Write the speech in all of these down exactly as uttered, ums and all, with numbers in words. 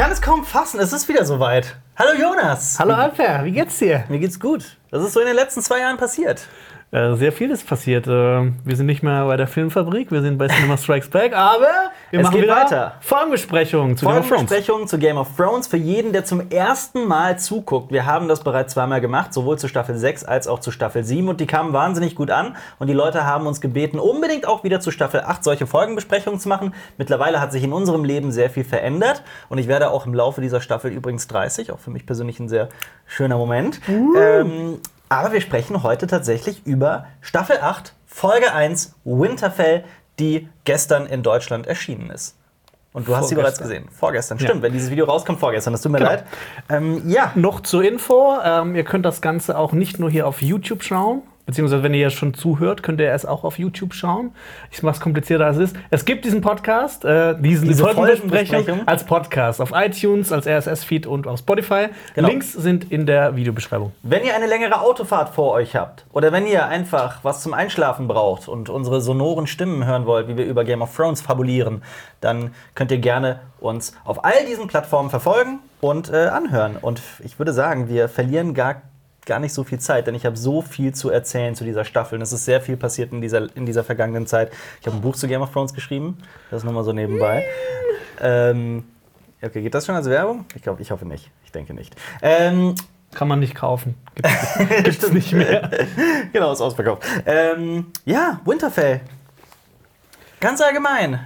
kann es kaum fassen, es ist wieder soweit. Hallo Jonas. Hallo Alper, wie geht's dir? Mir geht's gut. Was ist so in den letzten zwei Jahren passiert? Sehr viel ist passiert. Wir sind nicht mehr bei der Filmfabrik, wir sind bei Cinema Strikes Back, aber wir es machen geht wieder weiter. Folgenbesprechungen zu Game of Thrones. Folgenbesprechungen zu Game of Thrones für jeden, der zum ersten Mal zuguckt. Wir haben das bereits zweimal gemacht, sowohl zu Staffel sechs als auch zu Staffel sieben und die kamen wahnsinnig gut an und die Leute haben uns gebeten, unbedingt auch wieder zu Staffel acht solche Folgenbesprechungen zu machen. Mittlerweile hat sich in unserem Leben sehr viel verändert und ich werde auch im Laufe dieser Staffel übrigens dreißig, auch für mich persönlich ein sehr schöner Moment. Uh. Ähm, Aber wir sprechen heute tatsächlich über Staffel acht, Folge eins, Winterfell, die gestern in Deutschland erschienen ist. Und du hast sie bereits gesehen. Vorgestern, stimmt. Ja. Wenn dieses Video rauskommt, vorgestern. Das tut mir genau. leid. Ähm, ja. Noch zur Info, ähm, ihr könnt das Ganze auch nicht nur hier auf YouTube schauen. Beziehungsweise, wenn ihr ja schon zuhört, könnt ihr es auch auf YouTube schauen. Ich mache es komplizierter, als es ist. Es gibt diesen Podcast, äh, diesen, diese Folgenbesprechung als Podcast auf iTunes, als R S S-Feed und auf Spotify. Genau. Links sind in der Videobeschreibung. Wenn ihr eine längere Autofahrt vor euch habt oder wenn ihr einfach was zum Einschlafen braucht und unsere sonoren Stimmen hören wollt, wie wir über Game of Thrones fabulieren, dann könnt ihr gerne uns auf all diesen Plattformen verfolgen und äh, anhören. Und ich würde sagen, wir verlieren gar gar nicht so viel Zeit, denn ich habe so viel zu erzählen zu dieser Staffel. Und es ist sehr viel passiert in dieser, in dieser vergangenen Zeit. Ich habe ein Buch zu Game of Thrones geschrieben. Das nochmal so nebenbei. ähm, okay, geht das schon als Werbung? Ich glaube, ich hoffe nicht. Ich denke nicht. Ähm, Kann man nicht kaufen. Gibt es nicht mehr. Genau, ist ausverkauft. Ähm, ja, Winterfell. Ganz allgemein.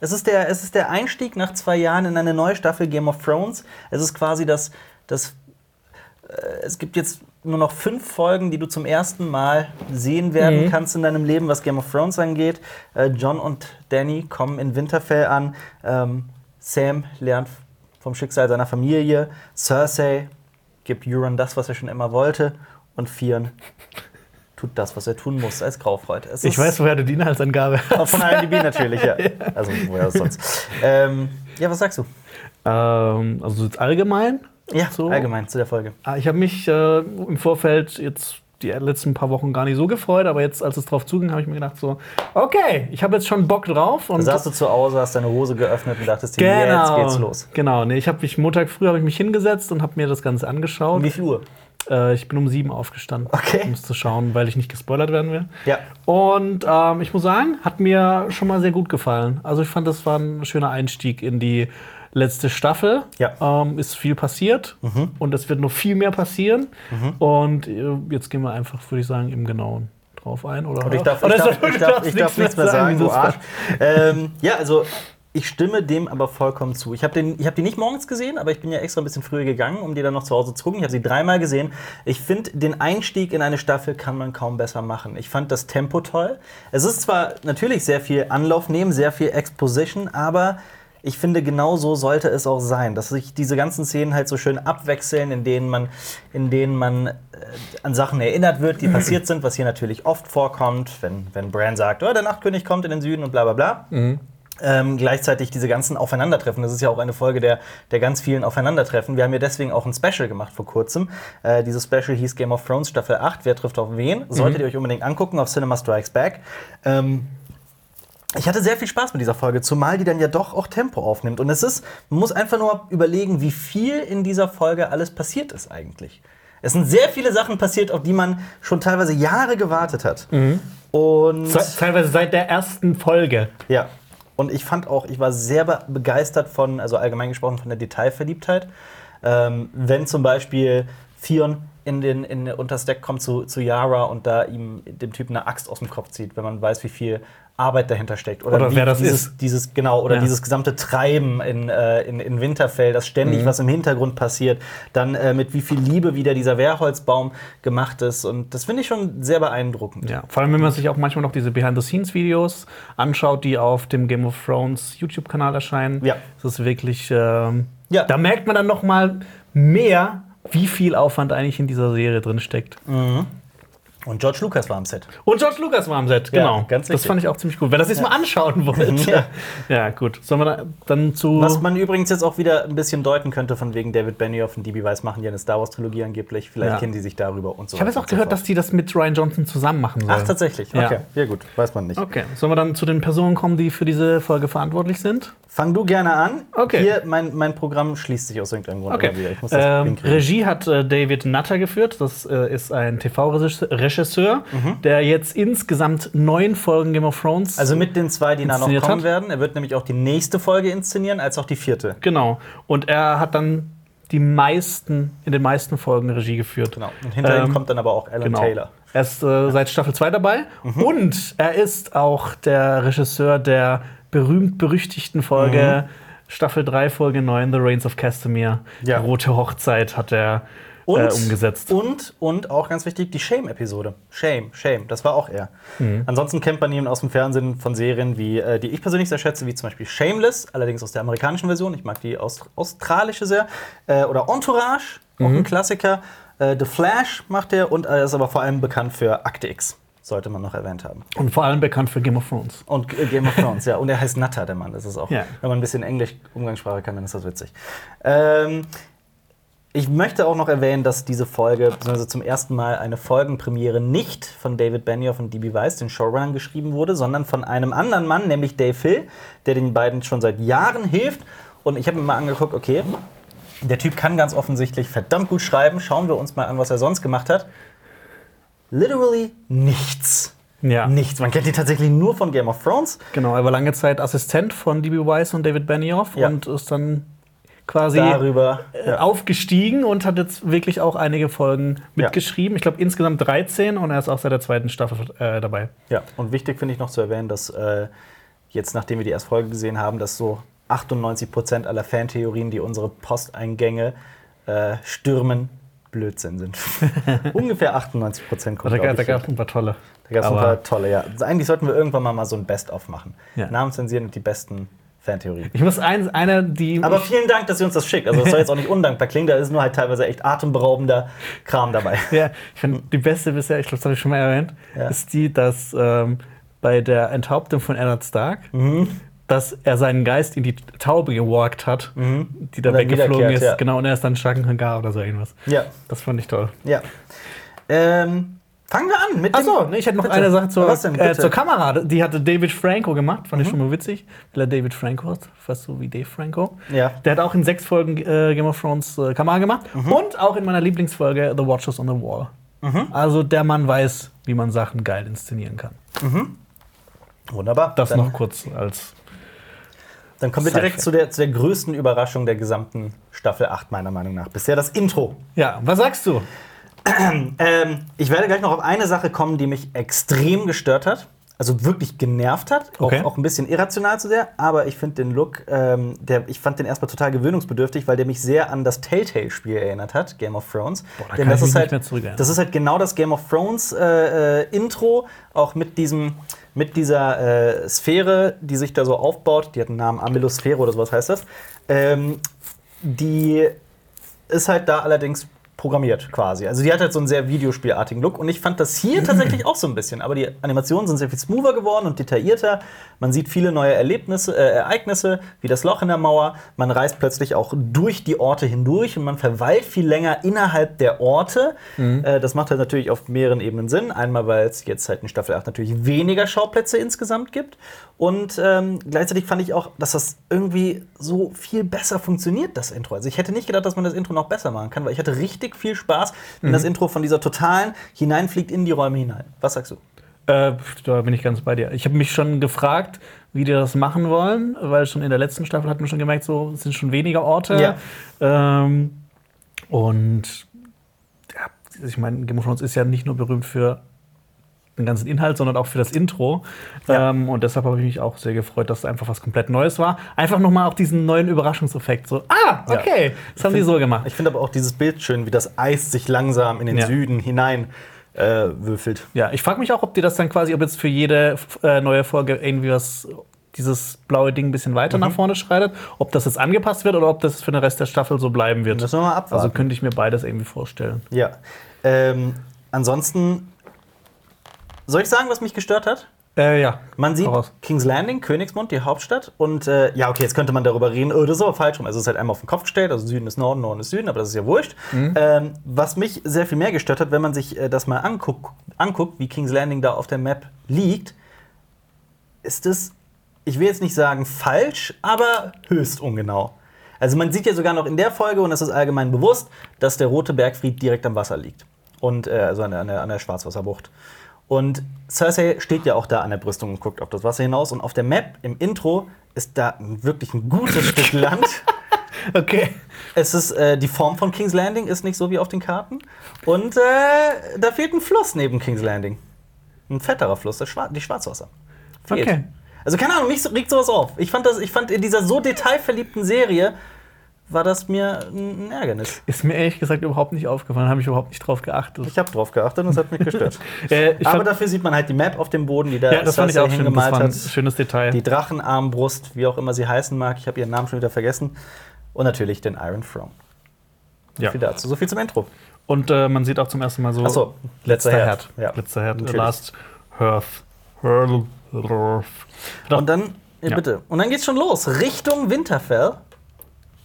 Es ist, der, es ist der Einstieg nach zwei Jahren in eine neue Staffel Game of Thrones. Es ist quasi das, das Es gibt jetzt nur noch fünf Folgen, die du zum ersten Mal sehen werden mhm. kannst in deinem Leben, was Game of Thrones angeht. Äh, Jon und Dany kommen in Winterfell an. Ähm, Sam lernt vom Schicksal seiner Familie. Cersei gibt Euron das, was er schon immer wollte. Und Theon tut das, was er tun muss als Graufreud. Es ich weiß, woher du die Inhaltsangabe hast. Von I M D B natürlich, ja. ja. Also, woher sonst. ähm, ja, was sagst du? Ähm, also allgemein? Ja, so. Allgemein zu der Folge. Ich habe mich äh, im Vorfeld jetzt die letzten paar Wochen gar nicht so gefreut, aber jetzt, als es drauf zuging, habe ich mir gedacht so, okay, ich habe jetzt schon Bock drauf. Und da saßt du zu Hause, hast deine Hose geöffnet und dachtest dir, genau, jetzt geht's los. Genau, nee, ich habe mich Montag früh habe ich mich hingesetzt und habe mir das Ganze angeschaut. Um wie viel Uhr? Äh, ich bin um sieben aufgestanden, okay. um es zu schauen, weil ich nicht gespoilert werden will. Ja. Und ähm, ich muss sagen, hat mir schon mal sehr gut gefallen. Also ich fand, das war ein schöner Einstieg in die letzte Staffel. Ja. ähm, ist viel passiert mhm. und es wird noch viel mehr passieren. Mhm. Und äh, jetzt gehen wir einfach, würde ich sagen, im Genauen drauf ein. Oder, und ich darf, oder ich darf, ich darf, ich darf nichts mehr sagen, du Arsch. ähm, ja, also ich stimme dem aber vollkommen zu. Ich habe hab die nicht morgens gesehen, aber ich bin ja extra ein bisschen früher gegangen, um die dann noch zu Hause zu gucken. Ich habe sie dreimal gesehen. Ich finde, den Einstieg in eine Staffel kann man kaum besser machen. Ich fand das Tempo toll. Es ist zwar natürlich sehr viel Anlauf nehmen, sehr viel Exposition, aber ich finde, genau so sollte es auch sein, dass sich diese ganzen Szenen halt so schön abwechseln, in denen man, in denen man äh, an Sachen erinnert wird, die passiert sind, was hier natürlich oft vorkommt, wenn, wenn Bran sagt, oh, der Nachtkönig kommt in den Süden und bla bla bla. Mhm. Ähm, gleichzeitig diese ganzen Aufeinandertreffen. Das ist ja auch eine Folge der, der ganz vielen Aufeinandertreffen. Wir haben ja deswegen auch ein Special gemacht vor kurzem. Äh, dieses Special hieß Game of Thrones Staffel acht, wer trifft auf wen? Solltet mhm. ihr euch unbedingt angucken auf Cinema Strikes Back. Ähm, Ich hatte sehr viel Spaß mit dieser Folge, zumal die dann ja doch auch Tempo aufnimmt. Und es ist, man muss einfach nur überlegen, wie viel in dieser Folge alles passiert ist eigentlich. Es sind sehr viele Sachen passiert, auf die man schon teilweise Jahre gewartet hat. Mhm. Und so, teilweise seit der ersten Folge. Ja. Und ich fand auch, ich war sehr begeistert von, also allgemein gesprochen, von der Detailverliebtheit. Ähm, wenn zum Beispiel Theon in den, in den unters Deck kommt zu, zu Yara und da ihm dem Typen eine Axt aus dem Kopf zieht, wenn man weiß, wie viel Arbeit dahinter steckt. Oder, oder wer das dieses, ist. Dieses, genau, oder ja. dieses gesamte Treiben in, äh, in, in Winterfell, dass ständig mhm. was im Hintergrund passiert. Dann äh, mit wie viel Liebe wieder dieser Wehrholzbaum gemacht ist. Und das finde ich schon sehr beeindruckend. Ja, vor allem, wenn man sich auch manchmal noch diese Behind-the-Scenes-Videos anschaut, die auf dem Game of Thrones YouTube-Kanal erscheinen. Ja. Das ist wirklich, äh, ja. da merkt man dann noch mal mehr, wie viel Aufwand eigentlich in dieser Serie drin steckt. Mhm. Und George Lucas war am Set. Und George Lucas war am Set, genau. Ja, ganz das fand ich auch ziemlich gut, wenn das jetzt ja. mal anschauen wollt. Ja. ja, gut. Sollen wir da dann zu... Was man übrigens jetzt auch wieder ein bisschen deuten könnte, von wegen David Benioff und D B Weiss machen ja eine Star Wars-Trilogie angeblich. Vielleicht ja. kennen die sich darüber und so. Ich habe jetzt auch gehört, so dass die das mit Rian Johnson zusammen machen sollen. Ach, tatsächlich? Okay. Ja. ja, gut. Weiß man nicht. Okay. Sollen wir dann zu den Personen kommen, die für diese Folge verantwortlich sind? Fang du gerne an. Okay. Hier, mein, mein Programm schließt sich aus irgendeinem Grund. Okay. Wieder. Ich muss das ähm, Regie hat äh, David Nutter geführt. Das äh, ist ein T V-Regisseur, mhm. der jetzt insgesamt neun Folgen Game of Thrones Also mit den zwei, die da noch kommen hat. werden. Er wird nämlich auch die nächste Folge inszenieren, als auch die vierte. Genau. Und er hat dann die meisten, in den meisten Folgen Regie geführt. Genau. Und hinter ihm ähm, kommt dann aber auch Alan genau. Taylor. Er ist äh, seit Staffel zwei dabei. Mhm. Und er ist auch der Regisseur der berühmt-berüchtigten Folge, mhm. Staffel drei, Folge neun, The Reigns of Castamere. Ja. Die Rote Hochzeit hat er und, äh, umgesetzt. Und, und auch ganz wichtig, die Shame-Episode. Shame, Shame, das war auch er. Mhm. Ansonsten kennt man ihn aus dem Fernsehen von Serien, wie, äh, die ich persönlich sehr schätze, wie zum Beispiel Shameless, allerdings aus der amerikanischen Version. Ich mag die aus- australische sehr. Äh, oder Entourage, mhm. auch ein Klassiker. Äh, The Flash macht er und er ist aber vor allem bekannt für Akte X. Sollte man noch erwähnt haben. Und vor allem bekannt für Game of Thrones. Und äh, Game of Thrones, ja. Und er heißt Nutter, der Mann. Das ist auch, yeah. wenn man ein bisschen Englisch Umgangssprache kann, dann ist das witzig. Ähm, ich möchte auch noch erwähnen, dass diese Folge, beziehungsweise zum ersten Mal eine Folgenpremiere nicht von David Benioff und D B Weiss, den Showrunnern, geschrieben wurde, sondern von einem anderen Mann, nämlich Dave Hill, der den beiden schon seit Jahren hilft. Und ich habe mir mal angeguckt, okay, der Typ kann ganz offensichtlich verdammt gut schreiben. Schauen wir uns mal an, was er sonst gemacht hat. Literally nichts. Ja. Nichts. Man kennt ihn tatsächlich nur von Game of Thrones. Genau, er war lange Zeit Assistent von D B Weiss und David Benioff ja. und ist dann quasi darüber ja. aufgestiegen und hat jetzt wirklich auch einige Folgen mitgeschrieben. Ja. Ich glaube insgesamt dreizehn und er ist auch seit der zweiten Staffel äh, dabei. Ja, und wichtig finde ich noch zu erwähnen, dass äh, jetzt, nachdem wir die erste Folge gesehen haben, dass so achtundneunzig Prozent aller Fantheorien, die unsere Posteingänge äh, stürmen, Blödsinn sind. Ungefähr achtundneunzig Prozent kommt, glaube ich. Da gab es ein paar tolle. Da gab es ein paar tolle, ja. Eigentlich sollten wir irgendwann mal, mal so ein Best-of machen. Ja. Namen zensieren und die besten Fantheorien. Ich muss eins, einer, die... Aber vielen Dank, dass ihr uns das schickt. Also das soll jetzt auch nicht undankbar klingen, da ist nur halt teilweise echt atemberaubender Kram dabei. Ja, ich finde, die beste bisher, ich glaube, das habe ich schon mal erwähnt, ja. ist die, dass ähm, bei der Enthauptung von Eddard Stark, mhm. dass er seinen Geist in die Taube gewalkt hat, mhm. die da weggeflogen ist. Ja. Genau, und er ist dann Shankar oder so irgendwas. Ja. Das fand ich toll. Ja. Ähm, fangen wir an mit dem... Achso, ne, ich hätte noch bitte. eine Sache zur, denn, äh, zur Kamera. Die hatte David Franco gemacht, fand mhm. ich schon mal witzig. Weil er David Franco hat, fast so wie Dave Franco. Ja. Der hat auch in sechs Folgen äh, Game of Thrones äh, Kamera gemacht. Mhm. Und auch in meiner Lieblingsfolge The Watchers on the Wall. Mhm. Also der Mann weiß, wie man Sachen geil inszenieren kann. Mhm. Wunderbar. Das dann noch kurz als... Dann kommen wir direkt zu der, zu der größten Überraschung der gesamten Staffel acht, meiner Meinung nach. Bisher das Intro. Ja, was sagst du? Ähm, ich werde gleich noch auf eine Sache kommen, die mich extrem gestört hat. Also wirklich genervt hat. Okay. Auch, auch ein bisschen irrational zu sehr. Aber ich finde den Look, ähm, der, ich fand den erstmal total gewöhnungsbedürftig, weil der mich sehr an das Telltale-Spiel erinnert hat, Game of Thrones. Boah, da Denn kann das ich ist mich halt, nicht mehr zurückerinnern. Das ist halt genau das Game of Thrones-Intro, äh, auch mit diesem... Mit dieser äh, Sphäre, die sich da so aufbaut, die hat einen Namen, Amelosphäre oder sowas heißt das, ähm, die ist halt da allerdings programmiert quasi. Also die hat halt so einen sehr videospielartigen Look und ich fand das hier tatsächlich auch so ein bisschen. Aber die Animationen sind sehr viel smoother geworden und detaillierter. Man sieht viele neue Erlebnisse, äh, Ereignisse, wie das Loch in der Mauer. Man reist plötzlich auch durch die Orte hindurch und man verweilt viel länger innerhalb der Orte. Mhm. Äh, das macht halt natürlich auf mehreren Ebenen Sinn. Einmal, weil es jetzt halt in Staffel acht natürlich weniger Schauplätze insgesamt gibt. Und ähm, gleichzeitig fand ich auch, dass das irgendwie so viel besser funktioniert, das Intro. Also ich hätte nicht gedacht, dass man das Intro noch besser machen kann, weil ich hatte richtig viel Spaß, wenn mhm. das Intro von dieser totalen hineinfliegt in die Räume hinein. Was sagst du? Äh, da bin ich ganz bei dir. Ich habe mich schon gefragt, wie die das machen wollen, weil schon in der letzten Staffel hat man schon gemerkt, so es sind schon weniger Orte. Ja. Ähm, und ja, ich meine, Game of Thrones ist ja nicht nur berühmt für den ganzen Inhalt, sondern auch für das Intro. Ja. Ähm, und deshalb habe ich mich auch sehr gefreut, dass es einfach was komplett Neues war. Einfach nochmal auch diesen neuen Überraschungseffekt. So, ah, okay, ja. das haben die so gemacht. Ich finde aber auch dieses Bild schön, wie das Eis sich langsam in den ja. Süden hinein äh, würfelt. Ja, ich frage mich auch, ob die das dann quasi, ob jetzt für jede äh, neue Folge irgendwie was, dieses blaue Ding ein bisschen weiter mhm. nach vorne schreitet, ob das jetzt angepasst wird oder ob das für den Rest der Staffel so bleiben wird. Das müssen wir mal abwarten. Also könnte ich mir beides irgendwie vorstellen. Ja. Ähm, ansonsten Soll ich sagen, was mich gestört hat? Äh, ja. Man sieht King's Landing, Königsmund, die Hauptstadt. Und äh, ja, okay, jetzt könnte man darüber reden, oh, das ist aber falsch rum. Also es ist halt einmal auf den Kopf gestellt, also Süden ist Norden, Norden ist Süden, aber das ist ja wurscht. Mhm. Ähm, was mich sehr viel mehr gestört hat, wenn man sich äh, das mal anguckt, anguckt, wie King's Landing da auf der Map liegt, ist es, ich will jetzt nicht sagen falsch, aber höchst ungenau. Also man sieht ja sogar noch in der Folge, und das ist allgemein bewusst, dass der Rote Bergfried direkt am Wasser liegt. Und, äh, also an, an, an der Schwarzwasserbucht. Und Cersei steht ja auch da an der Brüstung und guckt auf das Wasser hinaus. Und auf der Map im Intro ist da wirklich ein gutes Stück Land. Okay. Es ist, äh, die Form von King's Landing ist nicht so wie auf den Karten. Und äh, da fehlt ein Fluss neben King's Landing. Ein fetterer Fluss, das Schwar- die Schwarzwasser. Fehlt. Okay. Also keine Ahnung, mich regt sowas auf. Ich fand, das, ich fand in dieser so detailverliebten Serie war das mir ein Ärgernis. Ist mir ehrlich gesagt überhaupt nicht aufgefallen, habe ich überhaupt nicht drauf geachtet. Ich habe drauf geachtet und es hat mich gestört. äh, Aber fand, dafür sieht man halt die Map auf dem Boden, die da ja, das fand ich auch hingemalt hat. Schönes Detail. Die Drachenarmbrust, wie auch immer sie heißen mag. Ich habe ihren Namen schon wieder vergessen. Und natürlich den Iron Throne. So ja. viel dazu. So viel zum Intro. Und äh, man sieht auch zum ersten Mal so. Achso, letzter Herd. Herd. Ja. Letzter Herd. Natürlich. Last Hearth. Und dann, ja. bitte. Und dann geht's schon los. Richtung Winterfell.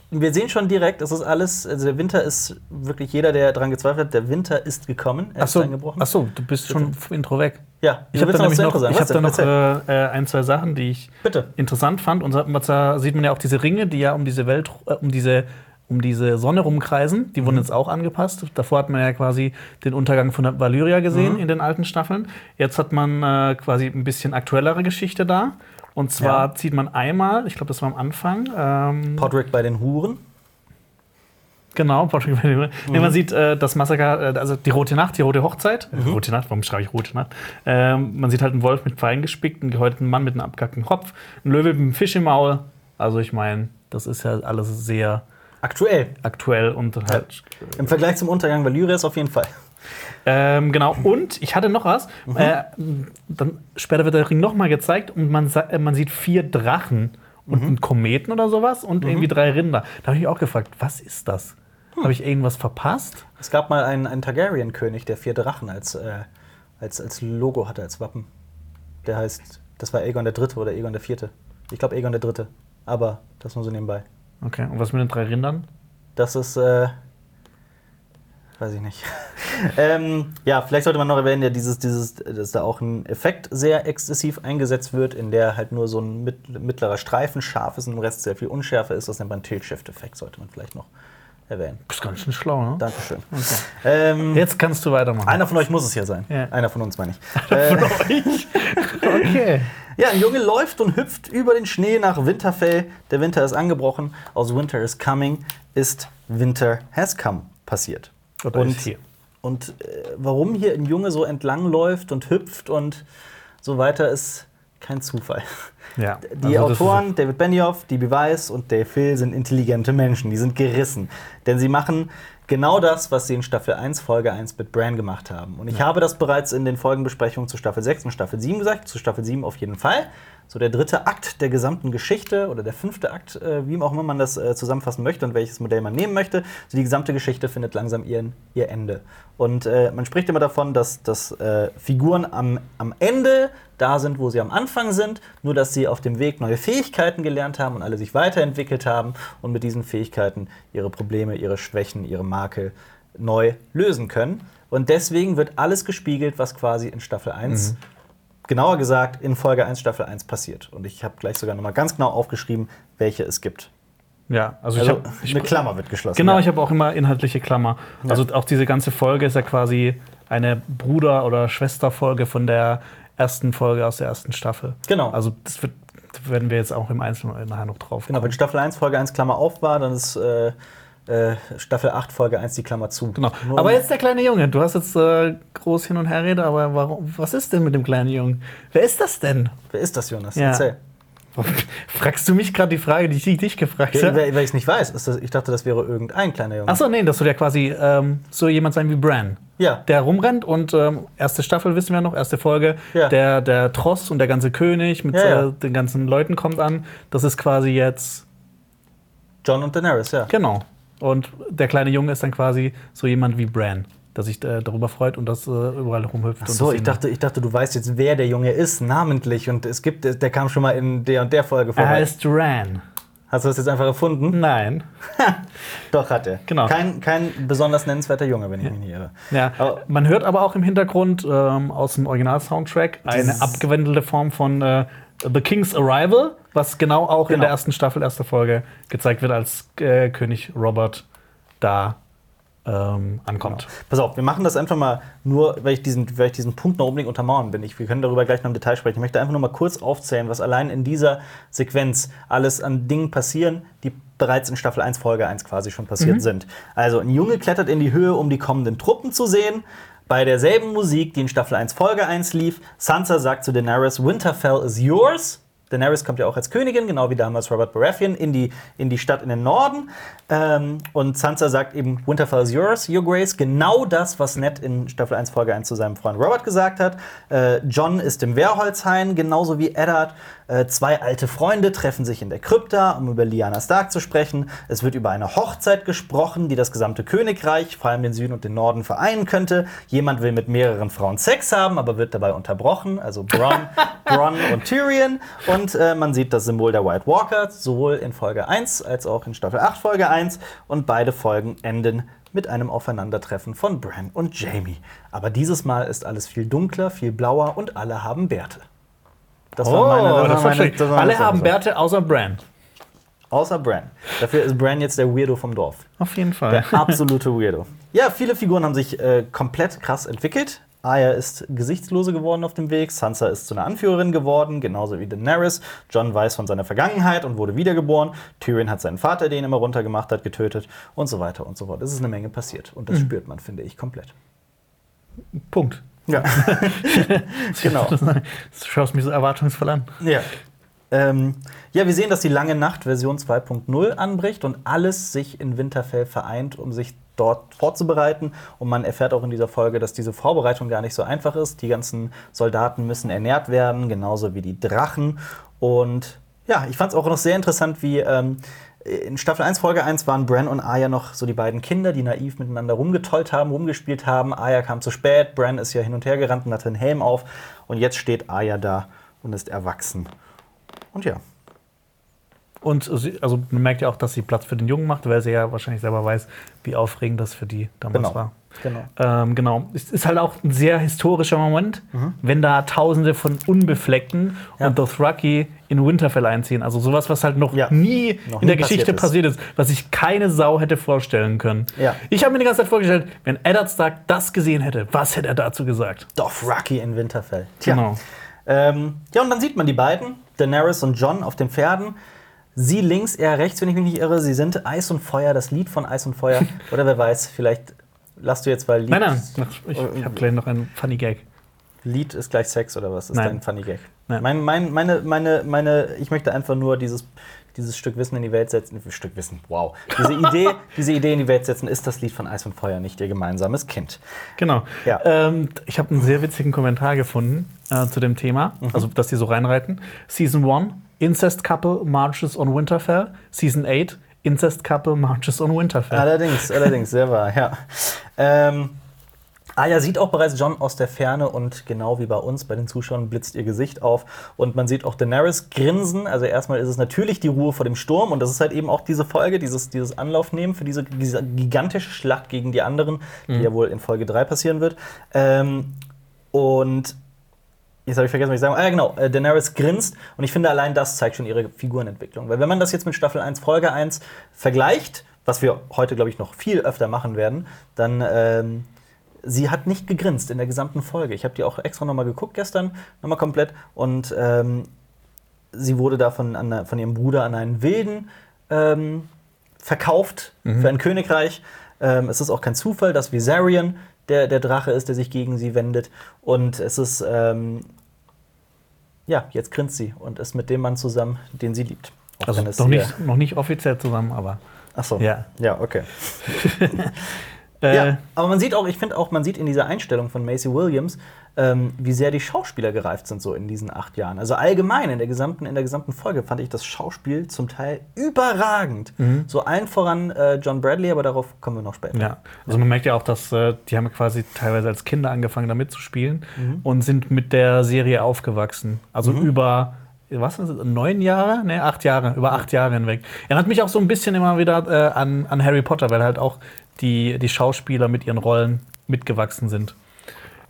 Wir sehen schon direkt, es ist alles, also der Winter ist wirklich jeder, der daran gezweifelt hat, der Winter ist gekommen, er ach so, ist eingebrochen. Achso, du bist schon vom Intro weg. Ja, ich habe da noch, noch, ich hab da noch äh, ein, zwei Sachen, die ich bitte. interessant fand. Und da sieht man ja auch diese Ringe, die ja um diese Welt, äh, um diese um diese Sonne rumkreisen. Die wurden mhm. jetzt auch angepasst. Davor hat man ja quasi den Untergang von Valyria gesehen mhm. in den alten Staffeln. Jetzt hat man äh, quasi ein bisschen aktuellere Geschichte da. Und zwar ja. zieht man einmal, ich glaube, das war am Anfang. Ähm, Podrick bei den Huren. Genau, Podrick bei den Huren. Mhm. Nee, man sieht äh, das Massaker, äh, also die Rote Nacht, die Rote Hochzeit. Mhm. Rote Nacht, warum schreibe ich Rote Nacht? Ähm, man sieht halt einen Wolf mit Pfeilen gespickt, einen gehäuteten Mann mit einem abgehackten Kopf, einen Löwe mit einem Fisch im Maul. Also ich meine, das ist ja alles sehr aktuell. Aktuell und halt. Ja. Im Vergleich zum Untergang Valyrias auf jeden Fall. Ähm, genau, und ich hatte noch was. Mhm. Äh, dann später wird der Ring nochmal gezeigt und man, sa- man sieht vier Drachen und mhm. einen Kometen oder sowas und mhm. irgendwie drei Rinder. Da habe ich mich auch gefragt, was ist das? Hm. Habe ich irgendwas verpasst? Es gab mal einen, einen Targaryen-König, der vier Drachen als, äh, als, als Logo hatte, als Wappen. Der heißt, das war Aegon der Dritte oder Aegon der Vierte. Ich glaube Aegon der Dritte, aber das nur so nebenbei. Okay, und was mit den drei Rindern? Das ist, äh, weiß ich nicht. ähm, ja, vielleicht sollte man noch erwähnen, ja, dieses, dieses, dass da auch ein Effekt sehr exzessiv eingesetzt wird, in der halt nur so ein mit, mittlerer Streifen scharf ist und im Rest sehr viel unschärfer ist. Das nennt man Tilt-Shift-Effekt, sollte man vielleicht noch erwähnen. Du bist ganz schön schlau, ne? Dankeschön. Okay. Ähm, Jetzt kannst du weitermachen. Einer von euch muss es ja sein. Yeah. Einer von uns, meine ich. Einer von euch? Okay. Ja, ein Junge läuft und hüpft über den Schnee nach Winterfell. Der Winter ist angebrochen. Aus Winter is coming ist Winter has come passiert. Oder und ist hier. Und äh, warum hier ein Junge so entlang läuft und hüpft und so weiter, ist kein Zufall. Ja, die also Autoren, David Benioff, D B Weiss und Dave Hill sind intelligente Menschen. Die sind gerissen. Denn sie machen genau das, was sie in Staffel eins, Folge eins mit Bran gemacht haben. Und ich ja. habe das bereits in den Folgenbesprechungen zu Staffel sechs und Staffel sieben gesagt. Zu Staffel sieben auf jeden Fall. So der dritte Akt der gesamten Geschichte oder der fünfte Akt, äh, wie auch immer man das äh, zusammenfassen möchte und welches Modell man nehmen möchte. So die gesamte Geschichte findet langsam ihren, ihr Ende. Und äh, man spricht immer davon, dass, dass äh, Figuren am, am Ende da sind, wo sie am Anfang sind. Nur, dass sie auf dem Weg neue Fähigkeiten gelernt haben und alle sich weiterentwickelt haben und mit diesen Fähigkeiten ihre Probleme, ihre Schwächen, ihre Makel neu lösen können. Und deswegen wird alles gespiegelt, was quasi in Staffel eins, mhm. genauer gesagt, in Folge eins, Staffel eins passiert. Und ich habe gleich sogar nochmal ganz genau aufgeschrieben, welche es gibt. Ja, also, also ich hab, ich, eine Klammer wird geschlossen. Genau, ja. ich habe auch immer inhaltliche Klammer. Ja. Also auch diese ganze Folge ist ja quasi eine Bruder- oder Schwesterfolge von der ersten Folge aus der ersten Staffel. Genau. Also das wird, werden wir jetzt auch im Einzelnen nachher noch drauf kommen. Genau, wenn Staffel eins, Folge eins, Klammer auf war, dann ist äh, Äh, Staffel acht, Folge eins, die Klammer zu. Genau. Nur aber jetzt der kleine Junge. Du hast jetzt äh, groß hin und her rede, aber warum, was ist denn mit dem kleinen Jungen? Wer ist das denn? Wer ist das, Jonas? Ja. Erzähl. Fragst du mich gerade die Frage, die ich dich gefragt habe? Weil ich es nicht weiß. Ist das, ich dachte, das wäre irgendein kleiner Junge. Achso, nee, das soll ja quasi ähm, so jemand sein wie Bran. Ja. Der rumrennt und ähm, erste Staffel wissen wir noch, erste Folge. Ja. Der, der Tross und der ganze König mit ja, ja. Äh, den ganzen Leuten kommt an. Das ist quasi jetzt Jon und Daenerys, ja. Genau. Und der kleine Junge ist dann quasi so jemand wie Bran. der sich äh, darüber freut und das äh, überall rumhüpft. Ach so, und ich dachte, ich dachte, du weißt jetzt, wer der Junge ist, namentlich. Und es gibt, der kam schon mal in der und der Folge vor. Er heißt Bran. Hast du das jetzt einfach erfunden? Nein. Doch, hat er. Genau. Kein, kein besonders nennenswerter Junge, wenn ich mich nicht irre. Ja. Aber man hört aber auch im Hintergrund ähm, aus dem Original-Soundtrack eine abgewandelte Form von äh, The King's Arrival, was genau auch genau. in der ersten Staffel, erste Folge gezeigt wird, als äh, König Robert da ähm, ankommt. Genau. Pass auf, wir machen das einfach mal nur, weil ich diesen, weil ich diesen Punkt noch unbedingt untermauern bin. Ich, wir können darüber gleich noch im Detail sprechen. Ich möchte einfach nur mal kurz aufzählen, was allein in dieser Sequenz alles an Dingen passieren, die bereits in Staffel eins, Folge eins quasi schon passiert mhm. sind. Also, ein Junge klettert in die Höhe, um die kommenden Truppen zu sehen. Bei derselben Musik, die in Staffel eins, Folge eins lief, Sansa sagt zu Daenerys, Winterfell is yours. Daenerys kommt ja auch als Königin, genau wie damals Robert Baratheon, in die, in die Stadt in den Norden. Ähm, und Sansa sagt eben, Winterfell is yours, your grace. Genau das, was Ned in Staffel eins, Folge eins zu seinem Freund Robert gesagt hat. Äh, Jon ist im Wehrholzhain, genauso wie Eddard. Äh, zwei alte Freunde treffen sich in der Krypta, um über Lyanna Stark zu sprechen. Es wird über eine Hochzeit gesprochen, die das gesamte Königreich, vor allem den Süden und den Norden, vereinen könnte. Jemand will mit mehreren Frauen Sex haben, aber wird dabei unterbrochen. Also Bronn, Bronn und Tyrion. Und Und äh, man sieht das Symbol der White Walkers, sowohl in Folge eins als auch in Staffel acht, Folge eins. Und beide Folgen enden mit einem Aufeinandertreffen von Bran und Jamie. Aber dieses Mal ist alles viel dunkler, viel blauer und alle haben Bärte. Das war meine, das oh, war das war meine, das war alle haben Bärte, außer Bran. Außer Bran. Dafür ist Bran jetzt der Weirdo vom Dorf. Auf jeden Fall. Der absolute Weirdo. Ja, viele Figuren haben sich äh, komplett krass entwickelt. Arya ist gesichtslose geworden auf dem Weg, Sansa ist zu einer Anführerin geworden, genauso wie Daenerys. Jon weiß von seiner Vergangenheit und wurde wiedergeboren. Tyrion hat seinen Vater, den er immer runtergemacht hat, getötet und so weiter und so fort. Es ist eine Menge passiert und das mhm. spürt man, finde ich, komplett. Punkt. Ja. Genau. Du schaust mich so erwartungsvoll an. Ja. Ähm, ja, wir sehen, dass die lange Nacht Version zwei punkt null anbricht und alles sich in Winterfell vereint, um sich dort vorzubereiten. Und man erfährt auch in dieser Folge, dass diese Vorbereitung gar nicht so einfach ist. Die ganzen Soldaten müssen ernährt werden, genauso wie die Drachen. Und ja, ich fand es auch noch sehr interessant, wie ähm, in Staffel eins, Folge eins waren Bran und Arya noch so die beiden Kinder, die naiv miteinander rumgetollt haben, rumgespielt haben. Arya kam zu spät, Bran ist ja hin und her gerannt und hatte einen Helm auf. Und jetzt steht Arya da und ist erwachsen. Und ja. Und sie, also man merkt ja auch, dass sie Platz für den Jungen macht, weil sie ja wahrscheinlich selber weiß, wie aufregend das für die damals genau. war. Genau. Ähm, genau. Es ist halt auch ein sehr historischer Moment, mhm. wenn da Tausende von Unbefleckten ja. und Dothraki in Winterfell einziehen. Also sowas, was halt noch ja. nie noch in nie der Geschichte passiert ist. passiert ist, was sich keine Sau hätte vorstellen können. Ja. Ich habe mir die ganze Zeit vorgestellt, wenn Eddard Stark das gesehen hätte, was hätte er dazu gesagt? Dothraki in Winterfell. Tja. Genau. Ähm, ja, und dann sieht man die beiden, Daenerys und Jon, auf den Pferden. Sie links, er rechts, wenn ich mich nicht irre. Sie sind Eis und Feuer, das Lied von Eis und Feuer. Oder wer weiß, vielleicht lasst du jetzt weil Lied. Nein, nein, ich, ich habe gleich noch einen Funny Gag. Lied ist gleich Sex oder was? Ist nein. Dein Funny Gag? Nein. Mein, mein, meine, meine, meine, ich möchte einfach nur dieses, dieses Stück Wissen in die Welt setzen. Stück Wissen, wow. Diese Idee, diese Idee in die Welt setzen, ist das Lied von Eis und Feuer, nicht ihr gemeinsames Kind. Genau. Ja. Ähm, ich habe einen sehr witzigen Kommentar gefunden äh, zu dem Thema, mhm. also dass die so reinreiten. Season one. Incest Couple Marches on Winterfell. Season eight, Incest Couple Marches on Winterfell. Allerdings, allerdings, sehr wahr, ja. Ähm, Arya sieht auch bereits Jon aus der Ferne und genau wie bei uns, bei den Zuschauern, blitzt ihr Gesicht auf. Und man sieht auch Daenerys grinsen. Also erstmal ist es natürlich die Ruhe vor dem Sturm und das ist halt eben auch diese Folge, dieses, dieses Anlaufnehmen für diese gigantische Schlacht gegen die anderen, mhm. die ja wohl in Folge drei passieren wird. Ähm, und Jetzt habe ich vergessen, was ich sagen wollte. Ah ja, genau. Daenerys grinst. Und ich finde, allein das zeigt schon ihre Figurenentwicklung. Weil wenn man das jetzt mit Staffel eins, Folge eins vergleicht, was wir heute, glaube ich, noch viel öfter machen werden, dann, ähm, sie hat nicht gegrinst in der gesamten Folge. Ich habe die auch extra nochmal geguckt gestern, nochmal komplett. Und ähm, sie wurde da von, an, von ihrem Bruder an einen Wilden ähm, verkauft mhm. für ein Königreich. Ähm, es ist auch kein Zufall, dass Viserion der, der Drache ist, der sich gegen sie wendet. Und es ist... Ähm, ja, jetzt grinst sie und ist mit dem Mann zusammen, den sie liebt. Auch also noch nicht, noch nicht offiziell zusammen, aber... Ach so, ja, ja okay. Äh, ja, aber man sieht auch, ich finde auch, man sieht in dieser Einstellung von Maisie Williams, ähm, wie sehr die Schauspieler gereift sind so in diesen acht Jahren. Also allgemein in der gesamten, in der gesamten Folge fand ich das Schauspiel zum Teil überragend. Mhm. So allen voran äh, John Bradley, aber darauf kommen wir noch später. Ja, also man merkt ja auch, dass äh, die haben quasi teilweise als Kinder angefangen, da mitzuspielen mhm. und sind mit der Serie aufgewachsen. Also mhm. über Was ist das? Neun Jahre? Ne, acht Jahre. Über acht Jahre hinweg. Erinnert mich auch so ein bisschen immer wieder äh, an, an Harry Potter, weil halt auch die, die Schauspieler mit ihren Rollen mitgewachsen sind.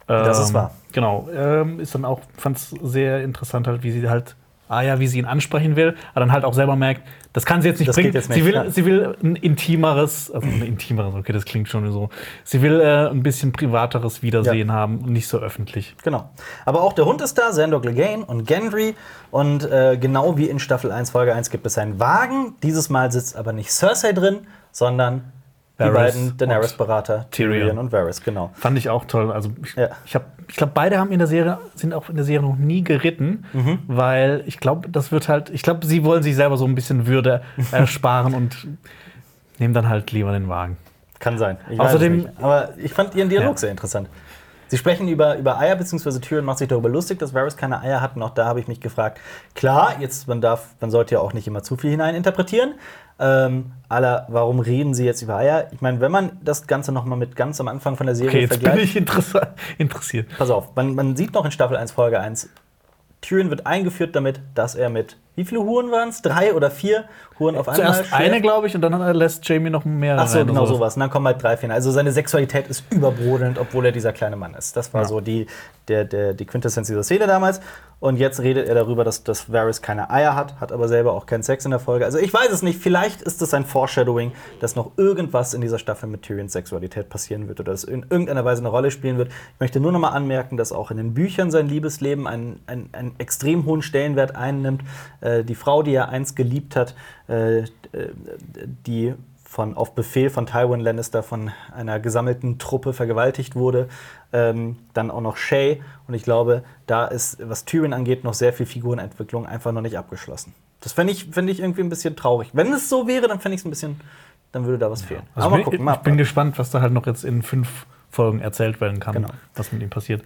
Ähm, das ist wahr. Genau. Ähm, ist dann auch, fand's sehr interessant halt, wie sie halt, ah ja, wie sie ihn ansprechen will, aber dann halt auch selber merkt, das kann sie jetzt nicht das bringen. Jetzt nicht, sie, will, ja. sie will ein intimeres, also ein intimeres, okay, das klingt schon so. Sie will äh, ein bisschen privateres Wiedersehen ja. haben und nicht so öffentlich. Genau. Aber auch der Hund ist da, Sandor Clegane und Gendry. Und äh, genau wie in Staffel eins, Folge eins gibt es einen Wagen. Dieses Mal sitzt aber nicht Cersei drin, sondern Varys, die beiden Daenerys-Berater, Tyrion. Tyrion und Varys, genau. Fand ich auch toll. Also ich, ja. ich habe Ich glaube, beide haben in der Serie, sind auch in der Serie noch nie geritten, mhm. weil ich glaube, das wird halt, ich glaube, sie wollen sich selber so ein bisschen Würde ersparen und nehmen dann halt lieber den Wagen. Kann sein. Ich Außerdem, weiß es nicht. Aber ich fand ihren Dialog ja. sehr interessant. Sie sprechen über, über Eier, beziehungsweise Tyrion macht sich darüber lustig, dass Varys keine Eier hat. Und auch da habe ich mich gefragt, klar, jetzt, man darf, man sollte ja auch nicht immer zu viel hineininterpretieren. Ähm, aller, warum reden sie jetzt über Eier? Ich meine, wenn man das Ganze noch mal mit ganz am Anfang von der Serie okay, jetzt vergleicht. Bin ich interess- interessiert. Pass auf, man, man sieht noch in Staffel eins, Folge eins, Tyrion wird eingeführt damit, dass er mit, wie viele Huren waren es? Drei oder vier Huren auf einmal? Zuerst schläft. Eine, glaube ich, und dann lässt Jamie noch mehrere. Ach so, genau sowas. sowas. Und dann kommen halt drei, vier. Also seine Sexualität ist überbrodelnd, obwohl er dieser kleine Mann ist. Das war ja. so die, der, der, die Quintessenz dieser Szene damals. Und jetzt redet er darüber, dass, dass Varys keine Eier hat, hat aber selber auch keinen Sex in der Folge. Also ich weiß es nicht, vielleicht ist es ein Foreshadowing, dass noch irgendwas in dieser Staffel mit Tyrions Sexualität passieren wird oder dass in irgendeiner Weise eine Rolle spielen wird. Ich möchte nur noch mal anmerken, dass auch in den Büchern sein Liebesleben einen, einen, einen extrem hohen Stellenwert einnimmt. Äh, die Frau, die er einst geliebt hat, äh, die von, auf Befehl von Tywin Lannister von einer gesammelten Truppe vergewaltigt wurde, Ähm, dann auch noch Shay. Und ich glaube, da ist, was Tyrion angeht, noch sehr viel Figurenentwicklung einfach noch nicht abgeschlossen. Das fände ich, fänd ich irgendwie ein bisschen traurig. Wenn es so wäre, dann fände ich es ein bisschen, dann würde da was fehlen. Ja. Also aber mal gucken, ich, mal ich bin gespannt, was da halt noch jetzt in fünf Folgen erzählt werden kann, genau. was mit ihm passiert.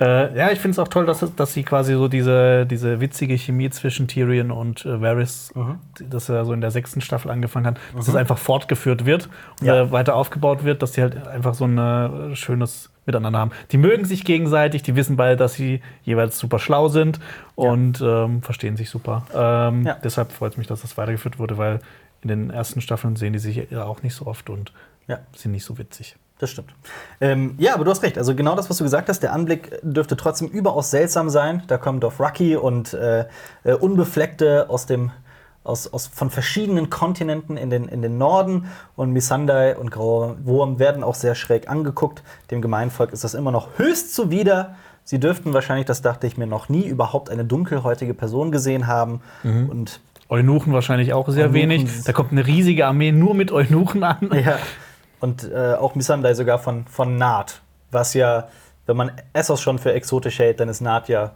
Äh, ja, ich finde es auch toll, dass, dass sie quasi so diese, diese witzige Chemie zwischen Tyrion und äh, Varys, mhm. dass er so in der sechsten Staffel angefangen hat, dass mhm. das einfach fortgeführt wird und ja. weiter aufgebaut wird, dass die halt einfach so ein schönes Miteinander haben. Die mögen sich gegenseitig, die wissen beide, dass sie jeweils super schlau sind und ja. ähm, verstehen sich super. Ähm, ja. Deshalb freut es mich, dass das weitergeführt wurde, weil in den ersten Staffeln sehen die sich ja auch nicht so oft und ja. sind nicht so witzig. Das stimmt. Ähm, ja, aber du hast recht. Also genau das, was du gesagt hast, der Anblick dürfte trotzdem überaus seltsam sein. Da kommen Dothraki und äh, Unbefleckte aus dem, aus, aus, von verschiedenen Kontinenten in den, in den Norden. Und Missandei und Grauer Wurm werden auch sehr schräg angeguckt. Dem Gemeinvolk ist das immer noch höchst zuwider. Sie dürften wahrscheinlich, das dachte ich mir, noch nie überhaupt eine dunkelhäutige Person gesehen haben. Mhm. Und Eunuchen wahrscheinlich auch sehr Eunuchen. Wenig. Da kommt eine riesige Armee nur mit Eunuchen an. Ja. Und äh, auch Missandei sogar von, von Naht, was ja, wenn man Essos schon für exotisch hält, dann ist Naht ja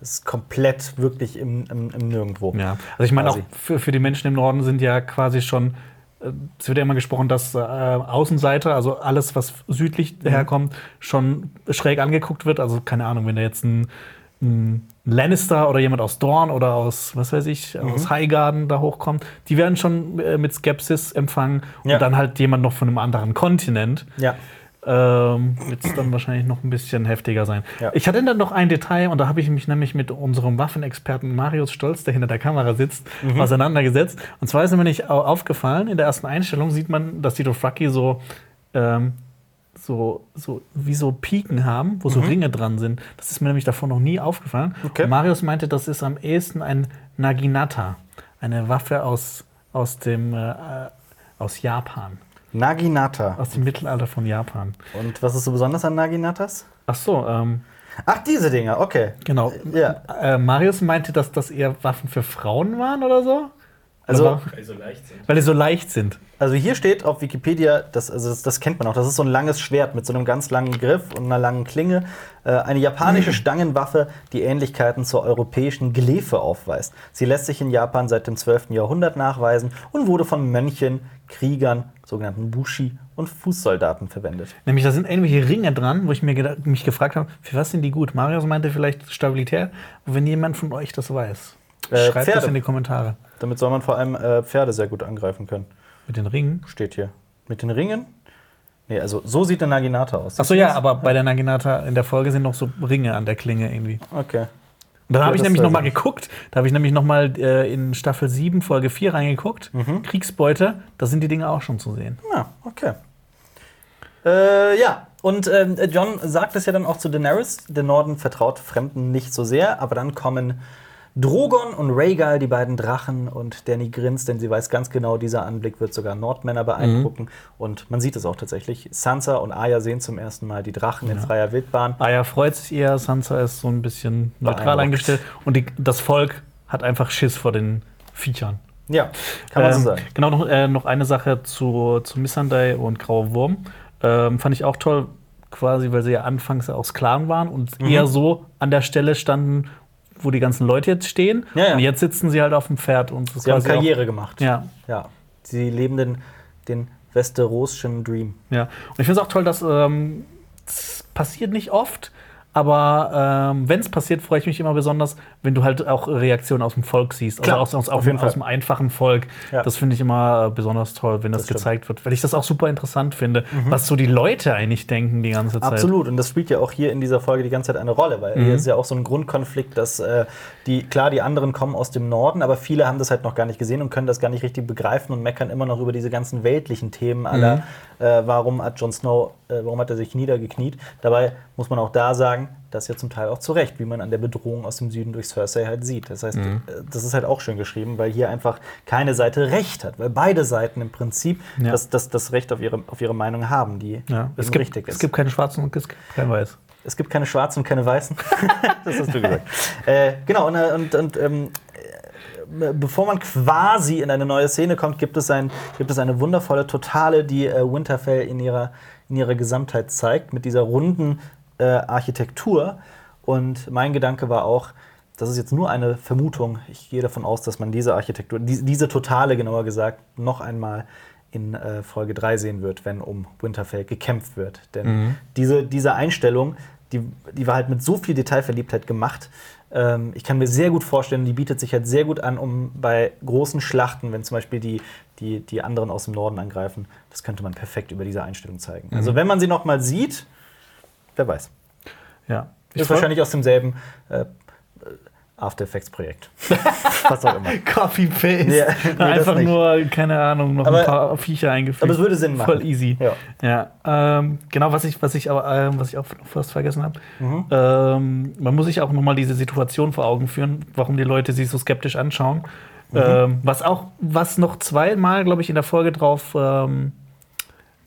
ist komplett wirklich im, im, im Nirgendwo. Ja, also ich meine auch für, für die Menschen im Norden sind ja quasi schon, äh, es wird ja immer gesprochen, dass äh, Außenseiter, also alles, was südlich mhm. herkommt, schon schräg angeguckt wird. Also keine Ahnung, wenn da jetzt ein, ein Lannister oder jemand aus Dorne oder aus, was weiß ich, mhm. aus Highgarden da hochkommt, die werden schon äh, mit Skepsis empfangen ja. und dann halt jemand noch von einem anderen Kontinent. Ja. Ähm, wird es dann wahrscheinlich noch ein bisschen heftiger sein. Ja. Ich hatte dann noch ein Detail und da habe ich mich nämlich mit unserem Waffenexperten Marius Stolz, der hinter der Kamera sitzt, mhm. auseinandergesetzt. Und zwar ist mir nicht aufgefallen, in der ersten Einstellung sieht man, dass die Dothraki so ähm, So, so, wie so Piken haben, wo mhm. so Ringe dran sind. Das ist mir nämlich davor noch nie aufgefallen. Okay. Und Marius meinte, das ist am ehesten ein Naginata, eine Waffe aus, aus, dem, äh, aus Japan. Naginata. Aus dem Mittelalter von Japan. Und was ist so besonders an Naginatas? Ach so, ähm. Ach, diese Dinger, okay. Genau. Ja. Äh, Marius meinte, dass das eher Waffen für Frauen waren oder so. Also, weil die so leicht sind. Weil die so leicht sind. Also hier steht auf Wikipedia, das, also das, das kennt man auch, das ist so ein langes Schwert mit so einem ganz langen Griff und einer langen Klinge. Äh, eine japanische mhm. Stangenwaffe, die Ähnlichkeiten zur europäischen Glefe aufweist. Sie lässt sich in Japan seit dem zwölften Jahrhundert nachweisen und wurde von Mönchen, Kriegern, sogenannten Bushi und Fußsoldaten verwendet. Nämlich, da sind irgendwelche Ringe dran, wo ich mir ge- mich gefragt habe, für was sind die gut? Marius meinte vielleicht Stabilität. Und wenn jemand von euch das weiß, äh, schreibt Pferde. Das in die Kommentare. Damit soll man vor allem äh, Pferde sehr gut angreifen können. Mit den Ringen? Steht hier. Mit den Ringen? Nee, also so sieht eine Naginata aus. Achso, ja, aber bei der Naginata in der Folge sind noch so Ringe an der Klinge irgendwie. Okay. Und dann ja, habe ich nämlich nochmal geguckt, da habe ich nämlich nochmal äh, in Staffel sieben, Folge vier reingeguckt. Mhm. Kriegsbeute, da sind die Dinge auch schon zu sehen. Ja, okay. Äh, ja, und äh, Jon sagt es ja dann auch zu Daenerys, der Norden vertraut Fremden nicht so sehr, aber dann kommen Drogon und Rhaegar, die beiden Drachen, und Dany grinst, denn sie weiß ganz genau, dieser Anblick wird sogar Nordmänner beeindrucken. Mhm. Und man sieht es auch tatsächlich. Sansa und Arya sehen zum ersten Mal die Drachen ja. in freier Wildbahn. Arya freut sich eher, Sansa ist so ein bisschen neutral eingestellt. Und die, das Volk hat einfach Schiss vor den Viechern. Ja, kann man ähm, so sagen. Genau, noch, äh, noch eine Sache zu, zu Missandei und Grauer Wurm. Ähm, fand ich auch toll, quasi, weil sie ja anfangs auch Sklaven waren und mhm. eher so an der Stelle standen, wo die ganzen Leute jetzt stehen. Ja, ja. Und jetzt sitzen sie halt auf dem Pferd. Und sie haben Karriere gemacht. Ja. ja. Sie leben den, den Westerosischen Dream. Ja. Und ich finde es auch toll, dass ähm, das passiert nicht oft, aber ähm, wenn es passiert, freue ich mich immer besonders, wenn du halt auch Reaktionen aus dem Volk siehst. Klar. Also aus, aus, auf aus dem einfachen Volk. Ja. Das finde ich immer besonders toll, wenn das, das gezeigt wird. Weil ich das auch super interessant finde, mhm. was so die Leute eigentlich denken die ganze Zeit. Absolut. Und das spielt ja auch hier in dieser Folge die ganze Zeit eine Rolle. Weil mhm. hier ist ja auch so ein Grundkonflikt, dass äh, die, klar, die anderen kommen aus dem Norden, aber viele haben das halt noch gar nicht gesehen und können das gar nicht richtig begreifen und meckern immer noch über diese ganzen weltlichen Themen aller. Mhm. Äh, warum hat Jon Snow, äh, warum hat er sich niedergekniet? Dabei muss man auch da sagen, das ja zum Teil auch zu Recht, wie man an der Bedrohung aus dem Süden durch Cersei halt sieht. Das heißt, mhm. das ist halt auch schön geschrieben, weil hier einfach keine Seite Recht hat, weil beide Seiten im Prinzip ja. das, das, das Recht auf ihre, auf ihre Meinung haben, die ja. es gibt, richtig ist. Es gibt keine Schwarzen und es gibt kein Weiß. Es gibt keine Schwarzen und keine Weißen. Das hast du gesagt. äh, genau, und, und, und ähm, bevor man quasi in eine neue Szene kommt, gibt es, ein, gibt es eine wundervolle Totale, die äh, Winterfell in ihrer, in ihrer Gesamtheit zeigt, mit dieser runden äh, Architektur. Und mein Gedanke war auch, das ist jetzt nur eine Vermutung, ich gehe davon aus, dass man diese Architektur, die, diese Totale genauer gesagt, noch einmal in äh, Folge drei sehen wird, wenn um Winterfell gekämpft wird. Denn mhm. diese, diese Einstellung, die, die war halt mit so viel Detailverliebtheit gemacht. Ähm, ich kann mir sehr gut vorstellen, die bietet sich halt sehr gut an, um bei großen Schlachten, wenn zum Beispiel die, die, die anderen aus dem Norden angreifen, das könnte man perfekt über diese Einstellung zeigen. Mhm. Also wenn man sie noch mal sieht, wer weiß. Ja. Ist ich wahrscheinlich aus demselben äh, After Effects-Projekt. Was auch immer. Copy-Paste. Ja, nee, einfach nur, keine Ahnung, noch aber, ein paar Viecher eingefügt. Aber es würde Sinn machen. Voll easy. Ja. Ja. Ähm, genau, was ich, was ich, aber, äh, was ich auch fast vergessen habe. Mhm. Ähm, man muss sich auch nochmal diese Situation vor Augen führen, warum die Leute sich so skeptisch anschauen. Mhm. Ähm, was auch, was noch zweimal, glaube ich, in der Folge drauf, ähm,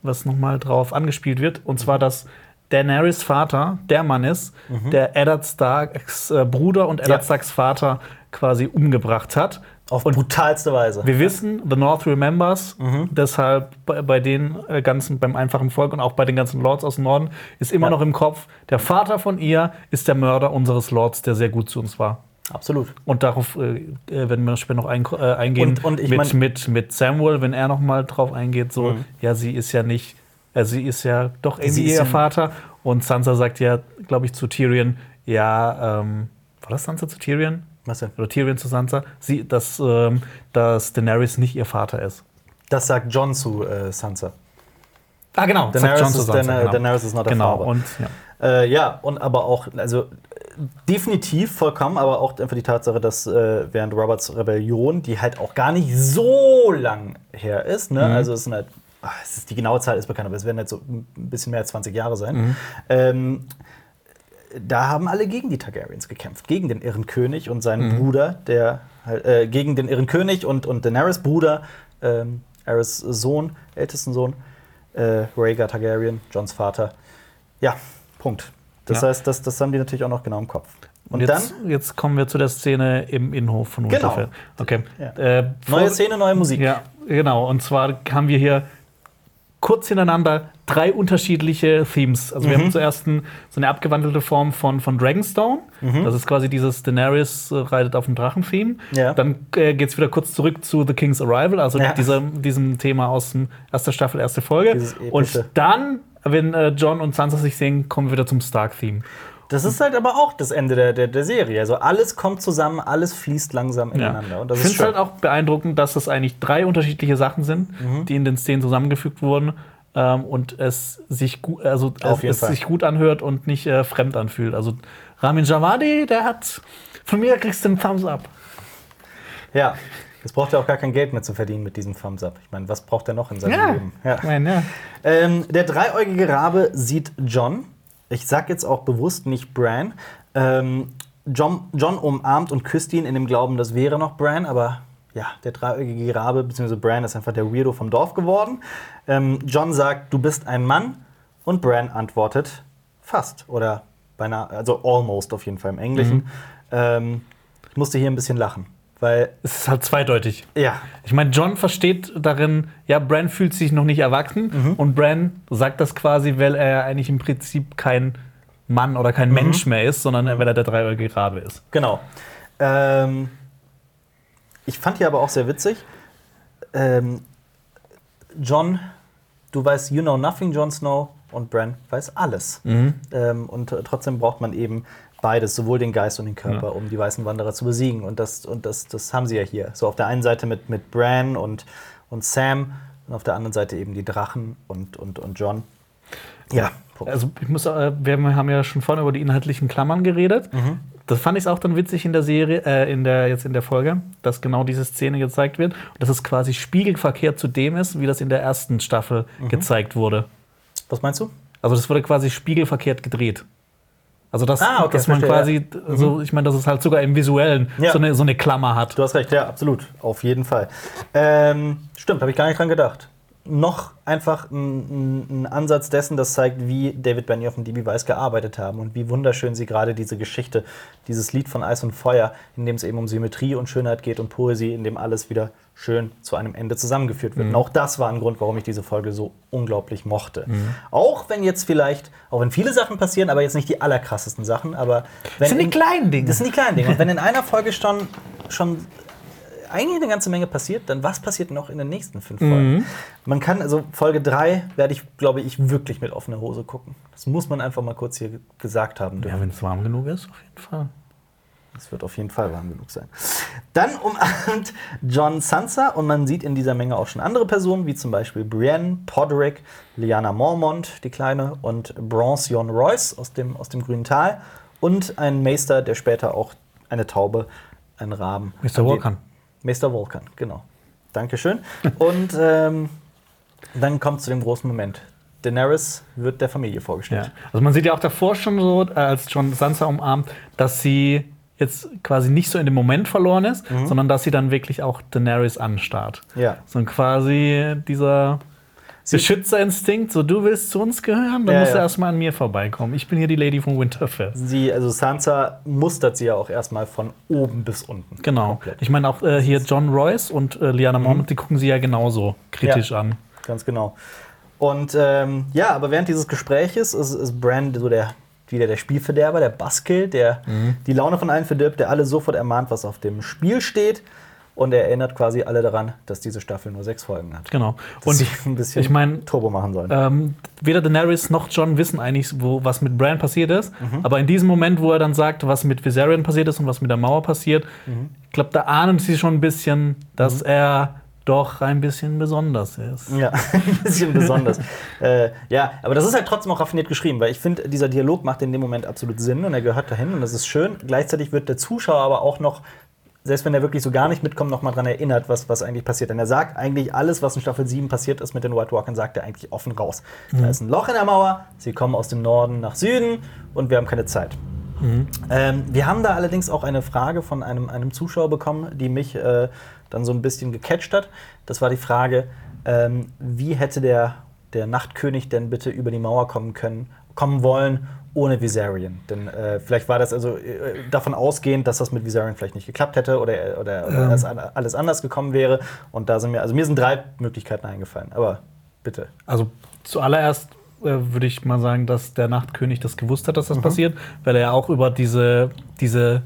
was nochmal drauf angespielt wird. Und zwar, dass Daenerys' Vater, der Mann ist, mhm. der Eddard Starks äh, Bruder und Eddard ja. Starks Vater quasi umgebracht hat. Auf und brutalste Weise. Wir wissen, The North remembers, mhm. deshalb bei, bei den ganzen, beim einfachen Volk und auch bei den ganzen Lords aus dem Norden ist immer ja. noch im Kopf, der Vater von ihr ist der Mörder unseres Lords, der sehr gut zu uns war. Absolut. Und darauf äh, werden wir später noch ein, äh, eingehen und, und ich mit, mein- mit, mit Samwell, wenn er noch mal drauf eingeht, so, mhm. ja, sie ist ja nicht Also sie ist ja doch irgendwie ihr Vater. Und Sansa sagt ja, glaube ich, zu Tyrion, ja, ähm, war das Sansa zu Tyrion? Was denn? Oder Tyrion zu Sansa, sie, dass, ähm, dass Daenerys nicht ihr Vater ist. Das sagt Jon zu äh, Sansa. Ah, genau. Daenerys, sagt Jon zu Sansa, genau. Daenerys ist not der Vater. Genau, und ja. Äh, ja, und aber auch, also definitiv vollkommen, aber auch einfach die Tatsache, dass äh, während Roberts Rebellion, die halt auch gar nicht so lang her ist, ne? Mhm. Also es sind halt Ach, es ist, die genaue Zahl ist bekannt, aber es werden jetzt so ein bisschen mehr als zwanzig Jahre sein. Mhm. Ähm, da haben alle gegen die Targaryens gekämpft, gegen den irren König und seinen mhm. Bruder, der äh, gegen den irren König und, und Daenerys Bruder, ähm, Aerys Sohn, ältesten Sohn, äh, Rhaegar Targaryen, Jons Vater. Ja, Punkt. Das ja. heißt, das, das haben die natürlich auch noch genau im Kopf. Und jetzt, dann? Jetzt kommen wir zu der Szene im Innenhof von Winterfell. Genau. Okay. Ja. Äh, neue Szene, neue Musik. Ja, genau. Und zwar haben wir hier kurz hintereinander drei unterschiedliche Themes. Also mhm. wir haben zuerst ein, so eine abgewandelte Form von, von Dragonstone. Mhm. Das ist quasi dieses Daenerys äh, reitet auf dem Drachen-Theme. Ja. Dann äh, geht's wieder kurz zurück zu The King's Arrival, also ja. dieser, diesem Thema aus dem ersten Staffel, erste Folge. Und dann, wenn äh, Jon und Sansa sich sehen, kommen wir wieder zum Stark-Theme. Das ist halt aber auch das Ende der, der, der Serie. Also alles kommt zusammen, alles fließt langsam ineinander. Ja. Und das ich finde es halt auch beeindruckend, dass das eigentlich drei unterschiedliche Sachen sind, mhm. die in den Szenen zusammengefügt wurden. Ähm, und es, sich, gu- also Auf jeden es Fall. sich gut anhört und nicht äh, fremd anfühlt. Also Ramin Djawadi, der hat, von mir kriegst du einen Thumbs Up. Ja, jetzt braucht er auch gar kein Geld mehr zu verdienen mit diesem Thumbs Up. Ich meine, was braucht er noch in seinem ja. Leben? Ja. Nein, ja. Ähm, der dreieugige Rabe sieht Jon. Ich sag jetzt auch bewusst nicht Bran. Ähm, Jon, Jon umarmt und küsst ihn in dem Glauben, das wäre noch Bran, aber ja, der dreieugige Rabe bzw. Bran ist einfach der Weirdo vom Dorf geworden. Ähm, Jon sagt, du bist ein Mann, und Bran antwortet, fast oder beinahe, also almost auf jeden Fall im Englischen. Mhm. Ähm, ich musste hier ein bisschen lachen. Weil es ist halt zweideutig. Ja. Ich meine, Jon versteht darin, ja, Bran fühlt sich noch nicht erwachsen. Mhm. Und Bran sagt das quasi, weil er eigentlich im Prinzip kein Mann oder kein mhm. Mensch mehr ist, sondern weil er der dreieugige Rabe ist. Genau. Ähm, ich fand hier aber auch sehr witzig, ähm, Jon, du weißt you know nothing, Jon Snow, und Bran weiß alles. Mhm. Ähm, und trotzdem braucht man eben beides, sowohl den Geist und den Körper, ja. um die weißen Wanderer zu besiegen. Und das, und das, das haben sie ja hier. So auf der einen Seite mit, mit Bran und, und Sam und auf der anderen Seite eben die Drachen und, und, und Jon. Ja. Punkt. Also ich muss, wir haben ja schon vorhin über die inhaltlichen Klammern geredet. Mhm. Das fand ich auch dann witzig in der Serie, äh, in der, jetzt in der Folge, dass genau diese Szene gezeigt wird. Und dass es quasi spiegelverkehrt zu dem ist, wie das in der ersten Staffel mhm. gezeigt wurde. Was meinst du? Also das wurde quasi spiegelverkehrt gedreht. Also, dass, ah, okay, dass man verstehe, quasi, ja. so, ich meine, dass es halt sogar im Visuellen ja. so, eine, so eine Klammer hat. Du hast recht, ja, absolut. Auf jeden Fall. Ähm, stimmt, habe ich gar nicht dran gedacht. Noch einfach ein, ein Ansatz dessen, das zeigt, wie David Benioff und D B Weiss gearbeitet haben und wie wunderschön sie gerade diese Geschichte, dieses Lied von Eis und Feuer, in dem es eben um Symmetrie und Schönheit geht und Poesie, in dem alles wieder schön zu einem Ende zusammengeführt wird. Mhm. Und auch das war ein Grund, warum ich diese Folge so unglaublich mochte. Mhm. Auch wenn jetzt vielleicht, auch wenn viele Sachen passieren, aber jetzt nicht die allerkrassesten Sachen, aber wenn das sind die kleinen Dinge. Das sind die kleinen Dinge. Und wenn in einer Folge schon, schon eigentlich eine ganze Menge passiert, dann was passiert noch in den nächsten fünf Folgen? Mhm. Man kann, also Folge drei werde ich, glaube ich, wirklich mit offener Hose gucken. Das muss man einfach mal kurz hier gesagt haben dürfen. Ja, wenn es warm genug ist, auf jeden Fall. Es wird auf jeden Fall warm genug sein. Dann umarmt Jon Sansa und man sieht in dieser Menge auch schon andere Personen, wie zum Beispiel Brienne, Podrick, Lyanna Mormont, die Kleine, und Bronn Royce aus dem, aus dem Grünen Tal und ein Meister, der später auch eine Taube, einen Raben. Mister Walkan. Mister Walkan, genau. Dankeschön. Und ähm, dann kommt zu dem großen Moment. Daenerys wird der Familie vorgestellt. Ja. Also man sieht ja auch davor schon so, als Jon Sansa umarmt, dass sie jetzt quasi nicht so in dem Moment verloren ist, mhm. sondern dass sie dann wirklich auch Daenerys anstarrt. Ja. So quasi dieser sie Beschützerinstinkt, so du willst zu uns gehören, dann ja, musst du ja. erstmal an mir vorbeikommen. Ich bin hier die Lady von Winterfell. Sie, also Sansa mustert sie ja auch erstmal von oben bis unten. Genau. Komplett. Ich meine auch äh, hier Jon Royce und äh, Lyanna Mormont, mhm. die gucken sie ja genauso kritisch ja, an. Ganz genau. Und ähm, ja, aber während dieses Gespräches ist, ist Bran so der wieder der Spielverderber, der Buskill, der mhm. die Laune von allen verdirbt, der alle sofort ermahnt, was auf dem Spiel steht. Und er erinnert quasi alle daran, dass diese Staffel nur sechs Folgen hat. Genau. Dass und ich, ein bisschen ich mein, Turbo machen sollen. Ähm, weder Daenerys noch Jon wissen eigentlich, wo, was mit Bran passiert ist. Mhm. Aber in diesem Moment, wo er dann sagt, was mit Viserion passiert ist und was mit der Mauer passiert, mhm. ich glaube, da ahnen sie schon ein bisschen, dass mhm. er doch ein bisschen besonders ist. Ja, ein bisschen besonders. äh, ja, aber das ist halt trotzdem auch raffiniert geschrieben, weil ich finde, dieser Dialog macht in dem Moment absolut Sinn und er gehört dahin und das ist schön. Gleichzeitig wird der Zuschauer aber auch noch, selbst wenn er wirklich so gar nicht mitkommt, noch mal dran erinnert, was, was eigentlich passiert. Denn er sagt eigentlich alles, was in Staffel sieben passiert ist mit den White Walkern, sagt er eigentlich offen raus. Mhm. Da ist ein Loch in der Mauer, sie kommen aus dem Norden nach Süden und wir haben keine Zeit. Mhm. Ähm, wir haben da allerdings auch eine Frage von einem, einem Zuschauer bekommen, die mich äh, dann so ein bisschen gecatcht hat. Das war die Frage, ähm, wie hätte der, der Nachtkönig denn bitte über die Mauer kommen können, kommen wollen, ohne Viserion. Denn äh, vielleicht war das also äh, davon ausgehend, dass das mit Viserion vielleicht nicht geklappt hätte oder, oder, oder ähm. dass alles anders gekommen wäre. Und da sind mir, also mir sind drei Möglichkeiten eingefallen. Aber bitte. Also zuallererst äh, würde ich mal sagen, dass der Nachtkönig das gewusst hat, dass das mhm. passiert, weil er ja auch über diese, diese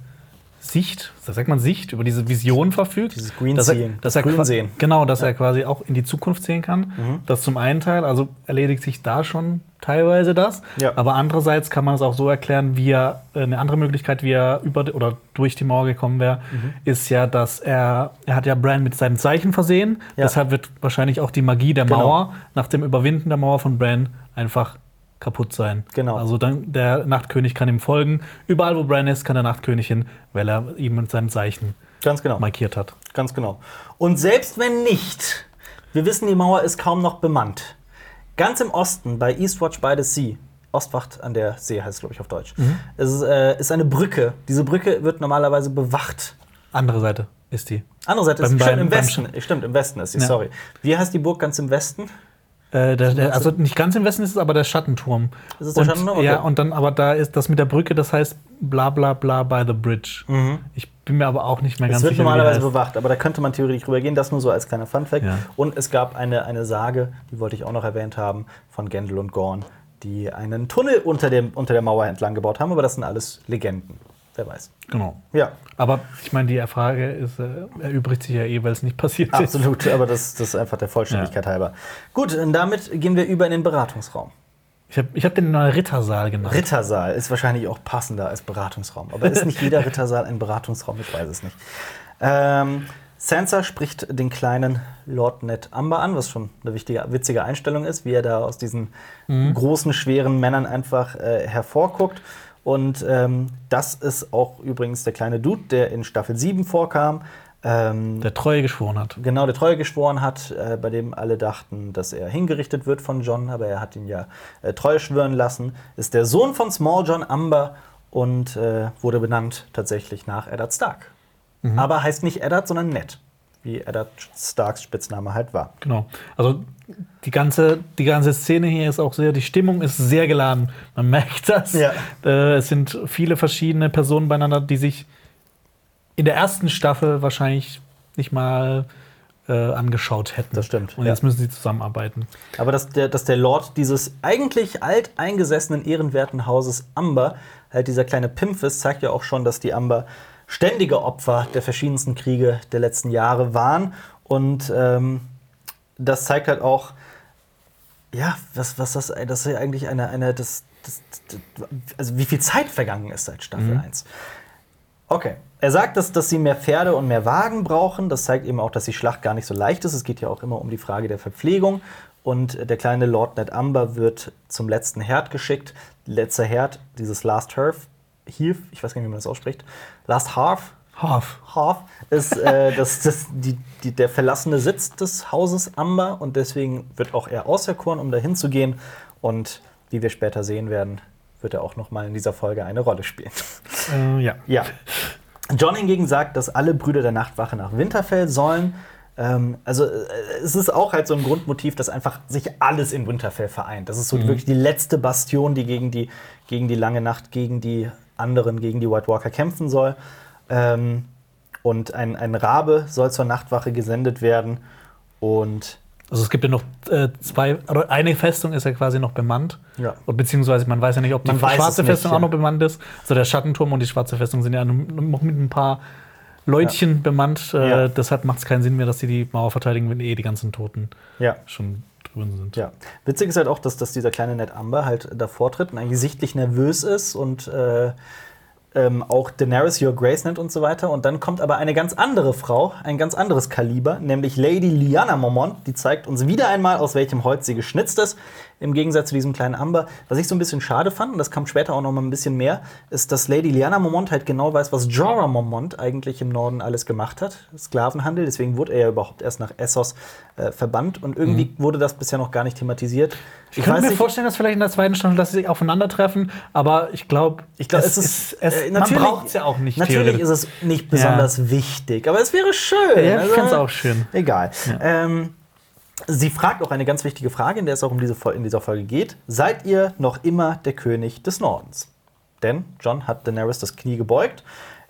Sicht, sagt man Sicht, über diese Vision verfügt. Dieses Green dass er, sehen. Dass das er Grün sehen. Genau, dass ja. er quasi auch in die Zukunft sehen kann. Mhm. Das zum einen Teil, also erledigt sich da schon teilweise das. Ja. Aber andererseits kann man es auch so erklären, wie er, eine andere Möglichkeit, wie er über oder durch die Mauer gekommen wäre, mhm. ist ja, dass er, er hat ja Bran mit seinem Zeichen versehen. Ja. Deshalb wird wahrscheinlich auch die Magie der genau. Mauer nach dem Überwinden der Mauer von Bran einfach kaputt sein. Genau. Also dann der Nachtkönig kann ihm folgen. Überall, wo Bran ist, kann der Nachtkönig hin, weil er ihm mit seinem Zeichen ganz genau. markiert hat. Ganz genau. Und selbst wenn nicht, wir wissen, die Mauer ist kaum noch bemannt. Ganz im Osten, bei Eastwatch by the Sea, Ostwacht an der See heißt es, glaube ich, auf Deutsch, mhm. es ist, äh, ist eine Brücke. Diese Brücke wird normalerweise bewacht. Andere Seite ist die. Andere Seite beim, ist die. Stimmt, im Westen. Stimmt, im Westen ist die, ja. sorry. Wie heißt die Burg ganz im Westen? Äh, der, der, also nicht ganz im Westen ist es, aber der Schattenturm. Das ist der und, Schattenturm? Okay. Ja, und dann, aber da ist das mit der Brücke, das heißt bla bla bla by the bridge. Mhm. Ich bin mir aber auch nicht mehr ganz sicher. Es wird normalerweise bewacht, aber da könnte man theoretisch rübergehen. Das nur so als kleiner Funfact. Ja. Und es gab eine, eine Sage, die wollte ich auch noch erwähnt haben, von Gendel und Gorn, die einen Tunnel unter, dem, unter der Mauer entlang gebaut haben. Aber das sind alles Legenden. Wer weiß. Genau. Ja. Aber ich meine, die Frage ist, äh, erübrigt sich ja eh, weil es nicht passiert ist. Absolut, aber das, das ist einfach der Vollständigkeit ja. halber. Gut, und damit gehen wir über in den Beratungsraum. Ich habe ich hab den Rittersaal genannt. Rittersaal ist wahrscheinlich auch passender als Beratungsraum. Aber ist nicht jeder Rittersaal ein Beratungsraum? Ich weiß es nicht. Ähm, Sansa spricht den kleinen Lord Ned Umber an, was schon eine wichtige, witzige Einstellung ist, wie er da aus diesen mhm. großen, schweren Männern einfach äh, hervorguckt. Und ähm, das ist auch übrigens der kleine Dude, der in Staffel sieben vorkam. Ähm, der Treue geschworen hat. Genau, der Treue geschworen hat, äh, bei dem alle dachten, dass er hingerichtet wird von Jon. Aber er hat ihn ja äh, Treue schwören lassen. Ist der Sohn von Small Jon Umber und äh, wurde benannt tatsächlich nach Eddard Stark. Mhm. Aber heißt nicht Eddard, sondern Ned, wie Eddard Starks Spitzname halt war. Genau, also Die ganze, die ganze Szene hier ist auch sehr, die Stimmung ist sehr geladen. Man merkt das. Ja. Äh, es sind viele verschiedene Personen beieinander, die sich in der ersten Staffel wahrscheinlich nicht mal äh, angeschaut hätten. Das stimmt. Und jetzt ja. müssen sie zusammenarbeiten. Aber dass der, dass der Lord dieses eigentlich alteingesessenen, ehrenwerten Hauses Umber, halt dieser kleine Pimpf ist, zeigt ja auch schon, dass die Umber ständige Opfer der verschiedensten Kriege der letzten Jahre waren. Und ähm, das zeigt halt auch, ja, was, was das, das ist eigentlich eine, eine das, das, das, also wie viel Zeit vergangen ist seit Staffel mhm. eins. Okay, er sagt, dass, dass sie mehr Pferde und mehr Wagen brauchen. Das zeigt eben auch, dass die Schlacht gar nicht so leicht ist. Es geht ja auch immer um die Frage der Verpflegung. Und der kleine Lord Ned Umber wird zum letzten Herd geschickt. Letzter Herd, dieses Last Hearth, Hearth, ich weiß gar nicht, wie man das ausspricht. Last Hearth. Half. Half ist äh, das, das, die, die, der verlassene Sitz des Hauses Umber und deswegen wird auch er auserkoren, um dahin zu gehen. Und wie wir später sehen werden, wird er auch noch mal in dieser Folge eine Rolle spielen. Äh, ja. ja. Jon hingegen sagt, dass alle Brüder der Nachtwache nach Winterfell sollen. Ähm, also äh, es ist auch halt so ein Grundmotiv, dass einfach sich alles in Winterfell vereint. Das ist so mhm. wirklich die letzte Bastion, die gegen die, gegen die lange Nacht, gegen die anderen, gegen die White Walker kämpfen soll. Ähm, und ein, ein Rabe soll zur Nachtwache gesendet werden. Und also es gibt ja noch äh, zwei, oder eine Festung ist ja quasi noch bemannt. Ja. Und beziehungsweise man weiß ja nicht, ob die schwarze nicht, Festung ja. auch noch bemannt ist. Also der Schattenturm und die schwarze Festung sind ja noch mit ein paar Leutchen ja. bemannt. Äh, ja. Deshalb macht es keinen Sinn mehr, dass sie die Mauer verteidigen, wenn eh die ganzen Toten ja. schon drüben sind. Ja. Witzig ist halt auch, dass, dass dieser kleine Ned Umber halt davor tritt und eigentlich sichtlich nervös ist und äh, Ähm, auch Daenerys, Your Grace nennt und so weiter. Und dann kommt aber eine ganz andere Frau, ein ganz anderes Kaliber, nämlich Lady Lyanna Mormont. Die zeigt uns wieder einmal, aus welchem Holz sie geschnitzt ist, im Gegensatz zu diesem kleinen Umber. Was ich so ein bisschen schade fand, und das kam später auch noch mal ein bisschen mehr, ist, dass Lady Lyanna Mormont halt genau weiß, was Jorah Mormont eigentlich im Norden alles gemacht hat. Sklavenhandel, deswegen wurde er ja überhaupt erst nach Essos äh, verbannt. Und irgendwie mhm. wurde das bisher noch gar nicht thematisiert. Ich, ich könnte mir nicht vorstellen, dass vielleicht in der zweiten Staffel, dass sie sich aufeinandertreffen, aber ich glaube, ich glaub, es, es ist... Es, man braucht es ja auch nicht. Natürlich ist es nicht besonders ja. wichtig, aber es wäre schön. Ja, ich also, finde es auch schön. Egal. Ja. Ähm, Sie fragt auch eine ganz wichtige Frage, in der es auch um diese, in dieser Folge geht. Seid ihr noch immer der König des Nordens? Denn Jon hat Daenerys das Knie gebeugt.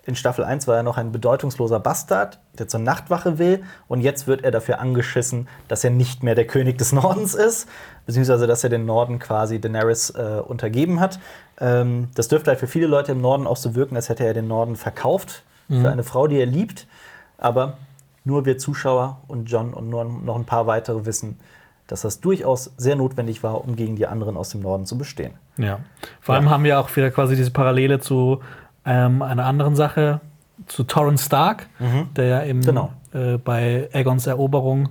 In Staffel eins war er noch ein bedeutungsloser Bastard, der zur Nachtwache will. Und jetzt wird er dafür angeschissen, dass er nicht mehr der König des Nordens ist. Beziehungsweise, dass er den Norden quasi Daenerys äh, untergeben hat. Ähm, das dürfte halt für viele Leute im Norden auch so wirken, als hätte er den Norden verkauft. Mhm. Für eine Frau, die er liebt. Aber nur wir Zuschauer und Jon und nur noch ein paar weitere wissen, dass das durchaus sehr notwendig war, um gegen die anderen aus dem Norden zu bestehen. Ja, vor allem ja. haben wir auch wieder quasi diese Parallele zu ähm, einer anderen Sache, zu Torrent Stark, mhm. der ja eben genau. äh, bei Aegons Eroberung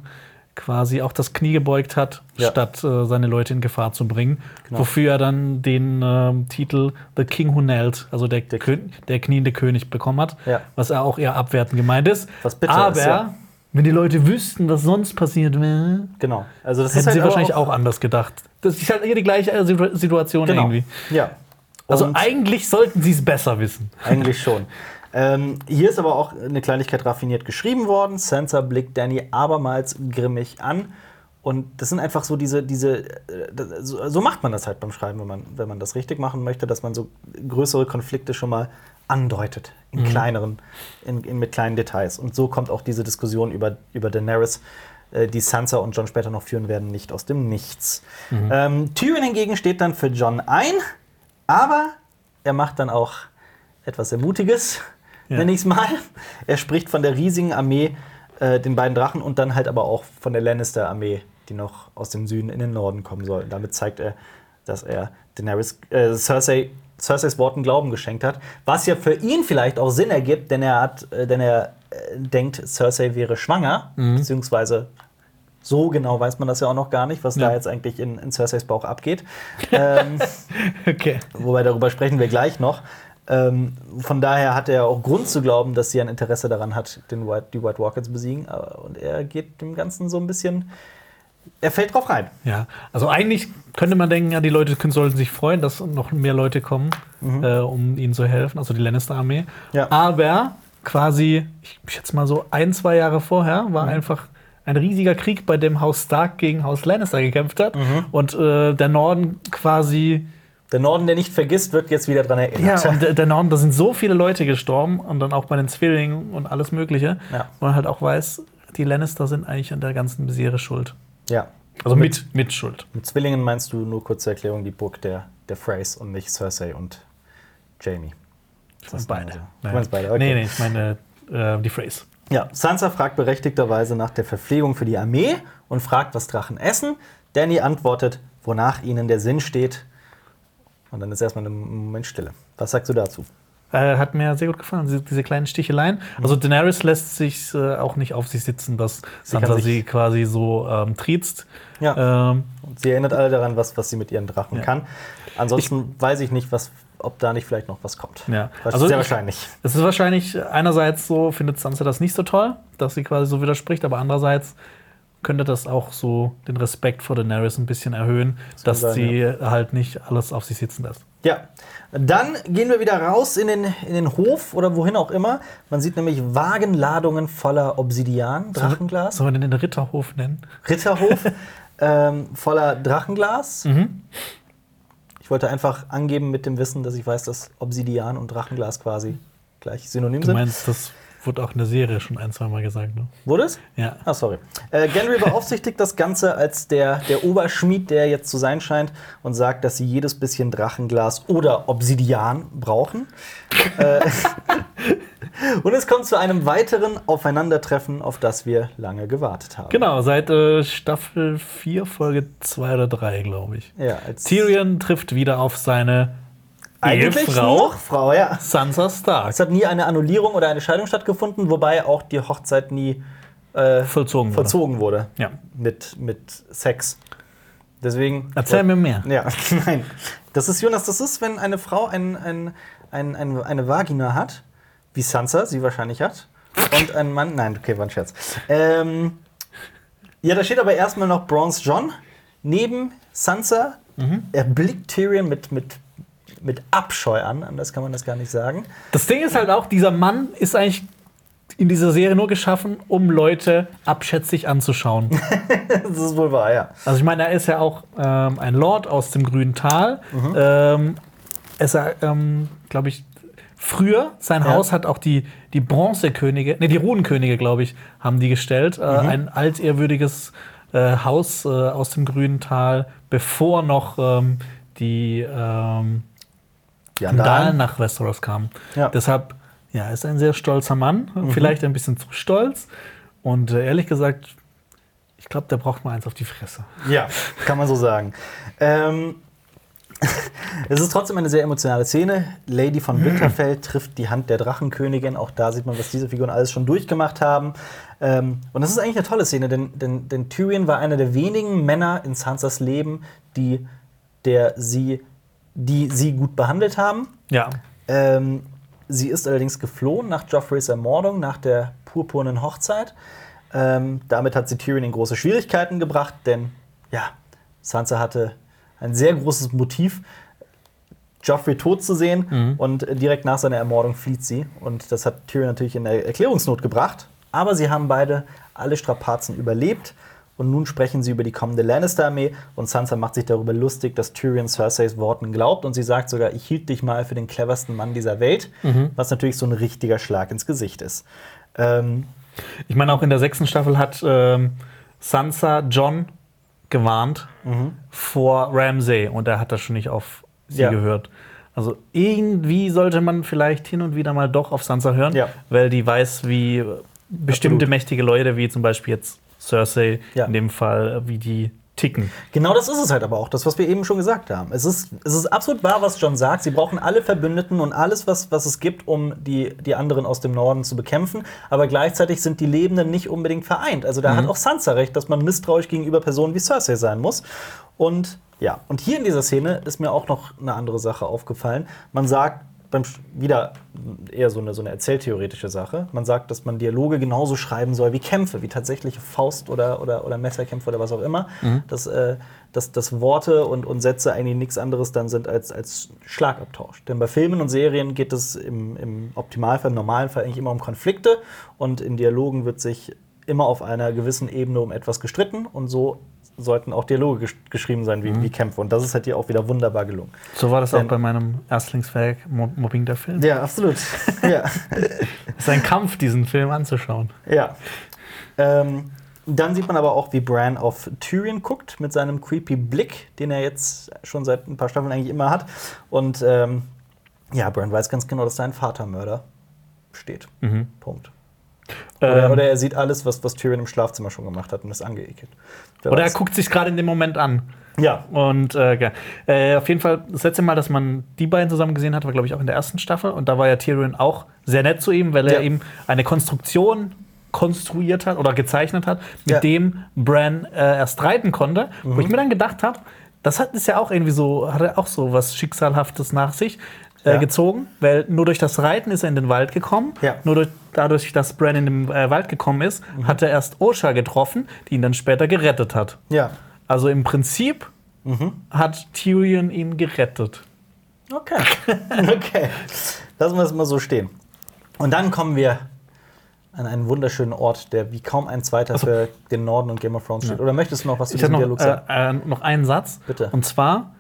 quasi auch das Knie gebeugt hat, ja. statt äh, seine Leute in Gefahr zu bringen. Genau. Wofür er dann den ähm, Titel The King Who Knelt, also der, der, Kön- der kniende König, bekommen hat. Ja. Was ja auch eher abwertend gemeint ist. Was bitter Aber ist, ja. wenn die Leute wüssten, was sonst passiert wäre, genau. also das hätten ist halt sie wahrscheinlich auch, auch anders gedacht. Das ist halt hier die gleiche Situation genau. irgendwie. Ja. Also eigentlich sollten sie es besser wissen. Eigentlich schon. Ähm, hier ist aber auch eine Kleinigkeit raffiniert geschrieben worden. Sansa blickt Dany abermals grimmig an. Und das sind einfach so diese, diese so, so macht man das halt beim Schreiben, wenn man, wenn man das richtig machen möchte, dass man so größere Konflikte schon mal andeutet, in mhm. kleineren, in, in, mit kleinen Details. Und so kommt auch diese Diskussion über, über Daenerys, äh, die Sansa und Jon später noch führen werden, nicht aus dem Nichts. Mhm. Ähm, Tyrion hingegen steht dann für Jon ein, aber er macht dann auch etwas sehr Mutiges. Ja. Nenn ich's mal. Er spricht von der riesigen Armee, äh, den beiden Drachen und dann halt aber auch von der Lannister-Armee, die noch aus dem Süden in den Norden kommen soll. Und damit zeigt er, dass er Daenerys, äh, Cersei, Cerseis Worten Glauben geschenkt hat. Was ja für ihn vielleicht auch Sinn ergibt, denn er hat, äh, denn er äh, denkt, Cersei wäre schwanger, mhm. beziehungsweise so genau weiß man das ja auch noch gar nicht, was ja. da jetzt eigentlich in, in Cerseis Bauch abgeht. ähm, okay. Wobei, darüber sprechen wir gleich noch. Ähm, von daher hat er auch Grund zu glauben, dass sie ein Interesse daran hat, den White, die White Walkers zu besiegen. Aber, und er geht dem Ganzen so ein bisschen, er fällt drauf rein. Ja, also eigentlich könnte man denken, ja, die Leute sollten sich freuen, dass noch mehr Leute kommen, mhm. äh, um ihnen zu helfen, also die Lannister-Armee. Ja. Aber quasi, ich schätze mal so ein, zwei Jahre vorher, war mhm. einfach ein riesiger Krieg, bei dem Haus Stark gegen Haus Lannister gekämpft hat. Mhm. Und äh, der Norden quasi... Der Norden, der nicht vergisst, wird jetzt wieder dran erinnert. Ja, und der, der Norden, da sind so viele Leute gestorben und dann auch bei den Zwillingen und alles Mögliche. Ja. Wo man halt auch weiß, die Lannister sind eigentlich an der ganzen Misere schuld. Ja. Also mit, mit Schuld. Mit Zwillingen meinst du, nur kurze Erklärung, die Burg der, der Freys und nicht Cersei und Jamie. Ich meine beide. Also. Du meinst beide, okay. Nee, nee, ich meine äh, die Freys. Ja, Sansa fragt berechtigterweise nach der Verpflegung für die Armee und fragt, was Drachen essen. Dany antwortet, wonach ihnen der Sinn steht. Und dann ist erstmal ein Moment Stille. Was sagst du dazu? Äh, hat mir sehr gut gefallen, diese, diese kleinen Sticheleien. Mhm. Also Daenerys lässt sich äh, auch nicht auf sich sitzen, dass Sansa sie, sie quasi so ähm, triezt. Ja. Ähm, und sie erinnert alle daran, was, was sie mit ihren Drachen ja. kann. Ansonsten ich, weiß ich nicht, was, ob da nicht vielleicht noch was kommt. Ja. Also sehr wahrscheinlich. Es ist wahrscheinlich, einerseits so findet Sansa das nicht so toll, dass sie quasi so widerspricht, aber andererseits könnte das auch so den Respekt vor Daenerys ein bisschen erhöhen, das dass sein, sie ja. halt nicht alles auf sich sitzen lässt. Ja, dann gehen wir wieder raus in den, in den Hof oder wohin auch immer. Man sieht nämlich Wagenladungen voller Obsidian, Drachenglas. Sollen wir den Ritterhof nennen? Ritterhof, ähm, voller Drachenglas. Mhm. Ich wollte einfach angeben mit dem Wissen, dass ich weiß, dass Obsidian und Drachenglas quasi gleich synonym sind. Du meinst, das wurde auch in der Serie schon ein, zwei Mal gesagt. Ne? Wurde es? Ja. Ah, sorry. Äh, Gendry beaufsichtigt das Ganze als der, der Oberschmied, der jetzt zu sein scheint, und sagt, dass sie jedes bisschen Drachenglas oder Obsidian brauchen. äh, und es kommt zu einem weiteren Aufeinandertreffen, auf das wir lange gewartet haben. Genau, seit äh, Staffel vier, Folge zwei oder drei, glaube ich. Ja, als Tyrion trifft wieder auf seine Eigentlich Ehefrau, noch Frau, ja. Sansa Stark. Es hat nie eine Annullierung oder eine Scheidung stattgefunden, wobei auch die Hochzeit nie äh, vollzogen, vollzogen wurde. wurde. Ja. Mit, mit Sex. Deswegen. Erzähl mir mehr. Ja, nein. Das ist, Jonas, das ist, wenn eine Frau ein, ein, ein, ein, eine Vagina hat, wie Sansa sie wahrscheinlich hat, und ein Mann. Nein, okay, war ein Scherz. Ähm, ja, da steht aber erstmal noch Bronns Jon neben Sansa. Mhm. Er blickt Tyrion mit. mit mit Abscheu an, anders kann man das gar nicht sagen. Das Ding ist halt auch, dieser Mann ist eigentlich in dieser Serie nur geschaffen, um Leute abschätzig anzuschauen. Das ist wohl wahr, ja. Also ich meine, er ist ja auch ähm, ein Lord aus dem grünen Tal. Mhm. Ähm, es ist, ähm, glaube ich, früher, sein ja. Haus hat auch die, die Bronzekönige, ne, die Runenkönige, glaube ich, haben die gestellt. Mhm. Äh, ein altehrwürdiges äh, Haus äh, aus dem grünen Tal, bevor noch ähm, die ähm, Vandalen nach Westeros kamen. Ja. Deshalb ja, ist ein sehr stolzer Mann, mhm. vielleicht ein bisschen zu stolz. Und äh, ehrlich gesagt, ich glaube, der braucht mal eins auf die Fresse. Ja, kann man so sagen. Ähm, es ist trotzdem eine sehr emotionale Szene. Lady von Winterfell trifft die Hand der Drachenkönigin. Auch da sieht man, was diese Figuren alles schon durchgemacht haben. Ähm, und das ist eigentlich eine tolle Szene, denn, denn, denn Tyrion war einer der wenigen Männer in Sansas Leben, die, der sie, die sie gut behandelt haben. Ja. Ähm, Sie ist allerdings geflohen nach Joffreys Ermordung, nach der purpurnen Hochzeit. Ähm, damit hat sie Tyrion in große Schwierigkeiten gebracht, denn ja, Sansa hatte ein sehr großes Motiv, Joffrey tot zu sehen. Mhm. Und direkt nach seiner Ermordung flieht sie. Und das hat Tyrion natürlich in der Erklärungsnot gebracht. Aber sie haben beide alle Strapazen überlebt. Und nun sprechen sie über die kommende Lannister-Armee und Sansa macht sich darüber lustig, dass Tyrion Cerseis Worten glaubt und sie sagt sogar, ich hielt dich mal für den cleversten Mann dieser Welt, mhm. was natürlich so ein richtiger Schlag ins Gesicht ist. Ähm, ich meine, auch in der sechsten Staffel hat ähm, Sansa Jon gewarnt mhm. vor Ramsay und er hat das schon nicht auf sie ja. gehört. Also irgendwie sollte man vielleicht hin und wieder mal doch auf Sansa hören, ja. weil die weiß, wie bestimmte Absolut. mächtige Leute, wie zum Beispiel jetzt Cersei, ja. in dem Fall, wie die ticken. Genau das ist es halt aber auch, das, was wir eben schon gesagt haben. Es ist, es ist absolut wahr, was Jon sagt. Sie brauchen alle Verbündeten und alles, was, was es gibt, um die, die anderen aus dem Norden zu bekämpfen. Aber gleichzeitig sind die Lebenden nicht unbedingt vereint. Also da mhm. hat auch Sansa recht, dass man misstrauisch gegenüber Personen wie Cersei sein muss. Und ja, und hier in dieser Szene ist mir auch noch eine andere Sache aufgefallen. Man sagt, beim, wieder eher so eine, so eine erzähltheoretische Sache. Man sagt, dass man Dialoge genauso schreiben soll wie Kämpfe, wie tatsächliche Faust- oder, oder, oder Messerkämpfe oder was auch immer. Mhm. Dass, äh, dass, dass Worte und, und Sätze eigentlich nichts anderes dann sind als, als Schlagabtausch. Denn bei Filmen und Serien geht es im, im Optimalfall, im normalen Fall eigentlich immer um Konflikte und in Dialogen wird sich immer auf einer gewissen Ebene um etwas gestritten und so sollten auch Dialoge gesch- geschrieben sein, wie, mhm. wie Kämpfe. Und das ist halt hier auch wieder wunderbar gelungen. So war das Denn, auch bei meinem Erstlingswerk Mobbing der Film. Ja, absolut. ja. Es ist ein Kampf, diesen Film anzuschauen. Ja. Ähm, dann sieht man aber auch, wie Bran auf Tyrion guckt, mit seinem creepy Blick, den er jetzt schon seit ein paar Staffeln eigentlich immer hat. Und ähm, ja, Bran weiß ganz genau, dass sein Vater Mörder steht. Mhm. Punkt. Oder, ähm, oder er sieht alles, was, was Tyrion im Schlafzimmer schon gemacht hat und ist angeekelt. Wer oder weiß. Er guckt sich gerade in dem Moment an. Ja. Und äh, äh, auf jeden Fall, das letzte Mal, dass man die beiden zusammen gesehen hat, war, glaube ich, auch in der ersten Staffel. Und da war ja Tyrion auch sehr nett zu ihm, weil ja. er eben eine Konstruktion konstruiert hat oder gezeichnet hat, mit ja. dem Bran äh, erst reiten konnte. Mhm. Wo ich mir dann gedacht habe, das hat ist ja auch irgendwie so, hat er auch so was Schicksalhaftes nach sich. Ja. gezogen, weil nur durch das Reiten ist er in den Wald gekommen. Ja. Nur durch, dadurch, dass Bran in den äh, Wald gekommen ist, mhm. hat er erst Osha getroffen, die ihn dann später gerettet hat. Ja. Also im Prinzip mhm. hat Tyrion ihn gerettet. Okay. okay. Lassen wir es mal so stehen. Und dann kommen wir an einen wunderschönen Ort, der wie kaum ein zweiter also, für den Norden und Game of Thrones steht. Ja. Oder möchtest du noch was zu ich diesem Dialog sagen? Äh, äh, noch einen Satz. Bitte. Und zwar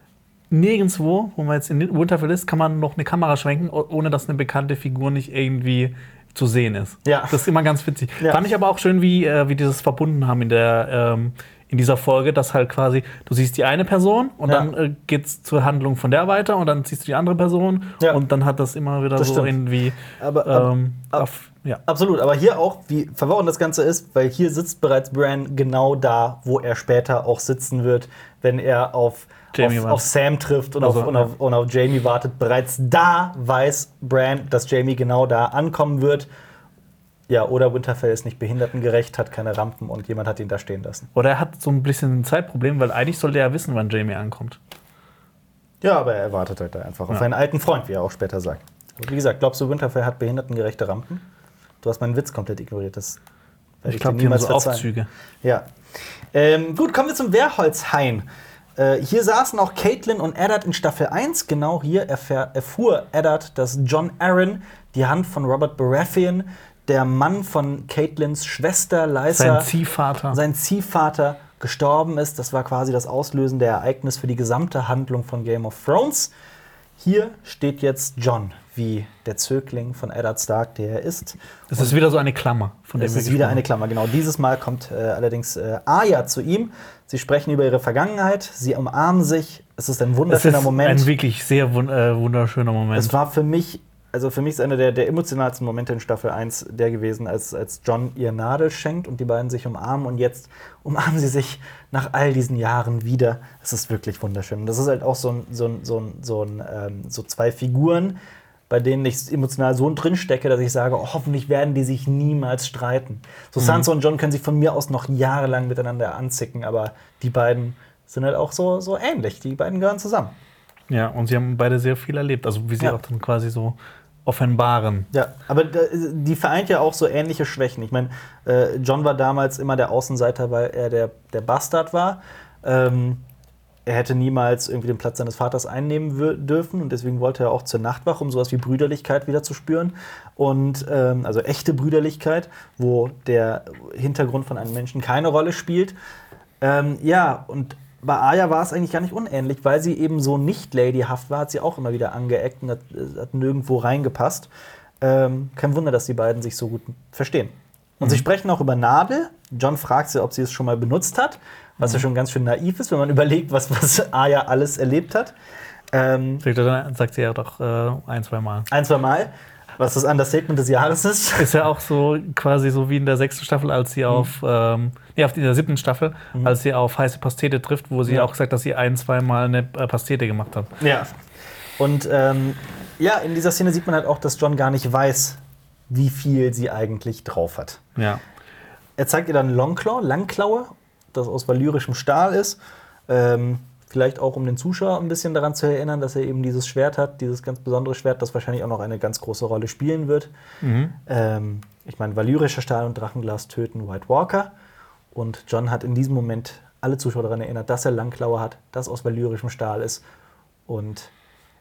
nirgendwo, wo man jetzt in Winterfell ist, kann man noch eine Kamera schwenken, ohne dass eine bekannte Figur nicht irgendwie zu sehen ist. Ja. Das ist immer ganz witzig. Ja. Fand ich aber auch schön, wie äh, wie die das verbunden haben in der ähm, in dieser Folge, dass halt quasi, du siehst die eine Person und ja. dann äh, geht's zur Handlung von der weiter und dann siehst du die andere Person ja. und dann hat das immer wieder das so stimmt. irgendwie aber, ab, ähm, ab, auf, ja. Absolut, aber hier auch, wie verworren das Ganze ist, weil hier sitzt bereits Bran genau da, wo er später auch sitzen wird, wenn er auf Auf, auf Sam trifft und, also, auf, und, ja. auf, und auf Jamie wartet. Bereits da weiß Bran, dass Jamie genau da ankommen wird. Ja, oder Winterfell ist nicht behindertengerecht, hat keine Rampen und jemand hat ihn da stehen lassen. Oder er hat so ein bisschen ein Zeitproblem, weil eigentlich sollte er wissen, wann Jamie ankommt. Ja, aber er wartet halt da einfach ja. auf einen alten Freund, wie er auch später sagt. Aber wie gesagt, glaubst du, Winterfell hat behindertengerechte Rampen? Du hast meinen Witz komplett ignoriert. Das werde ich dir niemals verzeihen. Ich glaube, die haben so Aufzüge. Ja. Ähm, gut, kommen wir zum Wehrholzhain. Äh, hier saßen auch Catelyn und Eddard in Staffel eins. Genau hier erfähr, erfuhr Eddard, dass Jon Arryn die Hand von Robert Baratheon, der Mann von Catelins Schwester Lysa, sein Ziehvater. sein Ziehvater, gestorben ist. Das war quasi das auslösende Ereignis für die gesamte Handlung von Game of Thrones. Hier steht jetzt Jon, wie der Zögling von Eddard Stark, der er ist. Es ist wieder so eine Klammer. Von der es ist wieder eine Klammer, genau. Dieses Mal kommt äh, allerdings äh, Arya zu ihm. Sie sprechen über ihre Vergangenheit, sie umarmen sich. Es ist ein wunderschöner es ist Moment. Ein wirklich sehr wund- äh, wunderschöner Moment. Es war für mich, also für mich ist einer der, der emotionalsten Momente in Staffel eins der gewesen, als, als Jon ihr Nadel schenkt und die beiden sich umarmen. Und jetzt umarmen sie sich nach all diesen Jahren wieder. Es ist wirklich wunderschön. Und das ist halt auch so, ein, so, ein, so, ein, so, ein, ähm, so zwei Figuren, bei denen ich emotional so drin stecke, dass ich sage, oh, hoffentlich werden die sich niemals streiten. So mhm. Sansa und Jon können sich von mir aus noch jahrelang miteinander anzicken, aber die beiden sind halt auch so, so ähnlich. Die beiden gehören zusammen. Ja, und sie haben beide sehr viel erlebt. Also wie sie ja. auch dann quasi so offenbaren. Ja, aber die vereint ja auch so ähnliche Schwächen. Ich meine, äh, Jon war damals immer der Außenseiter, weil er der, der Bastard war. Ähm, Er hätte niemals irgendwie den Platz seines Vaters einnehmen w- dürfen und deswegen wollte er auch zur Nachtwache, um sowas wie Brüderlichkeit wieder zu spüren. Und ähm, also echte Brüderlichkeit, wo der Hintergrund von einem Menschen keine Rolle spielt. Ähm, ja, und bei Arya war es eigentlich gar nicht unähnlich, weil sie eben so nicht ladyhaft war, hat sie auch immer wieder angeeckt und hat, hat nirgendwo reingepasst. Ähm, kein Wunder, dass die beiden sich so gut verstehen. Und mhm. sie sprechen auch über Nadel. Jon fragt sie, ob sie es schon mal benutzt hat. Was ja schon ganz schön naiv ist, wenn man überlegt, was, was Arya alles erlebt hat. Ähm, Dann sagt sie ja doch äh, ein, zwei Mal. Ein, zwei Mal, was das Understatement des Jahres ist. Ist ja auch so quasi so wie in der sechsten Staffel, als sie mhm. auf, ähm, nee, auf in der siebten Staffel, mhm. als sie auf heiße Pastete trifft, wo sie ja. auch sagt, dass sie ein, zwei Mal eine Pastete gemacht hat. Ja. Und ähm, ja, in dieser Szene sieht man halt auch, dass Jon gar nicht weiß, wie viel sie eigentlich drauf hat. Ja. Er zeigt ihr dann Longclaw, Langklaue, das aus valyrischem Stahl ist. Ähm, vielleicht auch, um den Zuschauer ein bisschen daran zu erinnern, dass er eben dieses Schwert hat, dieses ganz besondere Schwert, das wahrscheinlich auch noch eine ganz große Rolle spielen wird. Mhm. Ähm, ich meine, valyrischer Stahl und Drachenglas töten White Walker. Und Jon hat in diesem Moment alle Zuschauer daran erinnert, dass er Langklaue hat, das aus valyrischem Stahl ist. Und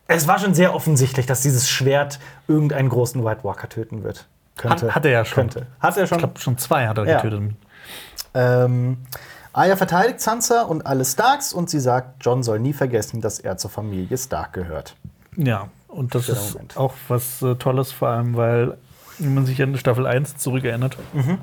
es war schon sehr offensichtlich, dass dieses Schwert irgendeinen großen White Walker töten wird. Könnte, hat, hat er ja schon. Könnte. Hat er schon. Ich glaube, schon zwei hat er ja. getötet. Ähm, Arya verteidigt Sansa und alle Starks und sie sagt, Jon soll nie vergessen, dass er zur Familie Stark gehört. Ja, und das ist Moment. auch was äh, Tolles, vor allem, weil man sich an Staffel eins zurückerinnert, mhm.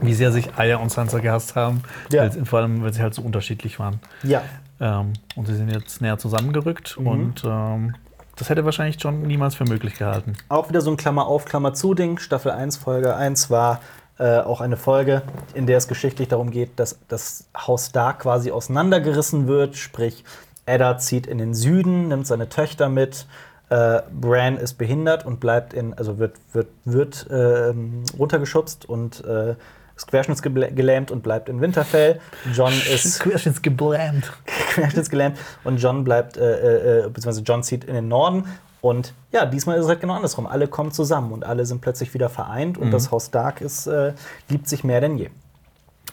wie sehr sich Arya und Sansa gehasst haben, ja. weil, vor allem, weil sie halt so unterschiedlich waren. Ja. Ähm, und sie sind jetzt näher zusammengerückt mhm. und ähm, das hätte wahrscheinlich Jon niemals für möglich gehalten. Auch wieder so ein Klammer-auf-Klammer-zu-Ding. Staffel eins, Folge eins war Äh, auch eine Folge, in der es geschichtlich darum geht, dass das Haus Stark quasi auseinandergerissen wird. Sprich, Eddard zieht in den Süden, nimmt seine Töchter mit. Äh, Bran ist behindert und bleibt in, also wird, wird, wird äh, runtergeschubst und äh, ist querschnittsgelähmt und bleibt in Winterfell. Jon ist querschnittsgelähmt. Querschnittsgelähmt und Jon bleibt, äh, äh, beziehungsweise Jon zieht in den Norden. Und ja, diesmal ist es halt genau andersrum. Alle kommen zusammen und alle sind plötzlich wieder vereint und mhm. das Haus Stark ist, äh, liebt sich mehr denn je.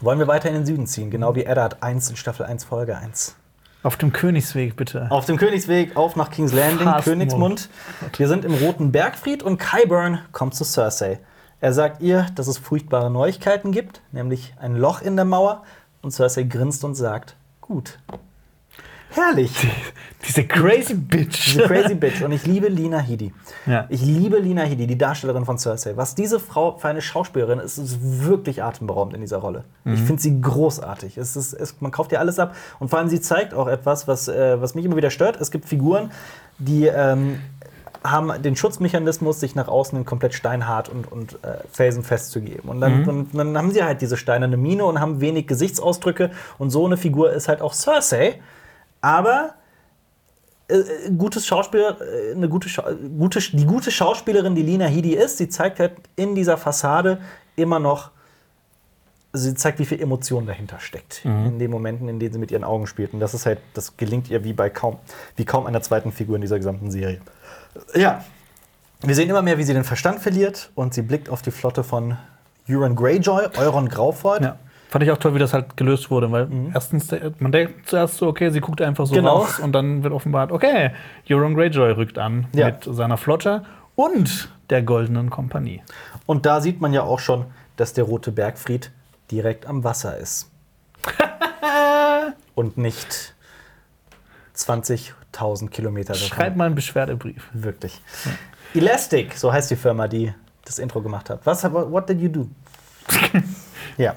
Wollen wir weiter in den Süden ziehen, genau wie Eddard eins in Staffel eins, Folge eins. Auf dem Königsweg, bitte. Auf dem Königsweg, auf nach King's Landing, Fast Königsmund. Mund. Wir sind im Roten Bergfried und Qyburn kommt zu Cersei. Er sagt ihr, dass es furchtbare Neuigkeiten gibt, nämlich ein Loch in der Mauer. Und Cersei grinst und sagt, gut. Herrlich. Die, diese crazy bitch. Diese crazy bitch. Und ich liebe Lena Headey. Ja. Ich liebe Lena Headey, die Darstellerin von Cersei. Was diese Frau für eine Schauspielerin ist, ist wirklich atemberaubend in dieser Rolle. Mhm. Ich finde sie großartig. Es ist, es, man kauft ihr alles ab. Und vor allem, sie zeigt auch etwas, was, äh, was mich immer wieder stört. Es gibt Figuren, die ähm, haben den Schutzmechanismus, sich nach außen komplett steinhart und, und äh, felsenfest zu geben. Und dann, mhm. und dann haben sie halt diese steinerne Miene und haben wenig Gesichtsausdrücke. Und so eine Figur ist halt auch Cersei. Aber äh, gutes Schauspieler, äh, eine gute Scha- gute, die gute Schauspielerin, die Lena Headey ist, sie zeigt halt in dieser Fassade immer noch, also sie zeigt, wie viel Emotion dahinter steckt, mhm. in den Momenten, in denen sie mit ihren Augen spielt. Und das ist halt, das gelingt ihr wie bei kaum, wie kaum einer zweiten Figur in dieser gesamten Serie. Ja, wir sehen immer mehr, wie sie den Verstand verliert und sie blickt auf die Flotte von Euron Greyjoy, Euron Grauford. Ja. Fand ich auch toll, wie das halt gelöst wurde, weil mhm. erstens, man denkt zuerst so, okay, sie guckt einfach so genau. raus und dann wird offenbart, okay, Euron Greyjoy rückt an ja. mit seiner Flotte und der Goldenen Kompanie. Und da sieht man ja auch schon, dass der Rote Bergfried direkt am Wasser ist. Und nicht zwanzigtausend Kilometer. Schreib mal einen Beschwerdebrief. Wirklich. Ja. Elastic, so heißt die Firma, die das Intro gemacht hat. Was, what did you do? Ja.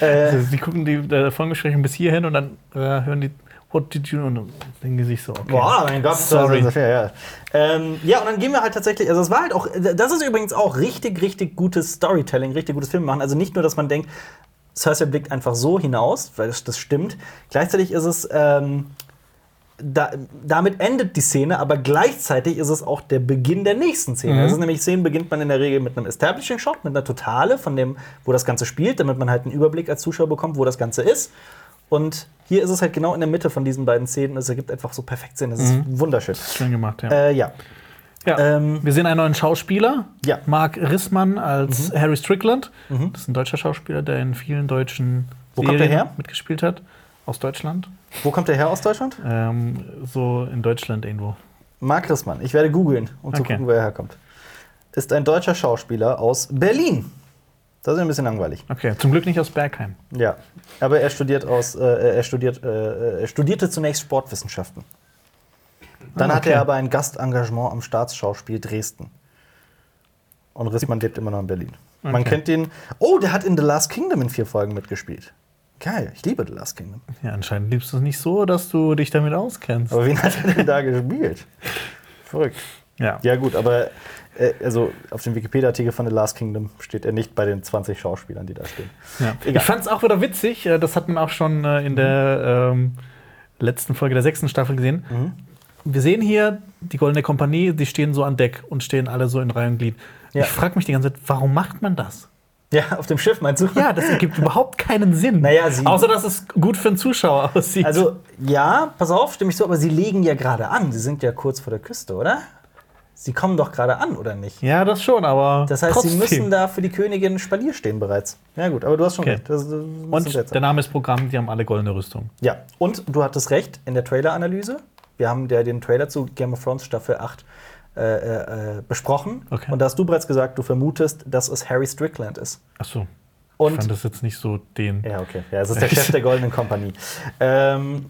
äh, Sie gucken die äh, Folgenbesprechung bis hierhin und dann äh, hören die what did you do? Und denken sich so, okay. Boah, mein Gott. Sorry. Sorry. Ja, ja. Ähm, ja, und dann gehen wir halt tatsächlich, also es war halt auch, das ist übrigens auch richtig, richtig gutes Storytelling, richtig gutes Filmemachen. Also nicht nur, dass man denkt, Cersei blickt einfach so hinaus, weil das, das stimmt. Gleichzeitig ist es, ähm, da, damit endet die Szene, aber gleichzeitig ist es auch der Beginn der nächsten Szene. Mhm. Also nämlich Szenen beginnt man in der Regel mit einem Establishing-Shot, mit einer Totale, von dem, wo das Ganze spielt, damit man halt einen Überblick als Zuschauer bekommt, wo das Ganze ist. Und hier ist es halt genau in der Mitte von diesen beiden Szenen. Es ergibt einfach so perfekt Sinn. Das ist mhm. wunderschön. Das ist schön gemacht, ja. Äh, ja. Ja, ähm, wir sehen einen neuen Schauspieler, ja. Mark Rissmann als mhm. Harry Strickland. Mhm. Das ist ein deutscher Schauspieler, der in vielen deutschen Wo Serien kommt der her? mitgespielt hat. Aus Deutschland. Wo kommt der her aus Deutschland? Ähm, so in Deutschland irgendwo. Mark Rissmann. Ich werde googeln, um okay. zu gucken, wo er herkommt. Ist ein deutscher Schauspieler aus Berlin. Das ist ein bisschen langweilig. Okay, zum Glück nicht aus Bergheim. Ja, aber er studiert aus, äh, er studiert, äh, er studierte zunächst Sportwissenschaften. Dann ah, okay. hatte er aber ein Gastengagement am Staatsschauspiel Dresden. Und Rissmann lebt immer noch in Berlin. Okay. Man kennt ihn. Oh, der hat in The Last Kingdom in vier Folgen mitgespielt. Geil, ich liebe The Last Kingdom. Ja, anscheinend liebst du es nicht so, dass du dich damit auskennst. Aber wen hat er denn da gespielt? Verrückt. Ja. Ja, gut, aber äh, also auf dem Wikipedia-Artikel von The Last Kingdom steht er nicht bei den zwanzig Schauspielern, die da stehen. Ja. Ich fand es auch wieder witzig, das hatten wir auch schon in der ähm, letzten Folge der sechsten Staffel gesehen. Mhm. Wir sehen hier die Goldene Kompanie, die stehen so an Deck und stehen alle so in Reihe und Glied. Ja. Ich frage mich die ganze Zeit, warum macht man das? Ja, auf dem Schiff meinst du? Ja, das ergibt überhaupt keinen Sinn. Naja, sie außer, dass es gut für den Zuschauer aussieht. Also, ja, pass auf, stimme ich zu, aber sie legen ja gerade an. Sie sind ja kurz vor der Küste, oder? Sie kommen doch gerade an, oder nicht? Ja, das schon, aber das heißt, trotzdem. Sie müssen da für die Königin Spalier stehen bereits. Ja gut, aber du hast schon okay. recht. Das, das und der Name ist Programm, die haben alle goldene Rüstung. Ja, und du hattest recht in der Trailer-Analyse. Wir haben der, den Trailer zu Game of Thrones Staffel acht äh, äh, besprochen. Okay. Und da hast du bereits gesagt, du vermutest, dass es Harry Strickland ist. Ach so. Und ich fand das jetzt nicht so den... Ja, okay. Ja, es ist der Chef der Goldenen Kompanie. Ähm,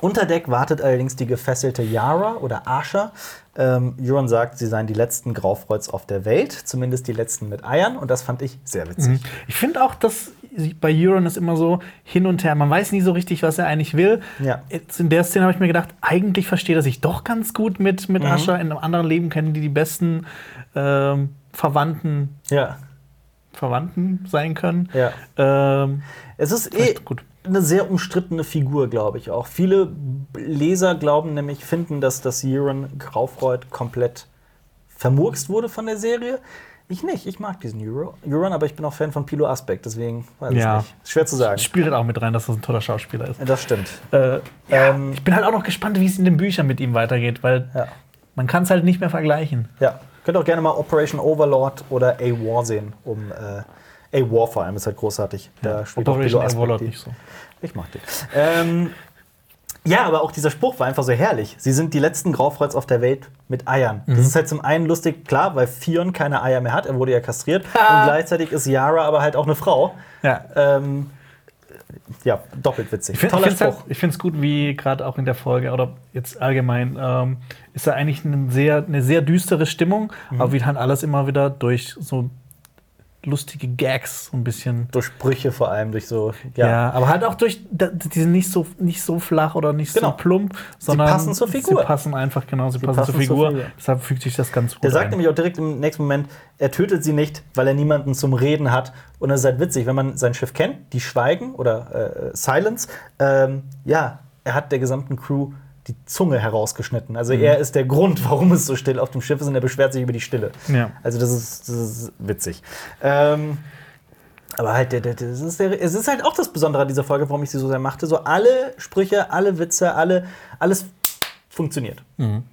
unter Deck wartet allerdings die gefesselte Yara oder Asha. Ähm, Euron sagt, sie seien die letzten Graufreuz auf der Welt. Zumindest die letzten mit Eiern. Und das fand ich sehr witzig. Mhm. Ich finde auch, dass bei Euron ist immer so hin und her. Man weiß nie so richtig, was er eigentlich will. Ja. Jetzt in der Szene habe ich mir gedacht, eigentlich versteht er sich doch ganz gut mit, mit mhm. Asha. In einem anderen Leben kennen die die besten ähm, Verwandten, ja. Verwandten sein können. Ja. Ähm, es ist eh gut. Eine sehr umstrittene Figur, glaube ich auch. Viele Leser glauben nämlich, finden, dass das Euron Graufreud komplett vermurkst wurde von der Serie. Ich nicht, ich mag diesen Euron, aber ich bin auch Fan von Pilo Aspect, deswegen weiß ich ja. nicht. Schwer zu sagen. Spielt halt auch mit rein, dass das ein toller Schauspieler ist. Das stimmt. Äh, ja. ähm, ich bin halt auch noch gespannt, wie es in den Büchern mit ihm weitergeht, weil ja. man kann es halt nicht mehr vergleichen. Ja, könnt auch gerne mal Operation Overlord oder A-War sehen, um äh, A-War vor allem ist halt großartig. Da ja. spielt Operation Overlord nicht so. Ich mag den. ähm, ja, aber auch dieser Spruch war einfach so herrlich. Sie sind die letzten Graufreuz auf der Welt mit Eiern. Mhm. Das ist halt zum einen lustig, klar, weil Theon keine Eier mehr hat. Er wurde ja kastriert. Ha. Und gleichzeitig ist Yara aber halt auch eine Frau. Ja, ähm, ja doppelt witzig. Ich find, Toller ich Spruch. Halt, ich finde es gut, wie gerade auch in der Folge, oder jetzt allgemein, ähm, ist da eigentlich eine sehr, eine sehr düstere Stimmung. Mhm. Aber wie halt alles immer wieder durch so lustige Gags so ein bisschen. Durch Sprüche vor allem, durch so. Ja, ja aber halt auch durch, die sind nicht so, nicht so flach oder nicht genau. so plump, sondern sie passen zur Figur. Sie passen einfach, genau, sie, sie passen, passen zur Figur. Figur. Deshalb fügt sich das ganz gut Der sagt ein. nämlich auch direkt im nächsten Moment, er tötet sie nicht, weil er niemanden zum Reden hat. Und das ist halt witzig, wenn man sein Schiff kennt, die schweigen oder äh, Silence, ähm, ja, er hat der gesamten Crew die Zunge herausgeschnitten. Also mhm. er ist der Grund, warum es so still auf dem Schiff ist und er beschwert sich über die Stille. Ja. Also das ist, das ist witzig. Ähm, aber halt, das ist der, es ist halt auch das Besondere an dieser Folge, warum ich sie so sehr machte. So alle Sprüche, alle Witze, alle, alles funktioniert. Mhm.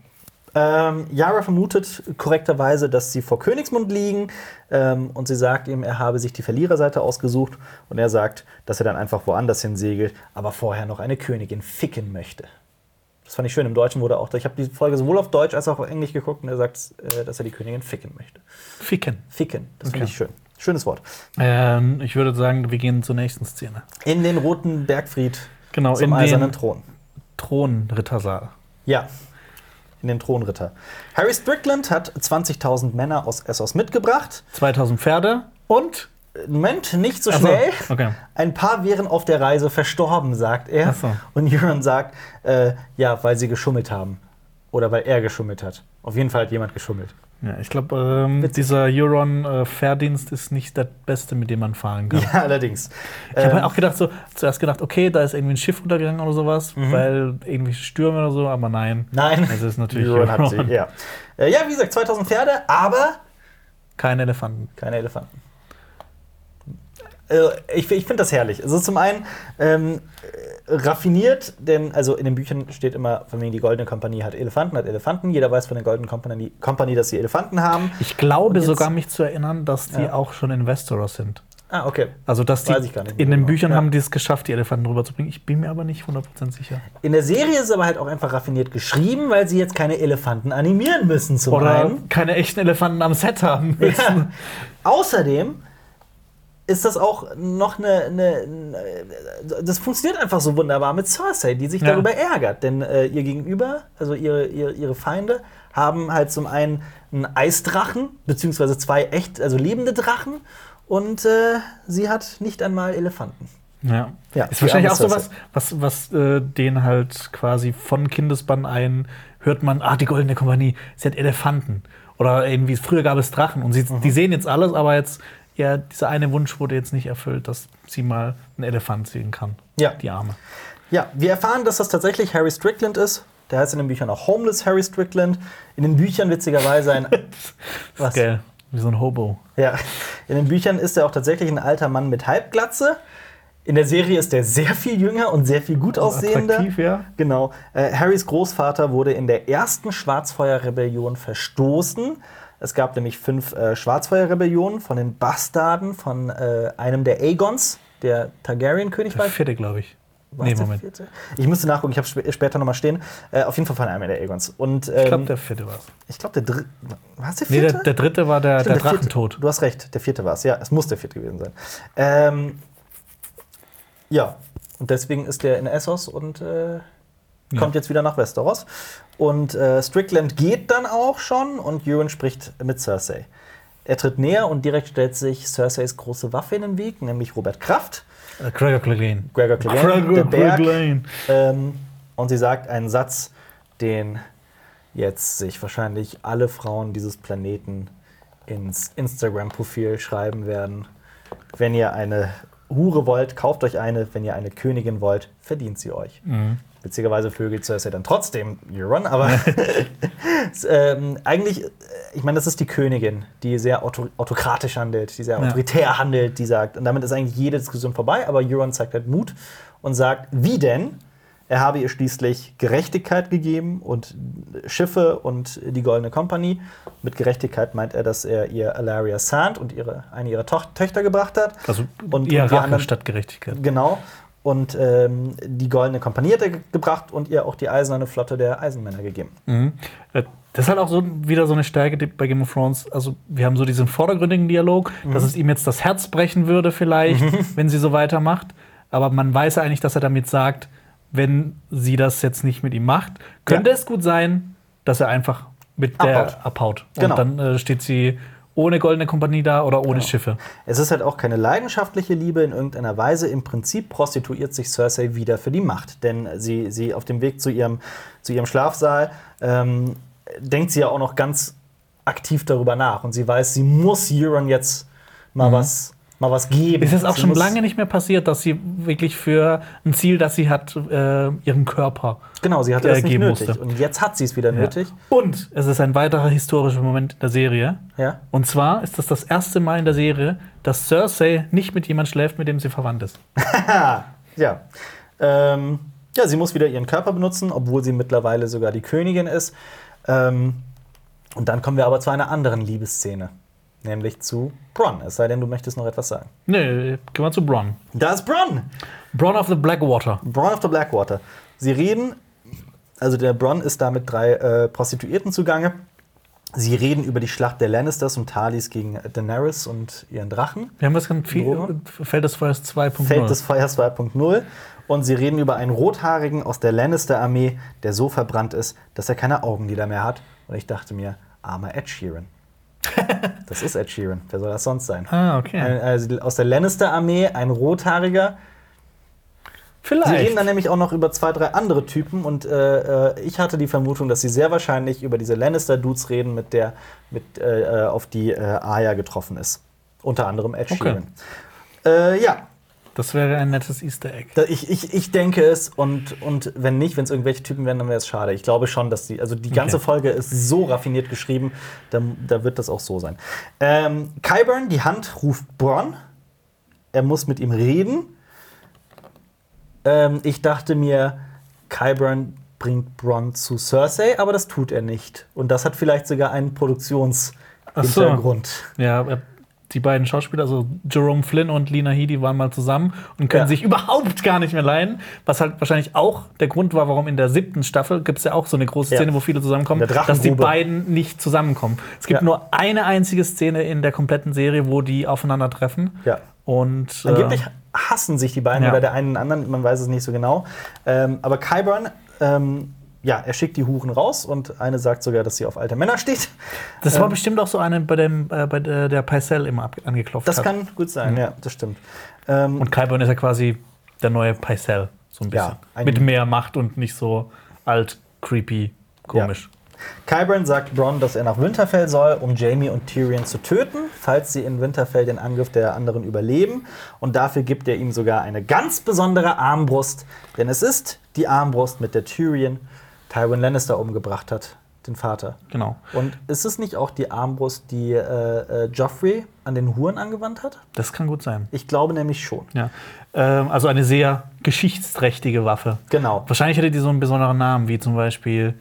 Ähm, Yara vermutet korrekterweise, dass sie vor Königsmund liegen ähm, und sie sagt ihm, er habe sich die Verliererseite ausgesucht und er sagt, dass er dann einfach woanders hinsegelt, aber vorher noch eine Königin ficken möchte. Das fand ich schön. Im Deutschen wurde auch, ich habe die Folge sowohl auf Deutsch als auch auf Englisch geguckt und er sagt, dass er die Königin ficken möchte. Ficken? Ficken. Das okay. Finde ich schön. Schönes Wort. Ähm, ich würde sagen, wir gehen zur nächsten Szene. In den Roten Bergfried. Genau, zum in eisernen den Thron. Thronrittersaal. Ja, in den Thronritter. Harry Strickland hat zwanzigtausend Männer aus Essos mitgebracht. zweitausend Pferde und... Moment, nicht so schnell. So, okay. Ein paar wären auf der Reise verstorben, sagt er. So. Und Euron sagt, äh, ja, weil sie geschummelt haben. Oder weil er geschummelt hat. Auf jeden Fall hat jemand geschummelt. Ja, ich glaube, ähm, dieser Euron-Fährdienst äh, ist nicht das Beste, mit dem man fahren kann. Ja, allerdings. Ich habe ähm, auch gedacht, so, zuerst gedacht, okay, da ist irgendwie ein Schiff untergegangen oder sowas, mhm. weil irgendwelche Stürme oder so, aber nein. Nein. Das ist natürlich Euron. Hat sie, ja. Äh, ja, wie gesagt, zweitausend Pferde, aber keine Elefanten. Keine Elefanten. Also ich ich finde das herrlich. Also zum einen ähm, raffiniert, denn also in den Büchern steht immer, von wegen die Goldene Kompanie hat Elefanten, hat Elefanten. Jeder weiß von der Goldenen Company, Company, dass sie Elefanten haben. Ich glaube jetzt, sogar, mich zu erinnern, dass die ja. auch schon in Westeros sind. Ah, okay. Also, dass die in den Büchern haben die es geschafft, die Elefanten rüberzubringen. Ich bin mir aber nicht hundert Prozent sicher. In der Serie ist es aber halt auch einfach raffiniert geschrieben, weil sie jetzt keine Elefanten animieren müssen zum einen. Oder keine echten Elefanten am Set haben müssen. Ja. Außerdem ist das auch noch eine, eine, das funktioniert einfach so wunderbar mit Cersei, die sich ja. darüber ärgert. Denn äh, ihr Gegenüber, also ihre, ihre, ihre Feinde, haben halt zum einen einen Eisdrachen, beziehungsweise zwei echt, also lebende Drachen. Und äh, sie hat nicht einmal Elefanten. Ja, ja ist wahrscheinlich auch sowas, was, was äh, den halt quasi von Kindesbeinen ein hört man, ah, die Goldene Kompanie, sie hat Elefanten. Oder irgendwie, früher gab es Drachen. Und sie, mhm. die sehen jetzt alles, aber jetzt ja, dieser eine Wunsch wurde jetzt nicht erfüllt, dass sie mal einen Elefant sehen kann. Ja. Die Arme. Ja, wir erfahren, dass das tatsächlich Harry Strickland ist. Der heißt in den Büchern auch Homeless Harry Strickland. In den Büchern witzigerweise ein... was? Geil. Wie so ein Hobo. Ja. In den Büchern ist er auch tatsächlich ein alter Mann mit Halbglatze. In der Serie ist er sehr viel jünger und sehr viel gut aussehender. Attraktiv, ja. Genau. Äh, Harrys Großvater wurde in der ersten Schwarzfeuer-Rebellion verstoßen. Es gab nämlich fünf äh, Schwarzfeuer-Rebellionen von den Bastarden, von äh, einem der Aegons, der Targaryen-König war. Der vierte, glaube ich. Nee, Moment. Ich müsste nachgucken, ich habe sp- später noch mal stehen. Äh, auf jeden Fall von einem der Aegons. Und, ähm, ich glaube, der vierte war es. Ich glaube, der dritte. War es der vierte? Nee, der, der dritte war der, der Drachentod. Du hast recht, der vierte war es. Ja, es muss der vierte gewesen sein. Ähm, ja, und deswegen ist der in Essos und äh, kommt ja. jetzt wieder nach Westeros. Und äh, Strickland geht dann auch schon und Euron spricht mit Cersei. Er tritt näher und direkt stellt sich Cerseis große Waffe in den Weg, nämlich Robert Kraft. Uh, Gregor Clegane. Gregor Clegane. Ähm, und sie sagt einen Satz, den jetzt sich wahrscheinlich alle Frauen dieses Planeten ins Instagram-Profil schreiben werden. Wenn ihr eine Hure wollt, kauft euch eine. Wenn ihr eine Königin wollt, verdient sie euch. Mhm. Witzigerweise flögelt Cersei dann trotzdem Euron, aber ähm, eigentlich, ich meine, das ist die Königin, die sehr auto- autokratisch handelt, die sehr ja. autoritär handelt, die sagt, und damit ist eigentlich jede Diskussion vorbei, aber Euron zeigt halt Mut und sagt, wie denn? Er habe ihr schließlich Gerechtigkeit gegeben und Schiffe und die Goldene Kompanie. Mit Gerechtigkeit meint er, dass er ihr Alaria Sand und ihre, eine ihrer Toch- Töchter gebracht hat. Also und, ihr und die anderen, statt Gerechtigkeit. Genau. Und ähm, die Goldene Kompanie hat er ge- gebracht und ihr auch die eiserne Flotte der Eisenmänner gegeben. Mhm. Das ist halt auch so, wieder so eine Stärke bei Game of Thrones. Also wir haben so diesen vordergründigen Dialog, mhm. dass es ihm jetzt das Herz brechen würde vielleicht, mhm. wenn sie so weitermacht. Aber man weiß eigentlich, dass er damit sagt, wenn sie das jetzt nicht mit ihm macht, könnte ja. es gut sein, dass er einfach mit abhaut. der abhaut. Genau. Und dann äh, steht sie ohne Goldene Kompanie da oder ohne genau. Schiffe. Es ist halt auch keine leidenschaftliche Liebe in irgendeiner Weise. Im Prinzip prostituiert sich Cersei wieder für die Macht. Denn sie, sie auf dem Weg zu ihrem, zu ihrem Schlafsaal ähm, denkt sie ja auch noch ganz aktiv darüber nach. Und sie weiß, sie muss Euron jetzt mal, mhm. was, mal was geben. Es ist auch sie schon lange nicht mehr passiert, dass sie wirklich für ein Ziel, das sie hat, äh, ihren Körper Genau, sie hatte äh, das nicht nötig. Musste. Und jetzt hat sie es wieder ja. nötig. Und es ist ein weiterer historischer Moment in der Serie. Ja. Und zwar ist das das erste Mal in der Serie, dass Cersei nicht mit jemandem schläft, mit dem sie verwandt ist. ja. Ähm, ja, sie muss wieder ihren Körper benutzen, obwohl sie mittlerweile sogar die Königin ist. Ähm, und dann kommen wir aber zu einer anderen Liebesszene. Nämlich zu Bronn, es sei denn, du möchtest noch etwas sagen. Nee, gehen wir zu Bronn. Da ist Bronn! Bronn of the Blackwater. Bronn of the Blackwater. Sie reden Also der Bronn ist da mit drei äh, Prostituierten zugange. Sie reden über die Schlacht der Lannisters und Tarlys gegen Daenerys und ihren Drachen. Wir haben was ganz viel. Feld des Feuers zwei Punkt null. Feld des Feuers zwei Punkt null. Und sie reden über einen Rothaarigen aus der Lannister-Armee, der so verbrannt ist, dass er keine Augenlider mehr hat. Und ich dachte mir, armer Ed Sheeran. Das ist Ed Sheeran. Wer soll das sonst sein? Ah, okay. Ein, also aus der Lannister-Armee, ein Rothaariger. Vielleicht. Sie reden dann nämlich auch noch über zwei, drei andere Typen und äh, ich hatte die Vermutung, dass sie sehr wahrscheinlich über diese Lannister-Dudes reden, mit der mit, äh, auf die äh, Arya getroffen ist. Unter anderem Ed Sheeran. Okay. Äh, ja. Das wäre ein nettes Easter Egg. Da, ich, ich, ich denke es und, und wenn nicht, wenn es irgendwelche Typen wären, dann wäre es schade. Ich glaube schon, dass die, also die ganze okay. Folge ist so raffiniert geschrieben, da, da wird das auch so sein. Ähm, Qyburn, die Hand, ruft Bronn. Er muss mit ihm reden. Ich dachte mir, Qyburn bringt Bronn zu Cersei, aber das tut er nicht. Und das hat vielleicht sogar einen Produktionshintergrund. So. Ja, die beiden Schauspieler, also Jerome Flynn und Lena Headey, waren mal zusammen und können ja. sich überhaupt gar nicht mehr leiden. Was halt wahrscheinlich auch der Grund war, warum in der siebten Staffel gibt es ja auch so eine große Szene, ja. wo viele zusammenkommen, dass die beiden nicht zusammenkommen. Es gibt ja. nur eine einzige Szene in der kompletten Serie, wo die aufeinandertreffen. Ja. Und, äh, angeblich hassen sich die beiden ja. oder der einen oder anderen, man weiß es nicht so genau. Ähm, aber Qyburn, ähm, ja, er schickt die Huren raus und eine sagt sogar, dass sie auf alte Männer steht. Das ähm, war bestimmt auch so eine, bei, dem, äh, bei der, der Pycelle immer angeklopft das hat. Das kann gut sein, mhm. ja, das stimmt. Ähm, und Qyburn ist ja quasi der neue Pycelle, so ein bisschen. Ja, ein mit mehr Macht und nicht so alt, creepy, komisch. Ja. Qyburn sagt Bronn, dass er nach Winterfell soll, um Jaime und Tyrion zu töten, falls sie in Winterfell den Angriff der anderen überleben. Und dafür gibt er ihm sogar eine ganz besondere Armbrust. Denn es ist die Armbrust, mit der Tyrion Tyrion Lannister umgebracht hat, den Vater. Genau. Und ist es nicht auch die Armbrust, die äh, äh, Joffrey an den Huren angewandt hat? Das kann gut sein. Ich glaube nämlich schon. Ja. Ähm, also eine sehr geschichtsträchtige Waffe. Genau. Wahrscheinlich hätte die so einen besonderen Namen, wie zum Beispiel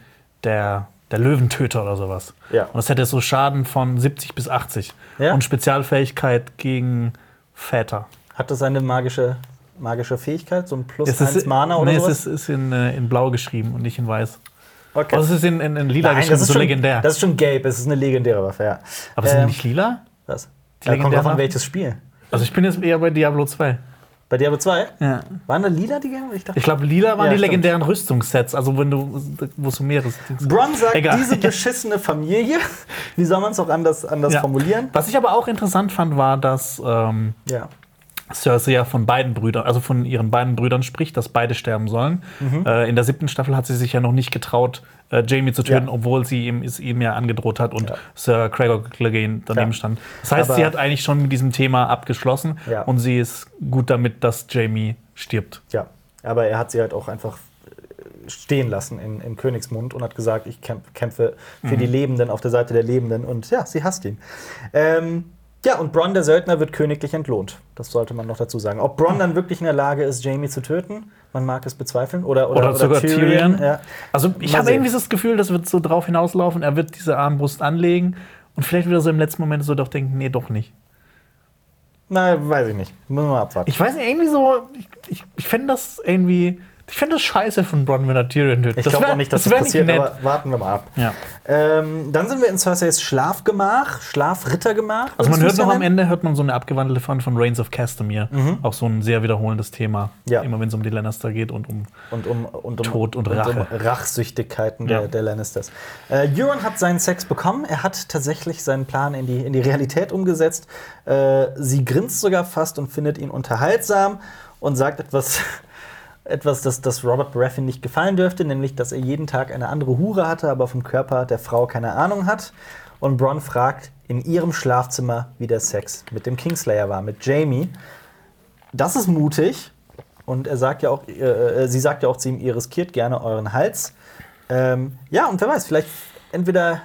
der... Der Löwentöter oder sowas. Ja. Und das hätte so Schaden von siebzig bis achtzig. Ja. Und Spezialfähigkeit gegen Väter. Hat das eine magische, magische Fähigkeit? So ein Plus eins Mana oder nee, sowas? Nee, es ist, ist in, in blau geschrieben und nicht in weiß. Okay. Aber es ist in, in, in lila Nein, geschrieben, das ist so schon, legendär. Das ist schon gelb, es ist eine legendäre Waffe, ja. Aber ähm, sind die nicht lila? Was? Die ja, kommt drauf an, welches Spiel. Also ich bin jetzt eher bei Diablo zwei. Bei Diablo zwei? Ja. Waren da lila die Game? Ich, ich glaube, lila waren ja, die legendären stimmt. Rüstungssets, also wenn du, wo es so mehrere sind. Bronn sagt, Egal. diese beschissene Familie. Wie soll man es auch anders, anders ja. formulieren? Was ich aber auch interessant fand, war, dass ähm, ja. Cersei ja von beiden Brüdern, also von ihren beiden Brüdern spricht, dass beide sterben sollen. Mhm. Äh, in der siebten Staffel hat sie sich ja noch nicht getraut, äh, Jaime zu töten, ja. obwohl sie ihm, es ihm ja angedroht hat und ja. Sir Gregor Clegane daneben ja. stand. Das heißt, aber sie hat eigentlich schon mit diesem Thema abgeschlossen ja. und sie ist gut damit, dass Jaime stirbt. Ja, aber er hat sie halt auch einfach stehen lassen in, in Königsmund und hat gesagt, ich kämpfe für mhm. die Lebenden, auf der Seite der Lebenden und ja, sie hasst ihn. Ähm, Ja, und Bronn, der Söldner, wird königlich entlohnt. Das sollte man noch dazu sagen. Ob Bronn dann wirklich in der Lage ist, Jaime zu töten, man mag es bezweifeln. Oder, oder, oder, oder sogar Tyrion. Tyrion. Ja. Also ich habe irgendwie das Gefühl, das wird so drauf hinauslaufen. Er wird diese Armbrust anlegen und vielleicht wieder so im letzten Moment so doch denken, nee, doch nicht. Na, weiß ich nicht. Müssen wir mal abwarten. Ich weiß nicht, irgendwie so, ich, ich, ich fände das irgendwie, ich fände das scheiße von Bronn, wenn er Tyrion tötet. Ich glaube auch nicht, dass das, das passiert, nicht aber warten wir mal ab. Ja. Ähm, dann sind wir in Cerseis Schlafgemach, Schlafrittergemach. Also man hört noch am Ende, hört man so eine abgewandelte Form von Reigns of Castamere. Mhm. Auch so ein sehr wiederholendes Thema. Ja. Immer wenn es um die Lannister geht und um, und um, und um Tod und Rache. Und um Rachsüchtigkeiten ja. der, der Lannisters. Äh, Euron hat seinen Sex bekommen. Er hat tatsächlich seinen Plan in die, in die Realität umgesetzt. Äh, sie grinst sogar fast und findet ihn unterhaltsam und sagt etwas... Etwas, das, das Robert Baratheon nicht gefallen dürfte, nämlich, dass er jeden Tag eine andere Hure hatte, aber vom Körper der Frau keine Ahnung hat. Und Bronn fragt in ihrem Schlafzimmer, wie der Sex mit dem Kingslayer war, mit Jaime. Das ist mutig. Und er sagt ja auch, äh, sie sagt ja auch zu ihm, ihr riskiert gerne euren Hals. Ähm, ja, und wer weiß, vielleicht entweder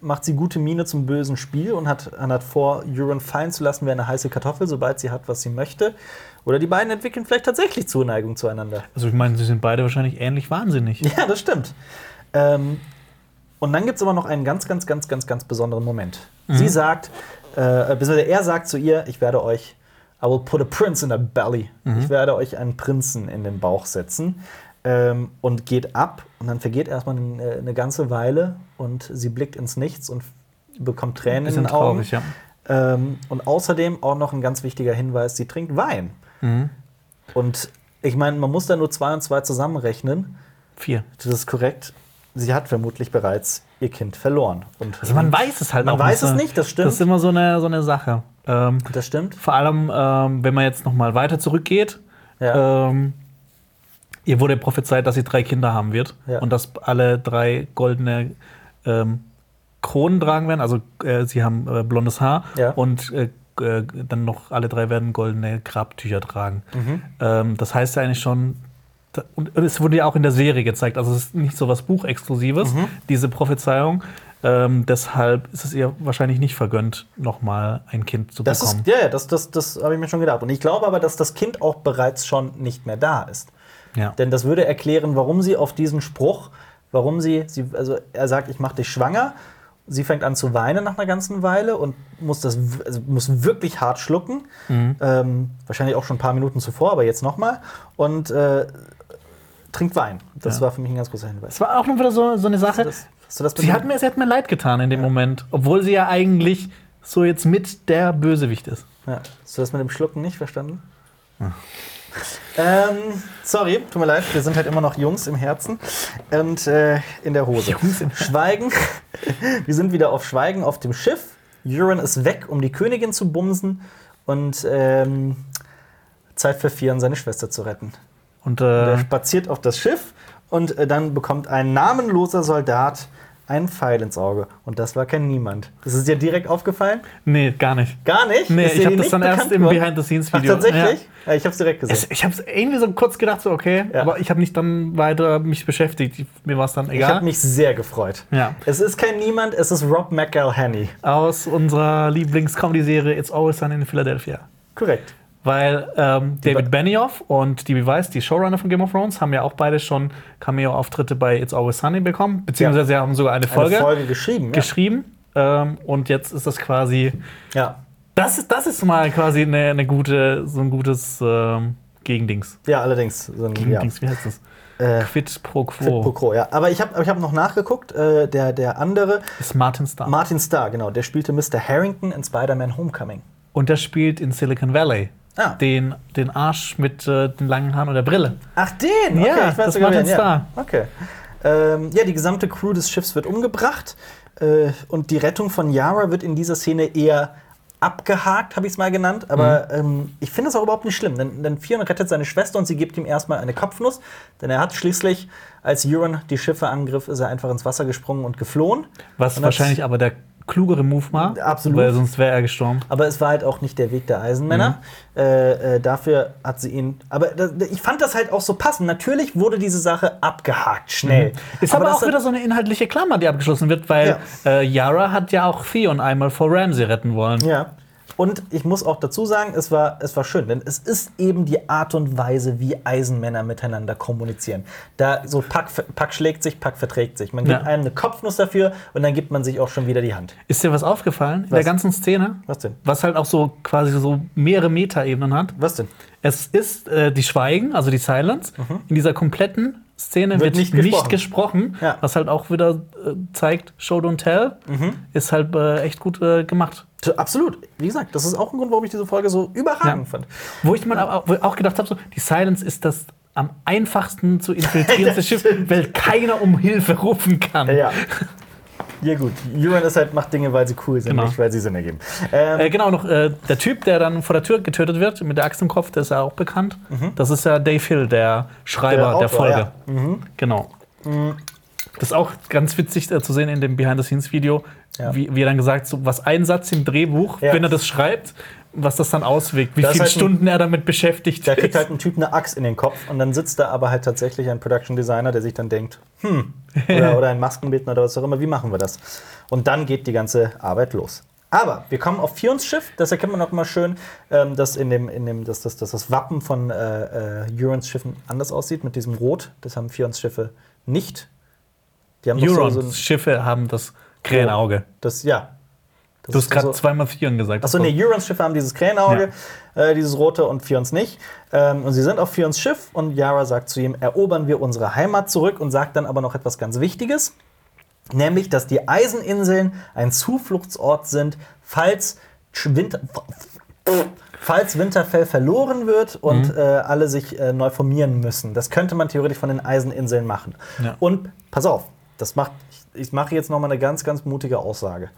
macht sie gute Miene zum bösen Spiel und hat, hat vor, Euron fallen zu lassen wie eine heiße Kartoffel, sobald sie hat, was sie möchte. Oder die beiden entwickeln vielleicht tatsächlich Zuneigung zueinander. Also ich meine, sie sind beide wahrscheinlich ähnlich wahnsinnig. Ja, das stimmt. Ähm, und dann gibt es aber noch einen ganz, ganz, ganz, ganz, ganz besonderen Moment. Mhm. Sie sagt, äh, beziehungsweise er sagt zu ihr, ich werde euch, I will put a prince in the belly. Mhm. Ich werde euch einen Prinzen in den Bauch setzen. ähm, und geht ab. Und dann vergeht erstmal eine, eine ganze Weile und sie blickt ins Nichts und bekommt Tränen in den Augen. Traurig, ja. ähm, und außerdem auch noch ein ganz wichtiger Hinweis, sie trinkt Wein. Mhm. Und ich meine, man muss da nur zwei und zwei zusammenrechnen. Vier. Das ist korrekt. Sie hat vermutlich bereits ihr Kind verloren. Und also man weiß es halt man auch nicht. Man weiß es nicht, das stimmt. Das ist immer so eine, so eine Sache. Ähm, das stimmt. Vor allem, ähm, wenn man jetzt noch mal weiter zurückgeht. Ja. Ähm, ihr wurde prophezeit, dass sie drei Kinder haben wird. Ja. Und dass alle drei goldene ähm, Kronen tragen werden. Also äh, sie haben äh, blondes Haar. Ja. Und äh, äh, dann noch alle drei werden goldene Grabtücher tragen. Mhm. Ähm, das heißt ja eigentlich schon... Und es wurde ja auch in der Serie gezeigt, also es ist nicht so was Buchexklusives, mhm. diese Prophezeiung. Ähm, deshalb ist es ihr wahrscheinlich nicht vergönnt, nochmal ein Kind zu das bekommen. Ist, ja, das, das, das habe ich mir schon gedacht. Und ich glaube aber, dass das Kind auch bereits schon nicht mehr da ist. Ja. Denn das würde erklären, warum sie auf diesen Spruch, warum sie, sie also er sagt, ich mache dich schwanger. Sie fängt an zu weinen nach einer ganzen Weile und muss das also muss wirklich hart schlucken. Mhm. Ähm, wahrscheinlich auch schon ein paar Minuten zuvor, aber jetzt nochmal. Und äh, trinkt Wein. Das ja. war für mich ein ganz großer Hinweis. Es war auch noch wieder so, so eine Sache. Hast du das, hast du das sie, hat mir, sie hat mir leid getan in dem ja. Moment. Obwohl sie ja eigentlich so jetzt mit der Bösewicht ist. Ja. Hast du das mit dem Schlucken nicht verstanden? Ja. Ähm, sorry, tut mir leid. Wir sind halt immer noch Jungs im Herzen und äh, in der Hose. Jungs im Schweigen. Wir sind wieder auf Schweigen auf dem Schiff. Euron ist weg, um die Königin zu bumsen. Und ähm, Zeit für Theon, seine Schwester zu retten. Und, äh, und er spaziert auf das Schiff und äh, dann bekommt ein namenloser Soldat einen Pfeil ins Auge. Und das war kein Niemand. Das ist dir direkt aufgefallen? Nee, gar nicht. Gar nicht? Nee, ich habe das dann erst im Behind-the-Scenes-Video. Ach, tatsächlich? Ja. Ja, ich habe es direkt gesehen. Ich, ich habe es irgendwie so kurz gedacht, so okay, ja. aber ich habe nicht dann weiter mich beschäftigt. Mir war es dann egal. Ich habe mich sehr gefreut. Ja. Es ist kein Niemand, es ist Rob McElhenney. Aus unserer Lieblings-Comedy-Serie It's Always Sunny in Philadelphia. Korrekt. Weil ähm, David Benioff und D B Weiss, die Showrunner von Game of Thrones, haben ja auch beide schon Cameo-Auftritte bei It's Always Sunny bekommen. Beziehungsweise sie ja. haben sogar eine Folge, eine Folge geschrieben. geschrieben. Ja. Ähm, und jetzt ist das quasi. Ja. Das ist, das ist mal quasi eine, eine gute, so ein gutes ähm, Gegendings. Ja, allerdings. So ein, Gegendings, ja. wie heißt das? Äh, Quid pro quo. Quid pro quo, ja. Aber ich habe ich hab noch nachgeguckt. Äh, der, der andere. Ist Martin Starr. Martin Starr, genau. Der spielte Mister Harrington in Spider-Man Homecoming. Und der spielt in Silicon Valley. Ah. Den, den Arsch mit äh, den langen Haaren und der Brille. Ach, den? Okay, ja, ich weiß sogar wen. Ja. Okay. Ähm, ja, die gesamte Crew des Schiffs wird umgebracht. Äh, und die Rettung von Yara wird in dieser Szene eher abgehakt, habe ich es mal genannt. Aber mhm. ähm, ich finde es auch überhaupt nicht schlimm. Denn, denn Theon rettet seine Schwester und sie gibt ihm erstmal eine Kopfnuss. Denn er hat schließlich, als Euron die Schiffe angriff, ist er einfach ins Wasser gesprungen und geflohen. Was und wahrscheinlich aber der klugere Move mal, absolut. Weil sonst wäre er gestorben. Aber es war halt auch nicht der Weg der Eisenmänner. Mhm. Äh, äh, dafür hat sie ihn. Aber das, ich fand das halt auch so passend. Natürlich wurde diese Sache abgehakt, schnell. Mhm. Ist aber, aber auch wieder so eine inhaltliche Klammer, die abgeschlossen wird, weil ja. äh, Yara hat ja auch Theon einmal vor Ramsay retten wollen. Ja. Und ich muss auch dazu sagen, es war, es war schön, denn es ist eben die Art und Weise, wie Eisenmänner miteinander kommunizieren. Da so Pack, Pack schlägt sich, Pack verträgt sich. Man gibt ja. einem eine Kopfnuss dafür und dann gibt man sich auch schon wieder die Hand. Ist dir was aufgefallen was? in der ganzen Szene? Was denn? Was halt auch so quasi so mehrere Metaebenen hat. Was denn? Es ist äh, die Schweigen, also die Silence, mhm. in dieser kompletten Szene wird, wird nicht gesprochen, nicht gesprochen ja. was halt auch wieder äh, zeigt, Show Don't Tell, mhm. ist halt äh, echt gut äh, gemacht. Absolut. Wie gesagt, das ist auch ein Grund, warum ich diese Folge so überragend ja. fand. Wo ich mir ja. auch gedacht habe, so, die Silence ist das am einfachsten zu infiltrierende Schiff, weil keiner um Hilfe rufen kann. Ja, ja gut. Euron ist halt, macht Dinge, weil sie cool sind, genau. nicht weil sie Sinn ergeben. Ähm, äh, genau, noch äh, der Typ, der dann vor der Tür getötet wird, mit der Axt im Kopf, der ist ja auch bekannt. Mhm. Das ist ja Dave Hill, der Schreiber der, Autor, der Folge. Ja. Mhm. Genau. Mhm. Das ist auch ganz witzig äh, zu sehen in dem Behind-the-Scenes-Video, ja. wie, wie er dann gesagt so, was ein Satz im Drehbuch, ja. wenn er das schreibt, was das dann auswirkt, wie das viele halt Stunden ein, er damit beschäftigt da ist. Da kriegt halt ein Typ eine Axt in den Kopf und dann sitzt da aber halt tatsächlich ein Production-Designer, der sich dann denkt, hm, oder, oder ein Maskenbildner oder was auch immer, wie machen wir das? Und dann geht die ganze Arbeit los. Aber wir kommen auf Theons Schiff, das erkennt man auch immer schön, ähm, dass, in dem, in dem, dass, dass, dass das Wappen von äh, äh, Eurons Schiffen anders aussieht, mit diesem Rot. Das haben Theons Schiffe nicht. Die haben Eurons so, so Schiffe haben das Krähenauge. Das, ja. Das du hast gerade so zweimal Fion gesagt. Achso, nee, Eurons Schiffe haben dieses Krähenauge, ja. äh, dieses rote und Fions nicht. Ähm, und sie sind auf Fions Schiff und Yara sagt zu ihm, erobern wir unsere Heimat zurück, und sagt dann aber noch etwas ganz Wichtiges, nämlich, dass die Eiseninseln ein Zufluchtsort sind, falls Winter... Falls Winterfell verloren wird und mhm. äh, alle sich äh, neu formieren müssen. Das könnte man theoretisch von den Eiseninseln machen. Ja. Und pass auf, das macht, ich, ich mache jetzt noch mal eine ganz, ganz mutige Aussage.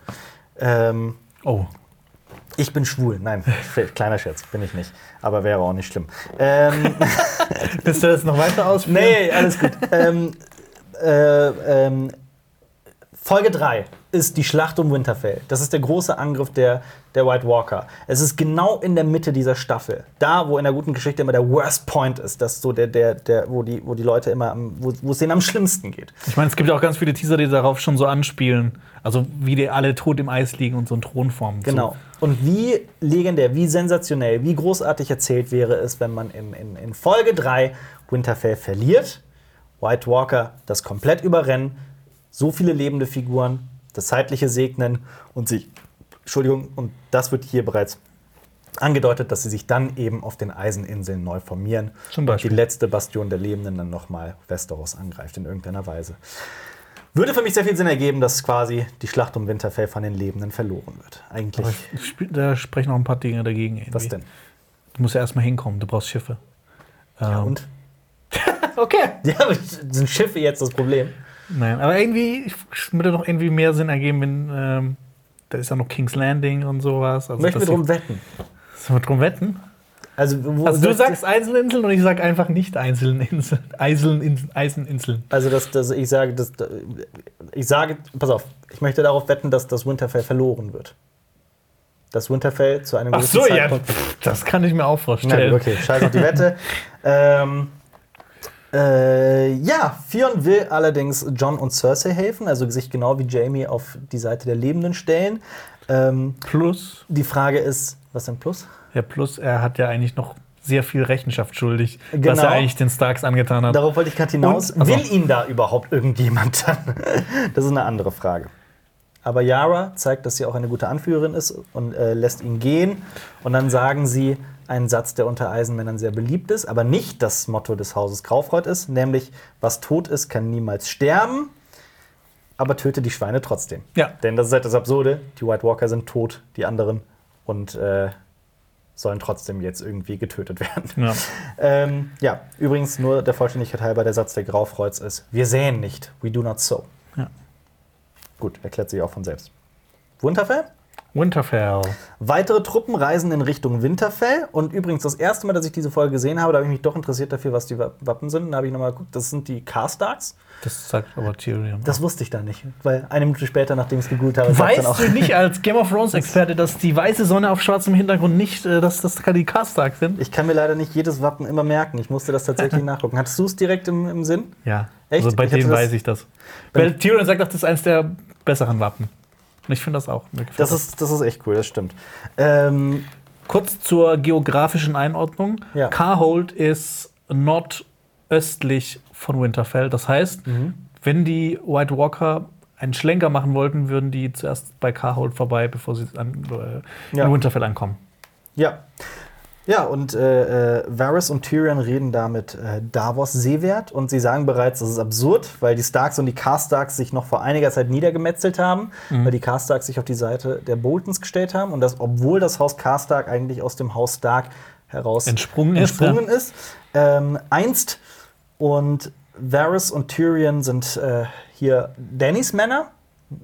Ähm, oh. Ich bin schwul. Nein, kleiner Scherz, bin ich nicht. Aber wäre auch nicht schlimm. Ähm, Willst du das noch weiter ausführen? Nee, alles gut. ähm, äh, ähm, Folge drei ist die Schlacht um Winterfell. Das ist der große Angriff der, der White Walker. Es ist genau in der Mitte dieser Staffel. Da, wo in der guten Geschichte immer der Worst Point ist, dass so der, der, der, wo, die, wo die Leute immer, am, wo, wo es denen am schlimmsten geht. Ich meine, es gibt auch ganz viele Teaser, die darauf schon so anspielen. Also wie die alle tot im Eis liegen und so in Thronform. Genau. So. Und wie legendär, wie sensationell, wie großartig erzählt wäre es, wenn man in, in, in Folge drei Winterfell verliert, White Walker das komplett überrennen, so viele lebende Figuren, das Zeitliche segnen und sich, Entschuldigung, und das wird hier bereits angedeutet, dass sie sich dann eben auf den Eiseninseln neu formieren. Zum Beispiel. Und die letzte Bastion der Lebenden dann nochmal Westeros angreift in irgendeiner Weise. Würde für mich sehr viel Sinn ergeben, dass quasi die Schlacht um Winterfell von den Lebenden verloren wird. Eigentlich. Aber ich, da sprechen noch ein paar Dinge dagegen. Irgendwie. Was denn? Du musst ja erstmal hinkommen, du brauchst Schiffe. Ja, ähm. und? Okay. Ja, sind Schiffe jetzt das Problem? Nein, aber irgendwie, es würde noch irgendwie mehr Sinn ergeben, wenn, ähm, da ist ja noch King's Landing und sowas. Also möchten wir drum wetten. Sollen wir drum wetten? Also, wo also du sagst Eiseninseln und ich sag einfach nicht Eiseninseln. Eiseninseln, Eiseninseln. Also das, das, ich sage, das, ich sage, pass auf, ich möchte darauf wetten, dass das Winterfell verloren wird. Das Winterfell zu einem Ach gewissen so, Zeitpunkt... Ja, pff, das kann ich mir auch vorstellen. Nein, okay, scheiß auf die Wette. ähm... Äh, ja, Fion will allerdings Jon und Cersei helfen, also sich genau wie Jamie auf die Seite der Lebenden stellen. Ähm, plus. Die Frage ist, was denn plus? Ja, plus, er hat ja eigentlich noch sehr viel Rechenschaft schuldig, genau, was er eigentlich den Starks angetan hat. Darauf wollte ich gerade hinaus. Und, also, will ihn da überhaupt irgendjemand dann? Das ist eine andere Frage. Aber Yara zeigt, dass sie auch eine gute Anführerin ist und äh, lässt ihn gehen. Und dann sagen sie einen Satz, der unter Eisenmännern sehr beliebt ist, aber nicht das Motto des Hauses Graufreud ist, nämlich, was tot ist, kann niemals sterben, aber töte die Schweine trotzdem. Ja. Denn das ist halt das Absurde, die White Walker sind tot, die anderen, und äh, sollen trotzdem jetzt irgendwie getötet werden. Ja. ähm, ja, übrigens nur der Vollständigkeit halber, der Satz der Graufreuds ist, wir säen nicht, we do not sow. Ja. Gut, erklärt sich auch von selbst. Winterfell? Winterfell. Weitere Truppen reisen in Richtung Winterfell. Und übrigens, das erste Mal, dass ich diese Folge gesehen habe, da habe ich mich doch interessiert dafür, was die Wappen sind. Da habe ich nochmal geguckt, das sind die Karstarks. Das sagt aber Tyrion. Das wusste ich da nicht, weil eine Minute später, nachdem ich es gegoogelt habe, weißt dann auch du nicht als Game of Thrones-Experte, dass die weiße Sonne auf schwarzem Hintergrund nicht, dass das die Karstarks sind? Ich kann mir leider nicht jedes Wappen immer merken. Ich musste das tatsächlich nachgucken. Hattest du es direkt im, im Sinn? Ja. Echt? Also bei denen weiß ich das. Weil Tyrion sagt, das ist eines der besseren Wappen. Und ich finde das auch. Das, das. Ist, das ist echt cool, das stimmt. Ähm, Kurz zur geografischen Einordnung. Ja. Carhold ist nordöstlich von Winterfell. Das heißt, mhm. wenn die White Walker einen Schlenker machen wollten, würden die zuerst bei Carhold vorbei, bevor sie an, äh, ja. in Winterfell ankommen. Ja. Ja, und äh, Varys und Tyrion reden da mit äh, Davos Seewert und sie sagen bereits, das ist absurd, weil die Starks und die Karstarks sich noch vor einiger Zeit niedergemetzelt haben, mhm. weil die Karstarks sich auf die Seite der Boltons gestellt haben und das, obwohl das Haus Karstark eigentlich aus dem Haus Stark heraus entsprungen, entsprungen ist, ist ähm, einst. Und Varys und Tyrion sind äh, hier Dannys Männer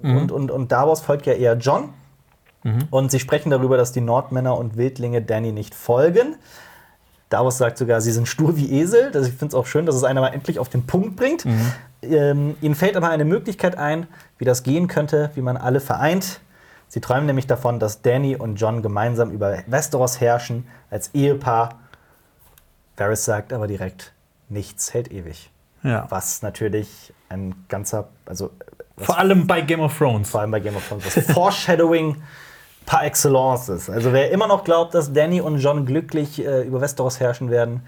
mhm. und, und, und Davos folgt ja eher Jon. Mhm. Und sie sprechen darüber, dass die Nordmänner und Wildlinge Dany nicht folgen. Davos sagt sogar, sie sind stur wie Esel. Ich finde es auch schön, dass es einer mal endlich auf den Punkt bringt. Mhm. Ähm, ihnen fällt aber eine Möglichkeit ein, wie das gehen könnte, wie man alle vereint. Sie träumen nämlich davon, dass Dany und Jon gemeinsam über Westeros herrschen, als Ehepaar. Varys sagt aber direkt, nichts hält ewig. Ja. Was natürlich ein ganzer... also vor allem bei Game of Thrones. Vor allem bei Game of Thrones. Das Foreshadowing par excellence ist. Also wer immer noch glaubt, dass Dany und Jon glücklich äh, über Westeros herrschen werden,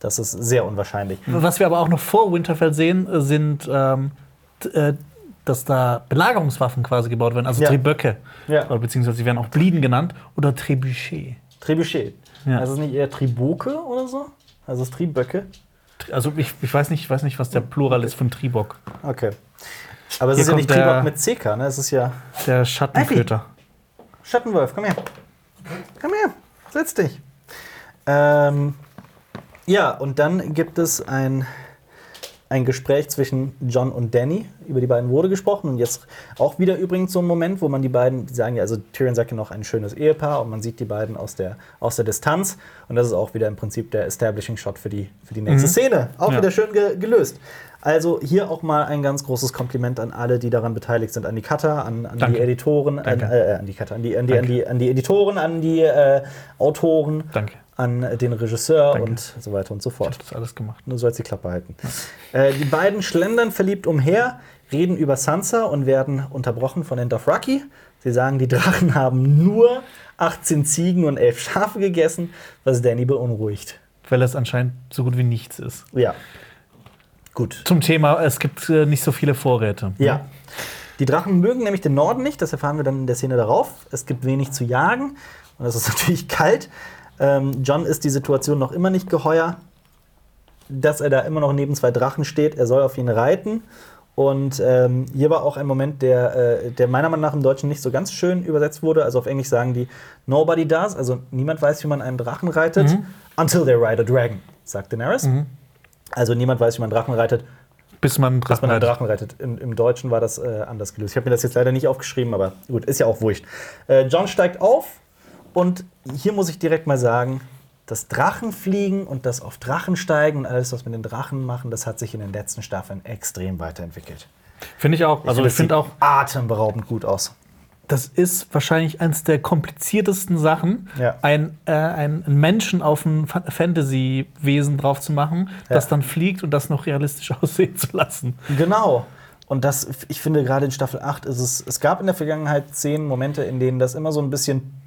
das ist sehr unwahrscheinlich. Was wir aber auch noch vor Winterfell sehen, sind ähm, äh, dass da Belagerungswaffen quasi gebaut werden, also ja. Trebucke, ja. Oder beziehungsweise sie werden auch Bliden genannt, oder Trebuchet. Trebuchet. Ja. Also ist es nicht eher Triboke oder so? Also ist Trieböcke? Also ich, ich, weiß nicht, ich weiß nicht, was der Plural ist von Tribok. Okay. Aber es Hier ist ja nicht Tribok mit C K, ne? Es ist ja... Der Schattenköter. Schattenwolf, komm her. Komm her, setz dich. Ähm, ja, und dann gibt es ein... Ein Gespräch zwischen Jon und Dany, über die beiden wurde gesprochen. Und jetzt auch wieder übrigens so ein Moment, wo man die beiden, die sagen ja, also Tyrion sagt ja noch ein schönes Ehepaar und man sieht die beiden aus der, aus der Distanz. Und das ist auch wieder im Prinzip der Establishing Shot für die, für die nächste mhm. Szene. Auch ja. wieder schön ge- gelöst. Also hier auch mal ein ganz großes Kompliment an alle, die daran beteiligt sind, an die Cutter, an, an die Editoren, an, äh, an die Cutter, an die, an die, an die, an die Editoren, an die äh, Autoren. Danke. An den Regisseur Danke. Und so weiter und so fort. Ich hab das alles gemacht. Nur so als die Klappe halten. Ja. Äh, die beiden schlendern verliebt umher, reden über Sansa und werden unterbrochen von den Dothraki. Sie sagen, die Drachen haben nur achtzehn Ziegen und elf Schafe gegessen, was Dany beunruhigt. Weil das anscheinend so gut wie nichts ist. Ja. Gut. Zum Thema, es gibt äh, nicht so viele Vorräte. Ja. Ne? Die Drachen mögen nämlich den Norden nicht, das erfahren wir dann in der Szene darauf. Es gibt wenig zu jagen und es ist natürlich kalt. Ähm, Jon ist die Situation noch immer nicht geheuer, dass er da immer noch neben zwei Drachen steht. Er soll auf ihn reiten. Und ähm, hier war auch ein Moment, der, äh, der meiner Meinung nach im Deutschen nicht so ganz schön übersetzt wurde. Also auf Englisch sagen die Nobody does, also niemand weiß, wie man einen Drachen reitet, mhm. until they ride a dragon, sagt Daenerys. Mhm. Also niemand weiß, wie man einen Drachen reitet, bis man einen Drachen, bis man einen Drachen reitet. Im, Im Deutschen war das äh, anders gelöst. Ich habe mir das jetzt leider nicht aufgeschrieben, aber gut, ist ja auch wurscht. Äh, Jon steigt auf. Und hier muss ich direkt mal sagen, das Drachenfliegen und das auf Drachen steigen und alles, was mit den Drachen machen, das hat sich in den letzten Staffeln extrem weiterentwickelt. Finde ich auch. Also ich finde auch atemberaubend gut aus. Das ist wahrscheinlich eines der kompliziertesten Sachen, ja. ein, äh, einen Menschen auf ein Fantasy-Wesen drauf zu machen, ja. das dann fliegt und das noch realistisch aussehen zu lassen. Genau. Und das, ich finde gerade in Staffel acht ist es, es gab in der Vergangenheit zehn Momente, in denen das immer so ein bisschen